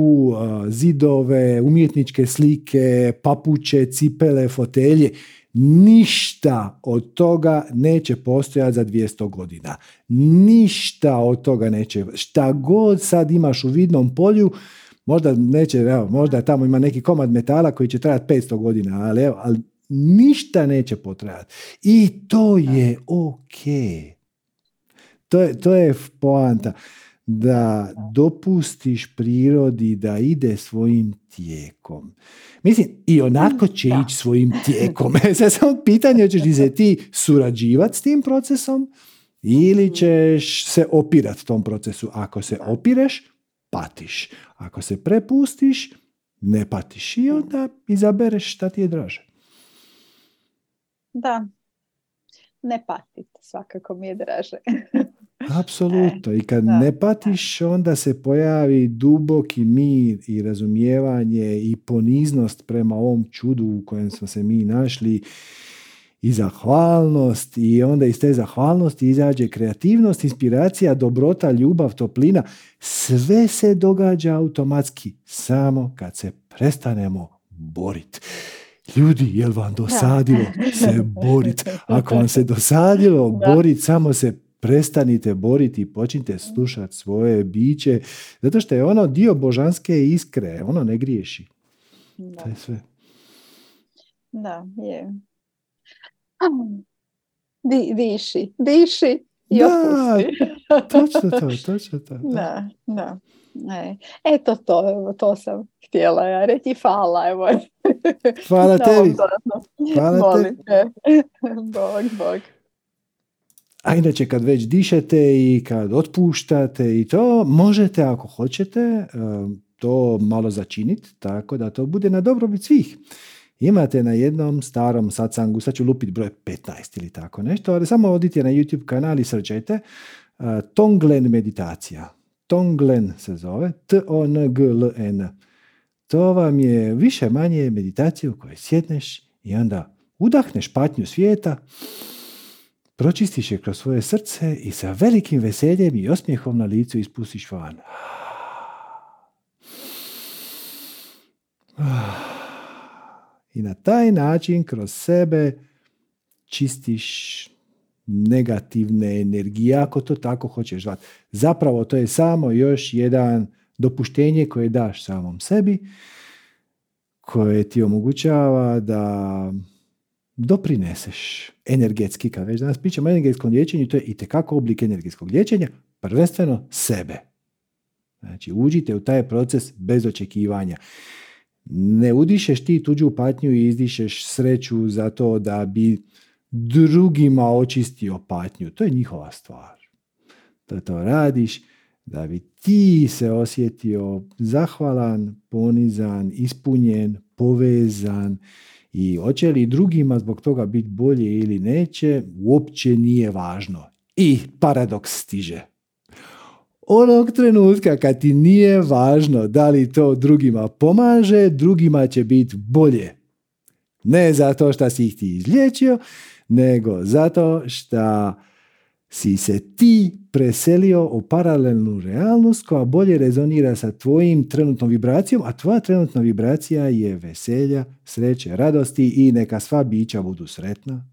zidove, umjetničke slike, papuče, cipele, fotelje. Ništa od toga neće postojati za dvjesto godina. Ništa od toga neće. Šta god sad imaš u vidnom polju, možda neće, evo, možda tamo ima neki komad metala koji će trajati petsto godina, ali, evo, ali ništa neće potrajati. I to je okej. To je, to je poanta, da dopustiš prirodi da ide svojim tijekom. Mislim, i onako će da. ići svojim tijekom. Sada samo pitanje, hoćeš li se ti surađivati s tim procesom ili ćeš se opirati tom procesu. Ako se opireš, patiš. Ako se prepustiš, ne patiš. I onda izabereš šta ti je draže. Da. Ne patiti, svakako mi je draže. Apsolutno. I kad da, ne patiš, da. onda se pojavi duboki mir i razumijevanje i poniznost prema ovom čudu u kojem smo se mi našli. i zahvalnost, i onda iz te zahvalnosti izađe kreativnost, inspiracija, dobrota, ljubav, toplina. Sve se događa automatski, samo kad se prestanemo boriti. Ljudi, jel vam dosadilo se boriti? Ako vam se dosadilo boriti, samo se prestanite boriti i počnite slušati svoje biće, zato što je ono dio božanske iskre, ono ne griješi. Da. To je sve. Da, je. Di, diši, diši i da, opusti. Točno to, točno to. Da, da. da. E, eto to, evo, to sam htjela ja reći. Hvala, evo. Hvala tebi. Hvala Molim tebi. Bog, Bog. A inače kad već dišete i kad otpuštate i to, možete ako hoćete to malo začiniti tako da to bude na dobrobit svih. Imate na jednom starom satsangu, sad ću lupiti broj petnaest ili tako nešto, ali samo odite na YouTube kanal i srčajte uh, Tonglen meditacija. Tonglen se zove, T O N G L N. To vam je više manje meditacija u kojoj sjedneš i onda udahneš patnju svijeta, pročistiš je kroz svoje srce i sa velikim veseljem i osmijehom na licu ispustiš van. I na taj način kroz sebe čistiš negativne energije, ako to tako hoćeš zvati. Zapravo to je samo još jedan dopuštenje koje daš samom sebi, koje ti omogućava da doprineseš energetski, kad već danas pričamo o energetskom liječenju, to je itekako oblik energetskog liječenja, prvenstveno sebe. Znači, uđite u taj proces bez očekivanja. Ne udišeš ti tuđu patnju i izdišeš sreću zato da bi drugima očistio patnju. To je njihova stvar. To to radiš da bi ti se osjetio zahvalan, ponizan, ispunjen, povezan, i hoće li drugima zbog toga biti bolje ili neće, uopće nije važno. I paradoks stiže. Onog trenutka kad ti nije važno da li to drugima pomaže, drugima će biti bolje. Ne zato što si ih ti izliječio, nego zato što si se ti preselio u paralelnu realnost koja bolje rezonira sa tvojim trenutnom vibracijom, a tvoja trenutna vibracija je veselja, sreće, radosti i neka sva bića budu sretna,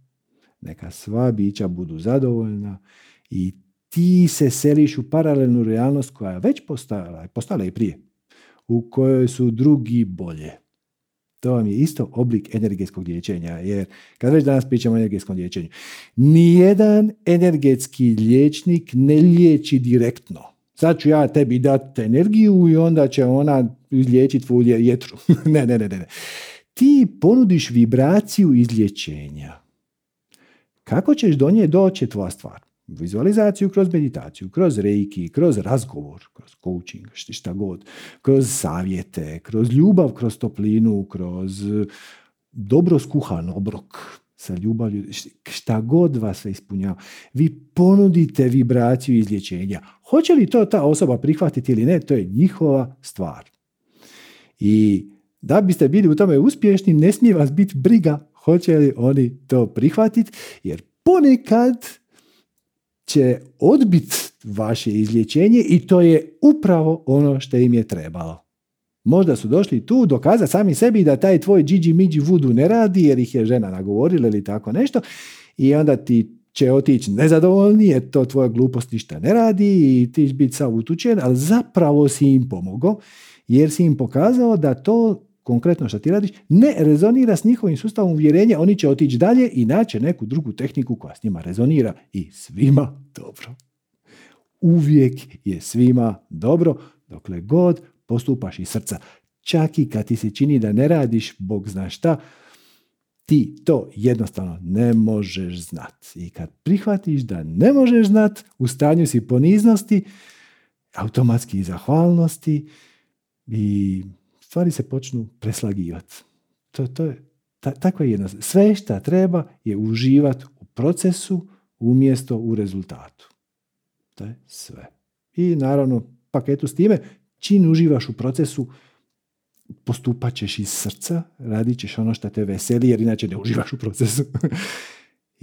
neka sva bića budu zadovoljna i ti se seliš u paralelnu realnost koja je već postala, postala i prije, u kojoj su drugi bolje. To vam je isto oblik energetskog liječenja, jer kad već danas pričamo o energetskom liječenju, nijedan energetski liječnik ne liječi direktno. Sad ću ja tebi dati energiju i onda će ona izliječiti tvoju jetru. ne, ne, ne, ne. Ti ponudiš vibraciju izlječenja. Kako ćeš do nje doći, tvoja stvar? Vizualizaciju, kroz meditaciju, kroz reiki, kroz razgovor, kroz coaching, šta god, kroz savjete, kroz ljubav, kroz toplinu, kroz dobro skuhan obrok sa ljubavlju, šta god vas se ispunjava. Vi ponudite vibraciju izlječenja. Hoće li to ta osoba prihvatiti ili ne, to je njihova stvar. I da biste bili u tome uspješni, ne smije vas biti briga hoće li oni to prihvatiti, jer ponekad će odbiti vaše izlječenje i to je upravo ono što im je trebalo. Možda su došli tu dokazati sami sebi da taj tvoj džidži midži vudu ne radi jer ih je žena nagovorila ili tako nešto i onda ti će otići nezadovoljni jer to tvoja glupost ništa ne radi i ti će biti sav utučen, ali zapravo si im pomogao jer si im pokazao da to konkretno što ti radiš ne rezonira s njihovim sustavom uvjerenja, oni će otići dalje i naći neku drugu tehniku koja s njima rezonira i svima dobro. Uvijek je svima dobro dokle god postupaš iz srca. Čak i kad ti se čini da ne radiš, Bog zna šta, ti to jednostavno ne možeš znat. I kad prihvatiš da ne možeš znat, u stanju si poniznosti, automatski i zahvalnosti i stvari se počnu preslagivati. To, to je, ta, tako je jednostavno. Sve što treba je uživati u procesu umjesto u rezultatu. To je sve. I naravno, paketu s time, čim uživaš u procesu, postupat ćeš iz srca, radit ćeš ono što te veseli, jer inače ne uživaš u procesu.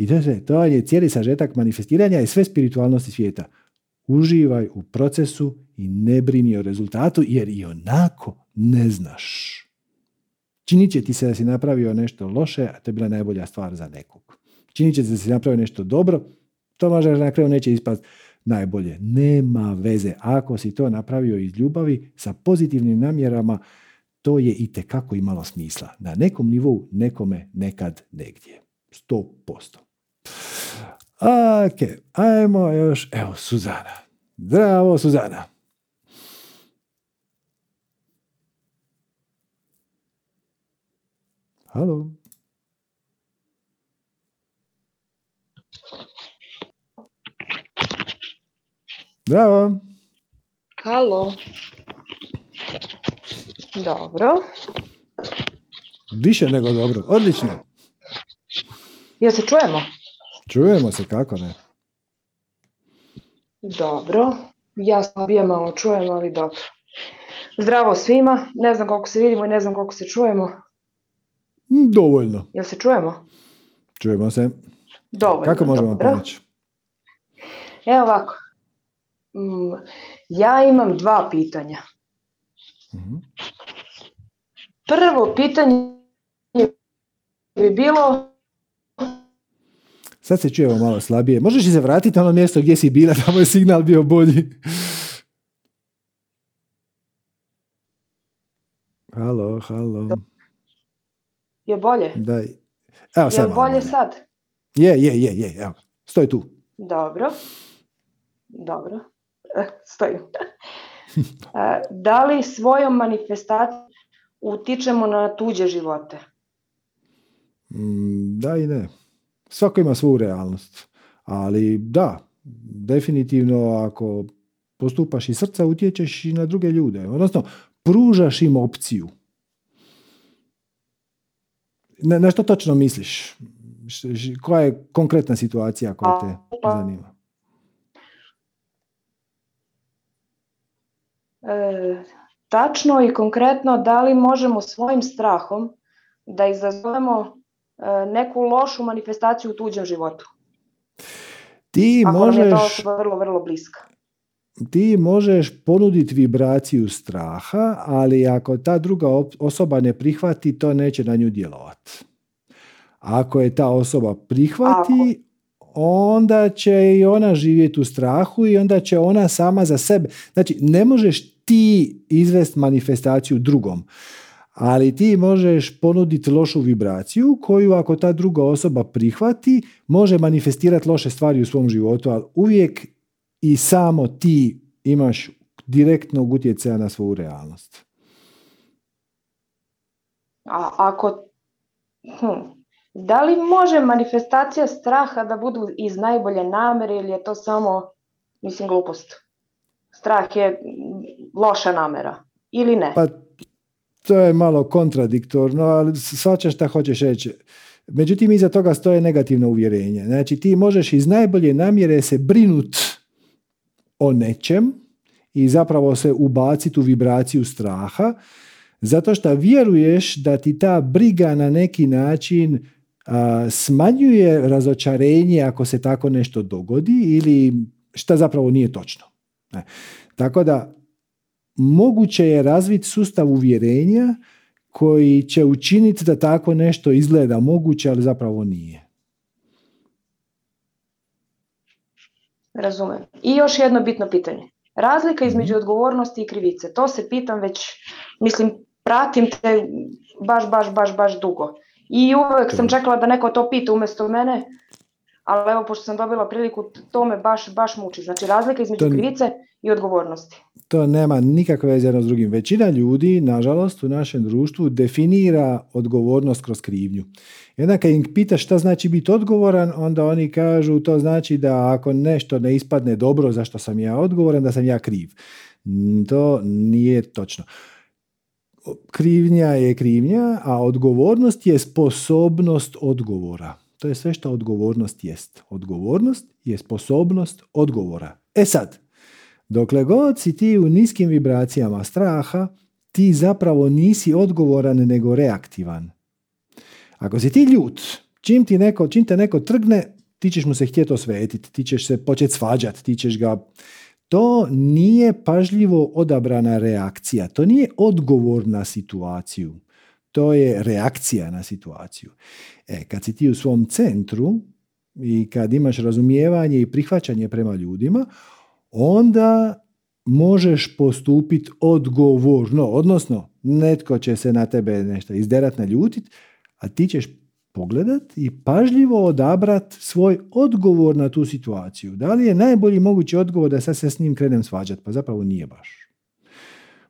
I to je, to je cijeli sažetak manifestiranja i sve spiritualnosti svijeta. Uživaj u procesu i ne brini o rezultatu, jer i onako ne znaš. Činit će ti se da si napravio nešto loše, a to je bila najbolja stvar za nekog. Činit će se da si napravio nešto dobro, to možda na kraju neće ispast najbolje. Nema veze. Ako si to napravio iz ljubavi, sa pozitivnim namjerama, to je itekako imalo smisla. Na nekom nivou, nekome, nekad, negdje. Sto posto. Ok, ajmo još. Evo, Suzana. Zdravo, Suzana. Halo. Zdravo. Halo. Dobro. Više nego dobro. Odlično. Jel se čujemo? Čujemo se, kako ne? Dobro. Ja slabije malo čujem, ali dobro. Zdravo svima. Ne znam koliko se vidimo i ne znam koliko se čujemo. Dovoljno. Jel se čujemo? Čujemo se. Dovoljno. Kako možemo pomoći? Evo ovako. Ja imam dva pitanja. Mm-hmm. Prvo pitanje bi bilo... Sad se čujemo malo slabije. Možeš li se vratiti na ono mjesto gdje si bila, tamo je signal bio bolji? Halo, halo. Je bolje? Da. Evo sad. Je bolje sad? Je, je, je, je. Evo. Stoj tu. Dobro. Dobro. Stojim. Da li svojom manifestacijom utičemo na tuđe živote? Da i ne. Svako ima svoju realnost. Ali da, definitivno ako postupaš iz srca, utječeš i na druge ljude. Odnosno, pružaš im opciju. Na, na što točno misliš? Koja je konkretna situacija koja te zanima? E, tačno i konkretno, da li možemo svojim strahom da izazovemo e, neku lošu manifestaciju u tuđem životu? Ti Ako možeš, nam je to vrlo, vrlo bliska. Ti možeš ponuditi vibraciju straha, ali ako ta druga osoba ne prihvati, to neće na nju djelovati. Ako je ta osoba prihvati... Ako... onda će i ona živjeti u strahu i onda će ona sama za sebe. Znači, ne možeš ti izvesti manifestaciju drugom, ali ti možeš ponuditi lošu vibraciju koju ako ta druga osoba prihvati, može manifestirati loše stvari u svom životu, ali uvijek i samo ti imaš direktnog utjecaja na svoju realnost. A ako... Hm. Da li može manifestacija straha da budu iz najbolje namere ili je to samo, mislim, glupost? Strah je loša namera, ili ne? Pa to je malo kontradiktorno, ali svača šta hoćeš reći. Međutim, iza toga stoje negativno uvjerenje. Znači, ti možeš iz najbolje namjere se brinuti o nečem i zapravo se ubaciti u vibraciju straha, zato što vjeruješ da ti ta briga na neki način smanjuje razočarenje ako se tako nešto dogodi ili šta zapravo nije točno. Ne. Tako da moguće je razviti sustav uvjerenja koji će učiniti da tako nešto izgleda moguće, ali zapravo nije. Razumem. I još jedno bitno pitanje. Razlika između odgovornosti i krivice. To se pitam već, mislim, pratim te baš, baš, baš, baš dugo. I uvijek sam čekala da neko to pita umjesto mene, ali evo, pošto sam dobila priliku, to me baš, baš muči. Znači, razlika između to, krivice i odgovornosti. To nema nikakve veze jedno s drugim. Većina ljudi, nažalost, u našem društvu definira odgovornost kroz krivnju. Jedna kad im pitaš šta znači biti odgovoran, onda oni kažu to znači da ako nešto ne ispadne dobro zašto sam ja odgovoran, da sam ja kriv. To nije točno. Krivnja je krivnja, a odgovornost je sposobnost odgovora. To je sve što odgovornost jest. Odgovornost je sposobnost odgovora. E sad, dokle god si ti u niskim vibracijama straha, ti zapravo nisi odgovoran nego reaktivan. Ako si ti ljut, Čim, ti neko, čim te neko trgne, ti ćeš mu se htjeti osvetiti, ti ćeš se početi svađati, ti ćeš ga... To nije pažljivo odabrana reakcija, to nije odgovor na situaciju, to je reakcija na situaciju. E, kad si ti u svom centru i kad imaš razumijevanje i prihvaćanje prema ljudima, onda možeš postupiti odgovorno, odnosno netko će se na tebe nešto izderat, naljutit, a ti ćeš pogledat i pažljivo odabrat svoj odgovor na tu situaciju. Da li je najbolji mogući odgovor da sad se s njim krenem svađat? Pa zapravo nije baš.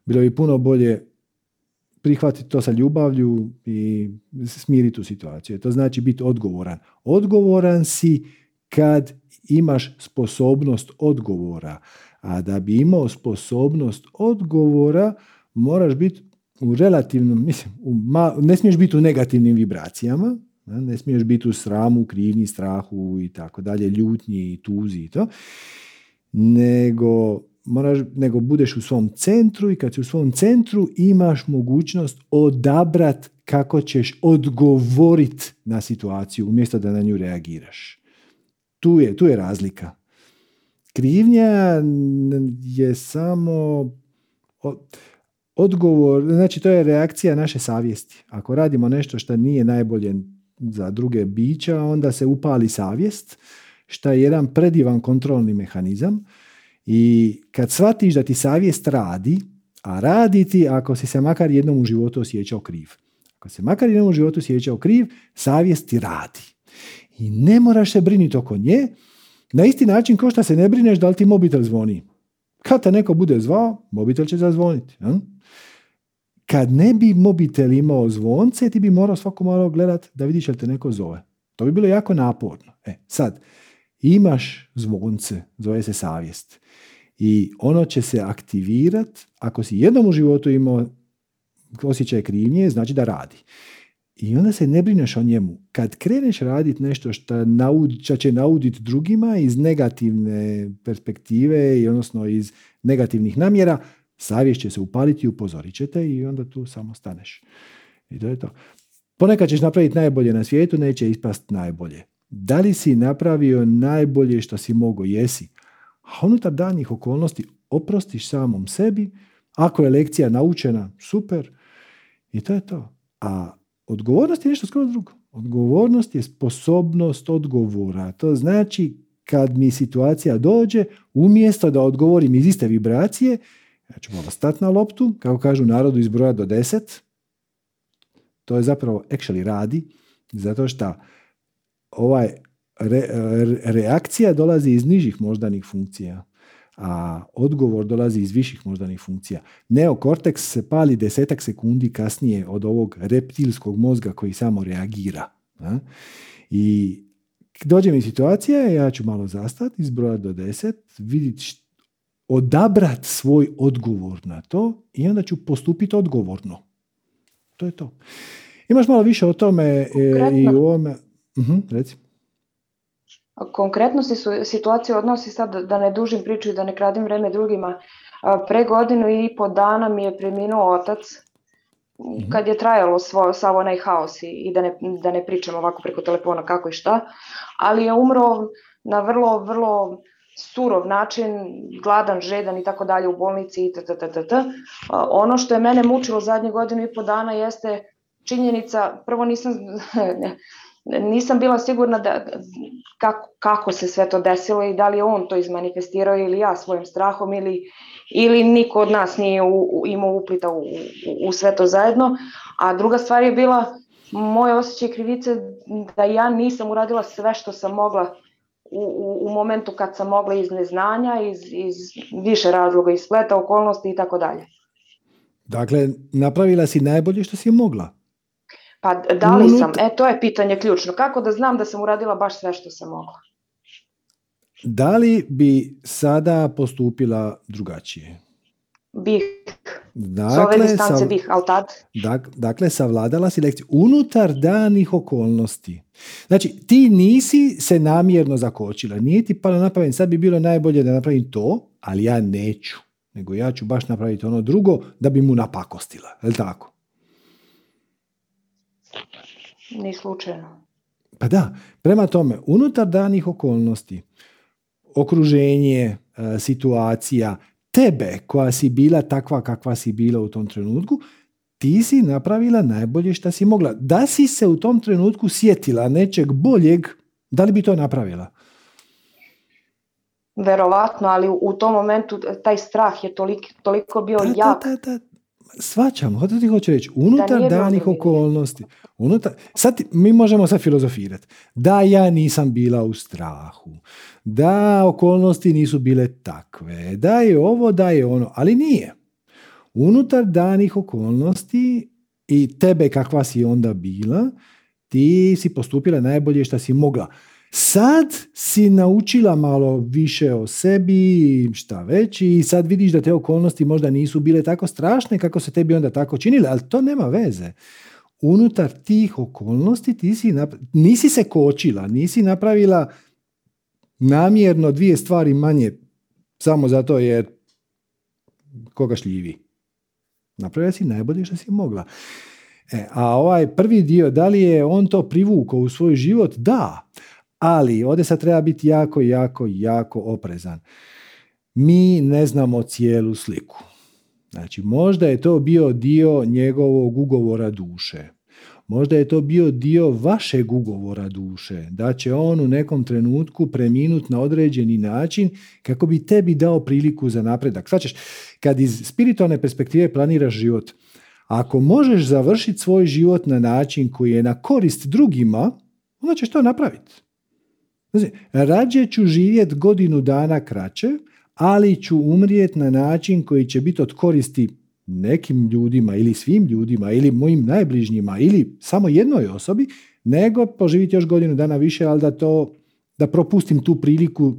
Bilo bi puno bolje prihvatiti to sa ljubavlju i smiriti tu situaciju. To znači biti odgovoran. Odgovoran si kad imaš sposobnost odgovora. A da bi imao sposobnost odgovora, moraš biti u relativnom, mislim, u ma, ne smiješ biti u negativnim vibracijama, ne smiješ biti u sramu, krivnji, strahu i tako dalje, ljutnji i tuzi i to, nego, moraš, nego budeš u svom centru i kad si u svom centru imaš mogućnost odabrat kako ćeš odgovorit na situaciju umjesto da na nju reagiraš. Tu je, tu je razlika. Krivnja je samo odgovor, znači to je reakcija naše savjesti. Ako radimo nešto što nije najbolje za druge bića, onda se upali savjest, što je jedan predivan kontrolni mehanizam. I kad shvatiš da ti savjest radi, a radi ti ako si se makar jednom u životu osjećao kriv. Ako se makar jednom u životu osjećao kriv, savjest ti radi. I ne moraš se brinuti oko nje, na isti način kao što se ne brineš da li ti mobitel zvoni. Kad te neko bude zvao, mobitel će zazvoniti. Kad ne bi mobitel imao zvonce, ti bi morao svako malo gledati da vidiš jel te neko zove. To bi bilo jako naporno. E, sad, imaš zvonce, zove se savjest. I ono će se aktivirati. Ako si jednom u životu imao osjećaj krivnje, znači da radi. I onda se ne brineš o njemu. Kad kreneš raditi nešto što nauč, će nauditi drugima iz negativne perspektive i odnosno iz negativnih namjera, savjest će se upaliti, upozorit će te i onda tu samo staneš. I to je to. Ponekad ćeš napraviti najbolje na svijetu, neće ispast najbolje. Da li si napravio najbolje što si mogao? Jesi. A unutar danih okolnosti oprostiš samom sebi. Ako je lekcija naučena, super. I to je to. A odgovornost je nešto skoro drugo. Odgovornost je sposobnost odgovora. To znači kad mi situacija dođe, umjesto da odgovorim iz iste vibracije, ja ću malo stati na loptu, kako kažu narodu iz broja do deset. To je zapravo actually radi, zato što ovaj re, re, reakcija dolazi iz nižih moždanih funkcija, a odgovor dolazi iz viših moždanih funkcija. Neokorteks se pali desetak sekundi kasnije od ovog reptilskog mozga koji samo reagira. I dođe mi situacija, ja ću malo zastati, izbrojati do deset, vidjeti, odabrat svoj odgovor na to i onda ću postupiti odgovorno. To je to. Imaš malo više o tome konkretno, e, i o ovome. Uh-huh, reci. Konkretno si situaciju odnosi sad, da ne dužim priču i da ne kradim vrijeme drugima. Pre godinu i po dana mi je preminuo otac, mm-hmm. kad je trajalo svoj, sav onaj haos i, i da, ne, da ne pričam ovako preko telefona kako i šta, ali je umro na vrlo, vrlo surov način, gladan, žedan i tako dalje u bolnici i ttt. Ono što je mene mučilo zadnje godinu i po dana jeste činjenica, prvo nisam... Nisam bila sigurna da, kako, kako se sve to desilo i da li je on to izmanifestirao ili ja svojim strahom ili, ili niko od nas nije u, u, imao uplita u, u, u sve to zajedno. A druga stvar je bila moj osjećaj krivice da ja nisam uradila sve što sam mogla u, u, u momentu kad sam mogla iz neznanja, iz, iz više razloga, iz spleta okolnosti i tako dalje. Dakle, napravila si najbolje što si mogla. Pa da li sam? E, to je pitanje ključno. Kako da znam da sam uradila baš sve što sam mogla? Da li bi sada postupila drugačije? Bih. Dakle, sa ove distance sav... bih, ali tad? Dak, dakle, savladala si lekciju unutar danih okolnosti. Znači, ti nisi se namjerno zakočila. Nije ti palo na pamet, sad bi bilo najbolje da napravim to, ali ja neću. Nego ja ću baš napraviti ono drugo da bi mu napakostila. Je li tako? Ni slučajno. Pa da, prema tome, unutar danih okolnosti, okruženje, situacija, tebe koja si bila takva kakva si bila u tom trenutku, ti si napravila najbolje što si mogla. Da si se u tom trenutku sjetila nečeg boljeg, da li bi to napravila? Verovatno, ali u tom momentu taj strah je toliko, toliko bio da, jak. Da, da, da. Svačam, hoću ti hoću reći, unutar da danih okolnosti, unutar, sad mi možemo sad filozofirati, da ja nisam bila u strahu, da okolnosti nisu bile takve, da je ovo, da je ono, ali nije. Unutar danih okolnosti i tebe kakva si onda bila, ti si postupila najbolje što si mogla. Sad si naučila malo više o sebi, šta već, i sad vidiš da te okolnosti možda nisu bile tako strašne kako se tebi onda tako činile, ali to nema veze. Unutar tih okolnosti ti si napra- nisi se kočila, nisi napravila namjerno dvije stvari manje samo zato jer koga šljivi. Napravila si najbolje što si mogla. E, a ovaj prvi dio, da li je on to privukao u svoj život? Da. Ali ovdje sad treba biti jako, jako, jako oprezan. Mi ne znamo cijelu sliku. Znači, možda je to bio dio njegovog ugovora duše. Možda je to bio dio vašeg ugovora duše. Da će on u nekom trenutku preminuti na određeni način kako bi tebi dao priliku za napredak. Znači, kad iz spiritualne perspektive planiraš život, ako možeš završiti svoj život na način koji je na korist drugima, onda ćeš to napraviti. Znači, rađe ću živjeti godinu dana kraće, ali ću umrijeti na način koji će biti od koristi nekim ljudima ili svim ljudima ili mojim najbližnjima ili samo jednoj osobi, nego poživjeti još godinu dana više, ali da, to, da propustim tu priliku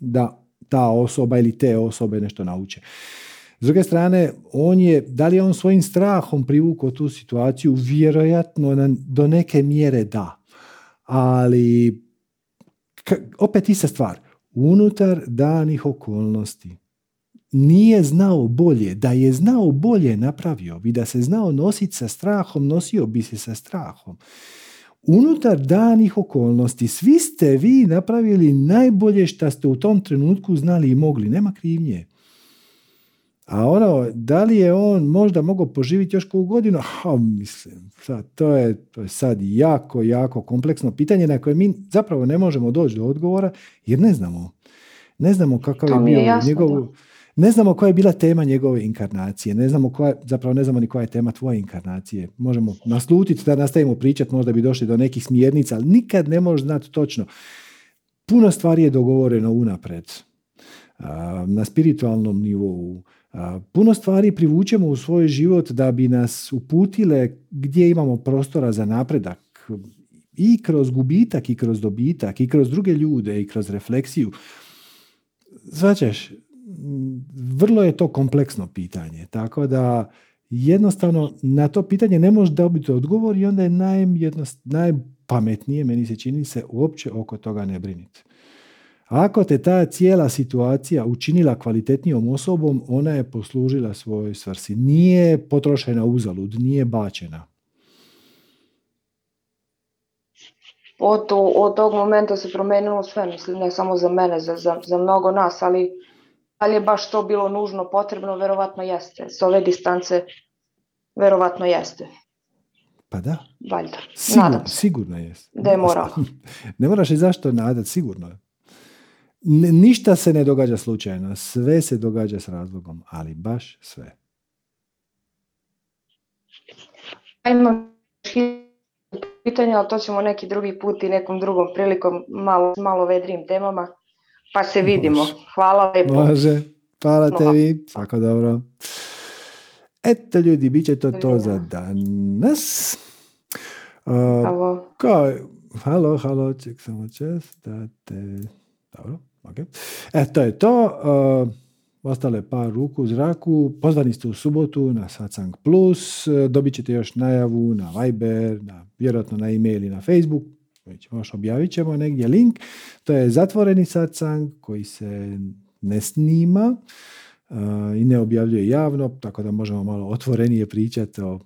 da ta osoba ili te osobe nešto nauče. S druge strane, on je, da li je on svojim strahom privukao tu situaciju? Vjerojatno na, do neke mjere da, ali... Opet ista stvar, unutar danih okolnosti nije znao bolje, da je znao bolje napravio bi, da se znao nositi sa strahom, nosio bi se sa strahom. Unutar danih okolnosti svi ste vi napravili najbolje što ste u tom trenutku znali i mogli, nema krivnje. A ono, da li je on možda mogao poživjeti još koju godinu? Ha, mislim, sad, to, je, to je sad jako, jako kompleksno pitanje na koje mi zapravo ne možemo doći do odgovora, jer ne znamo. Ne znamo kakav je bio jasno, njegov, ne znamo koja je bila tema njegove inkarnacije, ne znamo koja, zapravo ne znamo ni koja je tema tvoje inkarnacije. Možemo naslutiti da nastavimo pričati, možda bi došli do nekih smjernica, ali nikad ne možeš znati točno. Puno stvari je dogovoreno unapred. Na spiritualnom nivou. Puno stvari privučemo u svoj život da bi nas uputile gdje imamo prostora za napredak i kroz gubitak i kroz dobitak i kroz druge ljude i kroz refleksiju. Značiš, vrlo je to kompleksno pitanje, tako da jednostavno na to pitanje ne možeš dobiti odgovor i onda je najjednost, najpametnije, meni se čini, se uopće oko toga ne briniti. Ako te ta cijela situacija učinila kvalitetnijom osobom, ona je poslužila svojoj svrsi. Nije potrošena uzalud, nije bačena. Od, od tog momenta se promijenilo sve, mislim, ne samo za mene, za, za, za mnogo nas, ali, ali je baš to bilo nužno, potrebno, vjerovatno jeste. S ove distance vjerovatno jeste. Pa da. Valjda. Sigur, sigurno jeste. Da je moralo. Ne moraš i zašto nadati, sigurno je. Ništa se ne događa slučajno, sve se događa s razlogom, ali baš sve. Imam pitanje, ali to ćemo neki drugi put i nekom drugom prilikom, malo, malo vedrijim temama, pa se vidimo. Može. Hvala lepo. Može, hvala tebi, svako dobro. Eto ljudi, bit će to to za danas. Uh, halo. Kao, halo, halo, ček samo čest, da te... Dobro, ok. E, to je to. Uh, ostale par ruku u zraku. Pozvani ste u subotu na Satsang Plus. Dobit ćete još najavu na Viber, na, vjerojatno na e-mail i na Facebook. Još objavit ćemo negdje link. To je zatvoreni satsang koji se ne snima uh, i ne objavljuje javno, tako da možemo malo otvorenije pričati o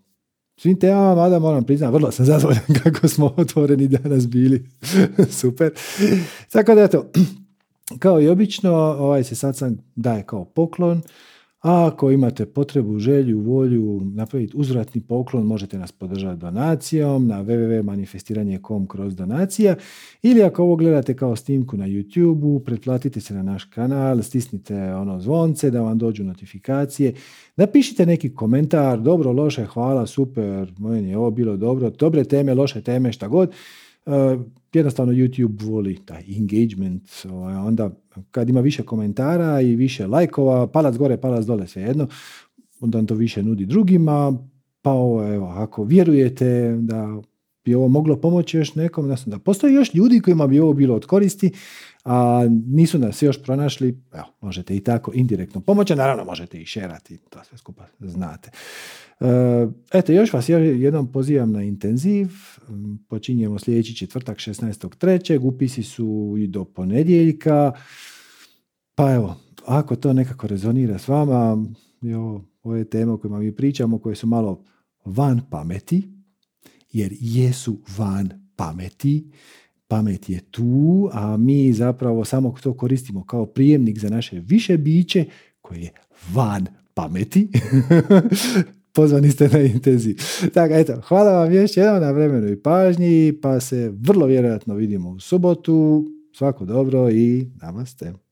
svim temama, mada moram priznati, vrlo sam zadovoljan kako smo otvoreni danas bili. Super. Tako da, eto, kao i obično, ovaj se satsang daje kao poklon, a ako imate potrebu, želju, volju napraviti uzvratni poklon, možete nas podržati donacijom na double-u double-u double-u dot manifestiranje dot com kroz donacija, ili ako ovo gledate kao snimku na YouTube-u, pretplatite se na naš kanal, stisnite ono zvonce da vam dođu notifikacije, napišite neki komentar, dobro, loše, hvala, super, meni je ovo bilo dobro, dobre teme, loše teme, šta god. Uh, jednostavno YouTube voli taj engagement, uh, onda kad ima više komentara i više lajkova, palac gore, palac dole, svejedno, onda on to više nudi drugima, pa ovo, evo, ako vjerujete da bi ovo moglo pomoći još nekom, znači, da postoji još ljudi kojima bi ovo bilo od koristi, a nisu nas još pronašli, evo, možete i tako indirektno pomoći, naravno možete i šerati, to sve skupa znate. Eto, još vas jednom pozivam na intenziv, počinjemo sljedeći četvrtak šesnaestog trećeg, upisi su i do ponedjeljka, pa evo, ako to nekako rezonira s vama, evo, ovo je tema o kojima mi pričamo, koje su malo van pameti, jer jesu van pameti, pamet je tu, a mi zapravo samo to koristimo kao prijemnik za naše više biće, koje je van pameti. Pozvani ste na intenziv. Tako, eto, hvala vam još jednom na vremenu i pažnji, pa se vrlo vjerojatno vidimo u subotu. Svako dobro i namaste.